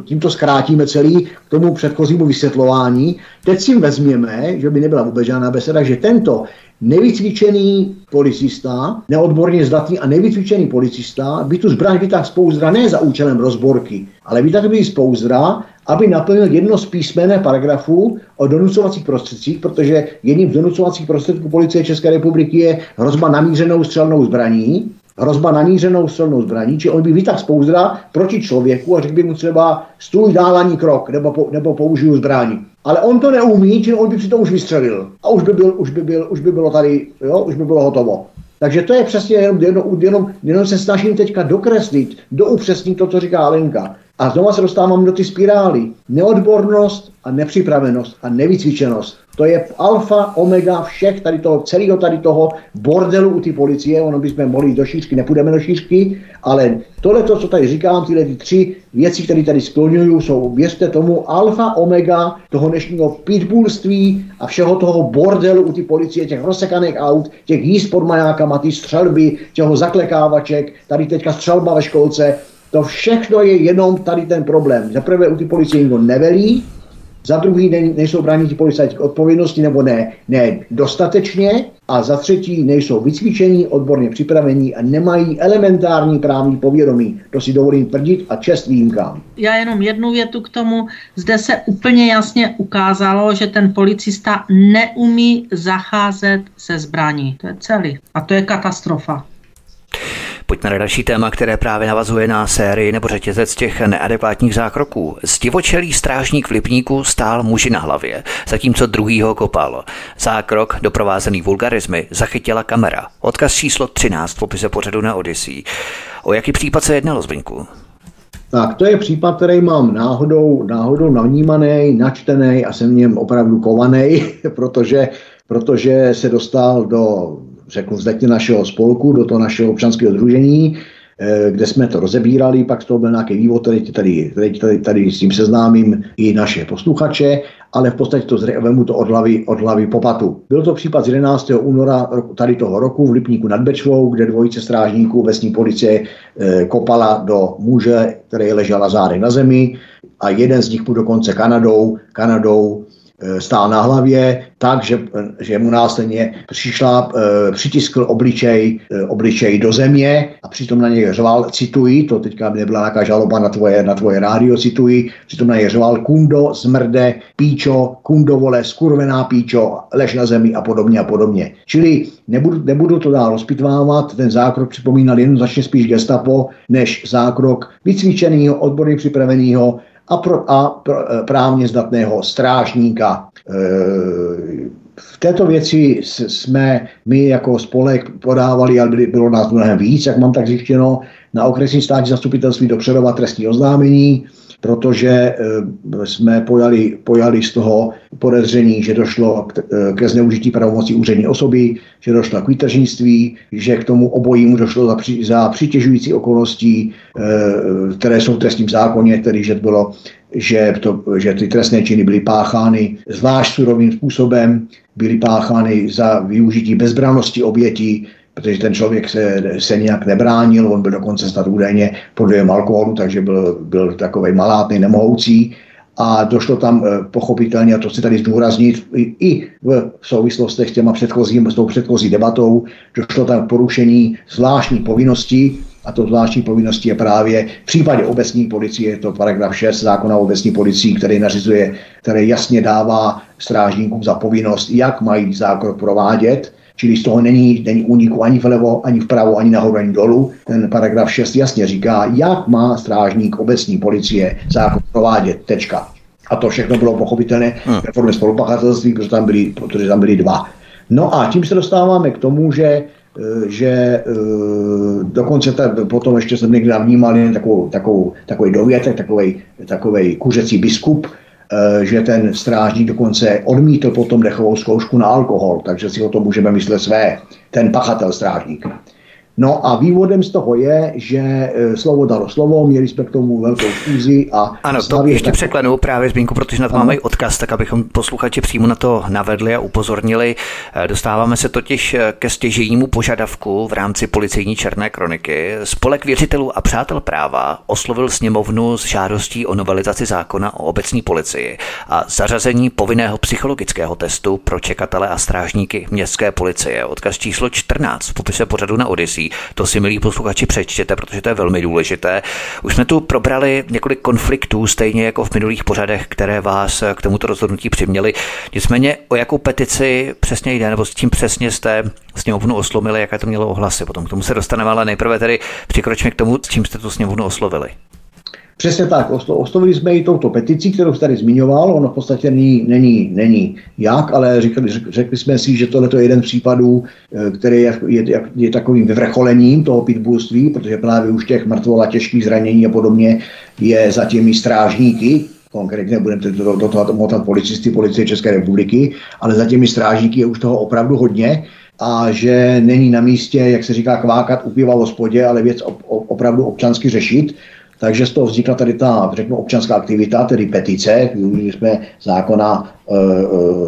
tímto zkrátíme celý k tomu předchozímu vysvětlování. Teď si vezměme, že by nebyla vůbec žádná beseda, že tento nevycvičený policista, neodborně zdatný a nevycvičený policista by tu zbraň vytáhl z pouzdra ne za účelem rozborky, ale vytáhl by ji z pouzdra, aby naplnil jedno z písmené paragrafu o donucovacích prostředcích, protože jedním z donucovacích prostředků Policie České republiky je hrozba namířenou střelnou zbraní, hrozba namířenou střelnou zbraní, či on by vytáhl z pouzdra proti člověku a řekl by mu třeba stůj dál ani krok, nebo, po, nebo použiju zbraň. Ale on to neumí, či on by přitom už vystřelil. A už by, byl, už by, byl, už by bylo tady, jo, už by bylo hotovo. Takže to je přesně, jenom, jenom, jenom, jenom se snažím teďka dokreslit, doupřesnit to, co říká Alenka. A znovu se dostávám do ty spirály. Neodbornost a nepřipravenost a nevycvičenost. To je alfa, omega všech tady toho, celého tady toho bordelu u ty policie. Ono bychom mohli jít do šířky, nepůjdeme do šířky, ale tohle, co tady říkám, tyhle tři věci, které tady skloňuju, jsou, věřte tomu, alfa, omega toho dnešního pitbullství a všeho toho bordelu u ty policie, těch rozsekaných aut, těch jízd pod majákama, ty střelby, těho zaklekávaček, tady teďka střelba ve školce. To všechno je jenom tady ten problém. Za prvé u ty policie nikdo nevelí, za druhý ne, nejsou bráni ti policajti k odpovědnosti nebo ne, ne dostatečně a za třetí nejsou vycvičení, odborně připravení a nemají elementární právní povědomí. To si dovolím tvrdit a čest výjimkám. Já jenom jednu větu k tomu. Zde se úplně jasně ukázalo, že ten policista neumí zacházet se zbraní. To je celý. A to je katastrofa. Pojďme na další téma, které právě navazuje na sérii nebo řetězec těch neadekvátních zákroků. Zdivočelý strážník v Lipníku stál muži na hlavě, zatímco druhý ho kopal. Zákrok, doprovázený vulgarismy, zachytila kamera. Odkaz číslo třináct v popise pořadu na Odysea. O jaký případ se jednalo, Zbyňku? Tak to je případ, který mám náhodou, náhodou navnímaný, načtený a jsem v něm opravdu kovaný, protože, protože se dostal do... řeknu vzletně našeho spolku, do toho našeho občanského sdružení, kde jsme to rozebírali, pak z toho byl nějaký vývod, který tady, tady, tady, tady s tím seznámím i naše posluchače, ale v podstatě to vemu to od hlavy, od hlavy po patu. Byl to případ z jedenáctého února tady toho roku v Lipníku nad Bečvou, kde dvojice strážníků vesní policie kopala do muže, který ležel na zádech na zemi a jeden z nich mu dokonce Kanadou, Kanadou, stál na hlavě tak, že, že mu následně přišla, e, přitiskl obličej, e, obličej do země a přitom na něj řval, cituji, to teďka nebyla nějaká žaloba na tvoje, na tvoje rádio, cituji, přitom na něj řval kundo, zmrde, píčo, kundo vole, skurvená píčo, lež na zemi a podobně a podobně. Čili nebudu, nebudu to dál rozpitvávat, ten zákrok připomínal jednoznačně spíš gestapo, než zákrok vycvičenýho, odborně připravenýho, a, pro, a pr, právně zdatného strážníka. E, v této věci jsme my jako spolek podávali, ale bylo nás mnohem víc, jak mám tak zjištěno, na okresní státní zastupitelství do Přerova trestní oznámení, protože e, jsme pojali, pojali z toho podezření, že došlo k, ke zneužití pravomocí úřední osoby, že došlo k výtržnictví, že k tomu obojímu došlo za, při, za přitěžující okolností, e, které jsou v trestním zákoně, tedy že bylo, že, to, že ty trestné činy byly páchány zvlášť surovým způsobem, byly páchány za využití bezbrannosti obětí, protože ten člověk se, se nějak nebránil, on byl dokonce snad údajně pod dojem alkoholu, takže byl, byl takovej malátný, nemohoucí. A došlo tam pochopitelně, a to chci tady zdůraznit, i v souvislostech s těma předchozím, s tou předchozí debatou, došlo tam k porušení zvláštní povinnosti, a to zvláštní povinnosti je právě v případě obecní policie, je to paragraf šest zákona o obecní policii, který nařizuje, který jasně dává strážníkům za povinnost, jak mají zákrok provádět, čili z toho není, není úniku ani vlevo, ani vpravo, ani nahoru, ani dolů. Ten paragraf šest jasně říká, jak má strážník obecní policie zákon provádět, tečka. A to všechno bylo pochopitelné ve formě spolupachatelství, protože tam byli, protože tam byli dva. No a tím se dostáváme k tomu, že že uh, dokonce ta, potom ještě jsem někdy navnímal takovou, takovou, takový dovětek, takový, takový kuřecí biskup, že ten strážník dokonce odmítl potom dechovou zkoušku na alkohol, takže si o tom můžeme myslet své, ten pachatel strážník. No a vývodem z toho je, že slovo dalo slovo, měli jsme k tomu velkou schůzi a... Ano, to ještě překlenu právě, Zbyňku, protože na to máme i odkaz, tak abychom posluchači přímo na to navedli a upozornili. Dostáváme se totiž ke stěžejnímu požadavku v rámci policejní černé kroniky. Spolek věřitelů a přátel práva oslovil sněmovnu s žádostí o novelizaci zákona o obecní policii a zařazení povinného psychologického testu pro čekatele a strážníky městské policie. Odkaz číslo čtrnáct v popise pořadu na Odysea. To si, milí posluchači, přečtěte, protože to je velmi důležité. Už jsme tu probrali několik konfliktů, stejně jako v minulých pořadech, které vás k tomuto rozhodnutí přiměly. Nicméně, o jakou petici přesně jde, nebo s tím přesně jste sněmovnu oslovili, jaké to mělo ohlasy? Potom k tomu se dostaneme, ale nejprve tedy přikročme k tomu, s čím jste tu sněmovnu oslovili. Přesně tak, oslovili jsme i touto petici, kterou jste tady zmiňoval, ono v podstatě není, není, není jak, ale řekli, řekli jsme si, že tohle je jeden z případů, který je, je, je takovým vyvrcholením toho pitbullství, protože právě už těch mrtvol a těžkých zranění a podobně je za těmi strážníky, konkrétně budeme do, do toho motat policisty policie České republiky, ale za těmi strážníky je už toho opravdu hodně, a že není na místě, jak se říká, kvákat u piva v hospodě, ale věc op, op, opravdu občansky řešit. Takže z toho vznikla tady ta, řeknu, občanská aktivita, tedy petice, využili jsme zákona,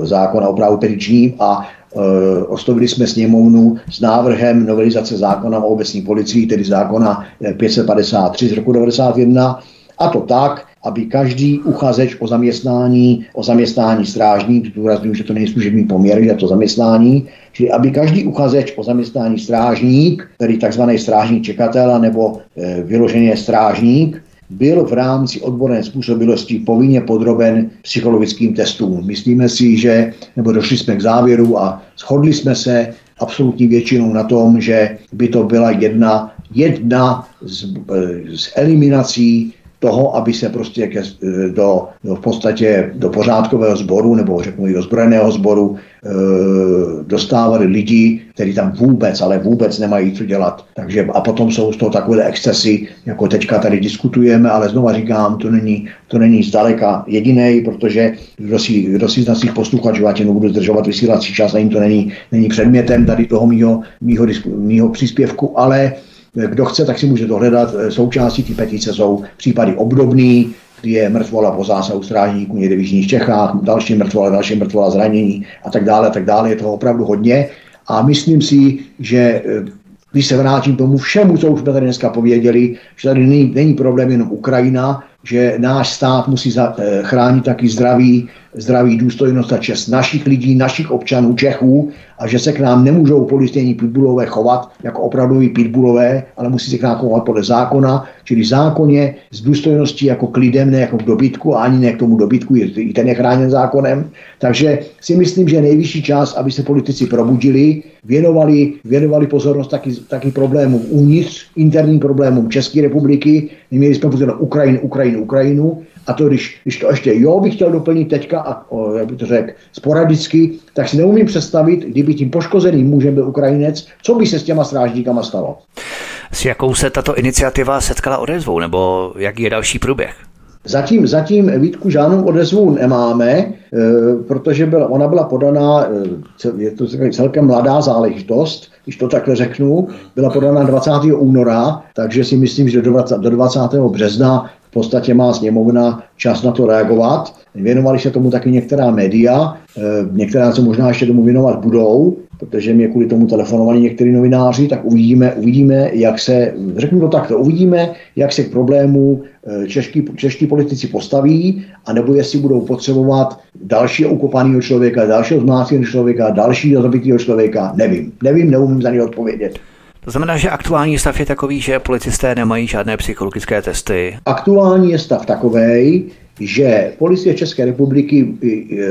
e, zákona o právu petičním a e, oslovili jsme sněmovnu s návrhem novelizace zákona o obecní policii, tedy zákona pět set padesát tři z roku devadesát jedna, a to tak, aby každý uchazeč o zaměstnání, o zaměstnání strážník, zdůrazňuji, že to není služební poměr, že to zaměstnání, čili aby každý uchazeč o zaměstnání strážník, tedy takzvaný strážník čekatela nebo e, vyloženě strážník, byl v rámci odborné způsobilosti povinně podroben psychologickým testům. Myslíme si, že, nebo došli jsme k závěru a shodli jsme se absolutní většinou na tom, že by to byla jedna, jedna z, z eliminací toho, aby se prostě ke, do, do, v podstatě do pořádkového sboru nebo řeknu i do zbrojeného sboru e, dostávali lidi, kteří tam vůbec, ale vůbec nemají co dělat. Takže a potom jsou z toho takové excesy, jako teďka tady diskutujeme, ale znova říkám, to není, to není zdaleka jedinej, protože kdo si, kdo si z našich posluchačů, já tě nebudu zdržovat vysílací čas, není to není, není předmětem tady toho mýho, mýho, disku, mýho příspěvku, ale kdo chce, tak si může dohledat. Součástí té petice jsou případy obdobný, kdy je mrtvola po zásahu strážníků někde v jižních Čechách, další mrtvola, další mrtvola zranění a tak dále, a tak dále. Je toho opravdu hodně a myslím si, že když se vrátím tomu všemu, co už jsme tady dneska pověděli, že tady není, není problém jenom Ukrajina, že náš stát musí za, e, chránit taky zdraví, zdraví, důstojnost a čest našich lidí, našich občanů, Čechů, a že se k nám nemůžou policejní pitbullové chovat jako opravdoví pitbullové, ale musí se k nám chovat podle zákona, čili zákoně s důstojností jako k lidem, ne jako k dobytku, a ani ne k tomu dobytku, je, i ten je chráněn zákonem. Takže si myslím, že je nejvyšší čas, aby se politici probudili, věnovali, věnovali pozornost taky, taky problémům uvnitř, interním problémům České republiky. Neměli jsme pozornost Ukrajinu, Ukrajinu, Ukrajinu a to, když, když to ještě jo, bych chtěl doplnit teďka a o, jak bych to řekl, sporadicky, tak si neumím představit, kdyby tím poškozeným mužem byl Ukrajinec, co by se s těma strážníkama stalo. S jakou se tato iniciativa setkala odezvou, nebo jaký je další průběh? Zatím, zatím Vítku, žádnou odezvu nemáme, e, protože byla, ona byla podaná, e, je to celkem mladá záležitost, když to takhle řeknu, byla podaná dvacátého února, takže si myslím, že do dvacátého března v podstatě má sněmovna čas na to reagovat. Věnovali se tomu taky některá média, e, některá se možná ještě tomu věnovat budou, protože mě kvůli tomu telefonovali některý novináři, tak uvidíme, uvidíme, jak se, řeknu to takto, uvidíme, jak se k problému čeští, čeští politici postaví, anebo jestli budou potřebovat dalšího ukopaného člověka, dalšího zmáceného člověka, dalšího zabitého člověka, nevím, nevím, neumím za něj odpovědět. To znamená, že aktuální stav je takový, že policisté nemají žádné psychologické testy? Aktuální je stav takovej, že policie České republiky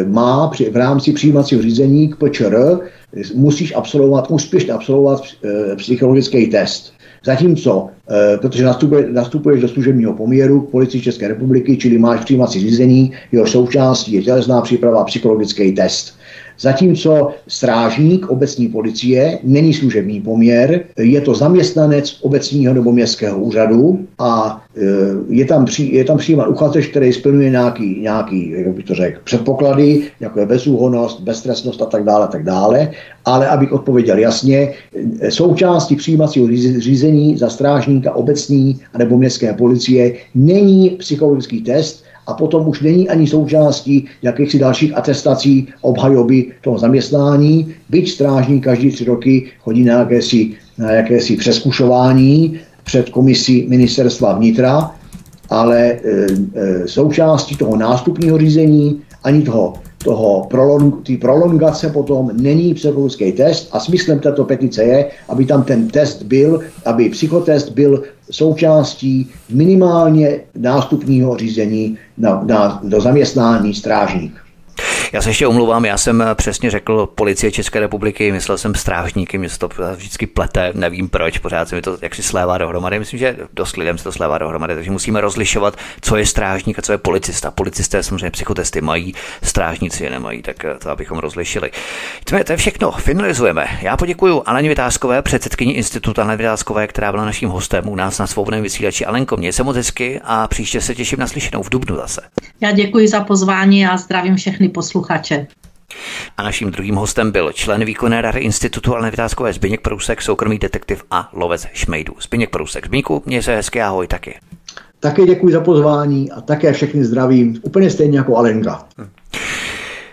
má při, v rámci přijímacího řízení k P Č R musíš absolvovat, úspěšně absolvovat e, psychologický test. Zatímco, e, protože nastupuje, nastupuješ do služebního poměru k policii České republiky, čili máš přijímací řízení, jeho součástí je tělesná příprava, psychologický test. Zatímco strážník obecní policie není služební poměr, je to zaměstnanec obecního nebo městského úřadu a je tam, při, je tam přijímán uchazeč, který splňuje nějaký, nějaký jak bych to řekl, předpoklady, jako je bezúhonnost, beztrestnost a tak dále, tak dále. Ale abych odpověděl jasně, součástí přijímacího řízení za strážníka obecní nebo městské policie není psychologický test a potom už není ani součástí jakýchsi dalších atestací obhajoby toho zaměstnání, byť strážník každý tři roky chodí na jakési, na jakési přezkušování před komisí ministerstva vnitra, ale e, e, součástí toho nástupního řízení ani toho, toho prolong, tý prolongace potom není psychologický test a smyslem této petice je, aby tam ten test byl, aby psychotest byl součástí minimálně nástupního řízení na, na, do zaměstnání strážník. Já se ještě omluvám, já jsem přesně řekl policie České republiky, myslel jsem strážníky, mě se to vždycky plete, nevím proč, pořád se mi to jaksi slévá dohromady, myslím, že dost lidem se to slévá dohromady, takže musíme rozlišovat, co je strážník a co je policista. Policisté samozřejmě psychotesty mají, strážníci je nemají, tak to abychom rozlišili. Jdeme, to je všechno, finalizujeme. Já poděkuju Aleně Vitáskové, předsedkyni Institutu Aleny Vitáskové, která byla naším hostem u nás na Svobodném vysílači. Alenko, měj se moc hezky a příště se těším na slyšenou v dubnu zase. Já děkuji za pozvání a zdravím všechny posluchače. A naším druhým hostem byl člen výkonné rady Institutu Aleny Vitáskové Zbyněk Prousek, soukromý detektiv a lovec šmejdů. Zbyněk Prousek. Zbyňku, měj se hezky, ahoj taky. Také děkuji za pozvání a také všechny zdravím, úplně stejně jako Alenka. Hm.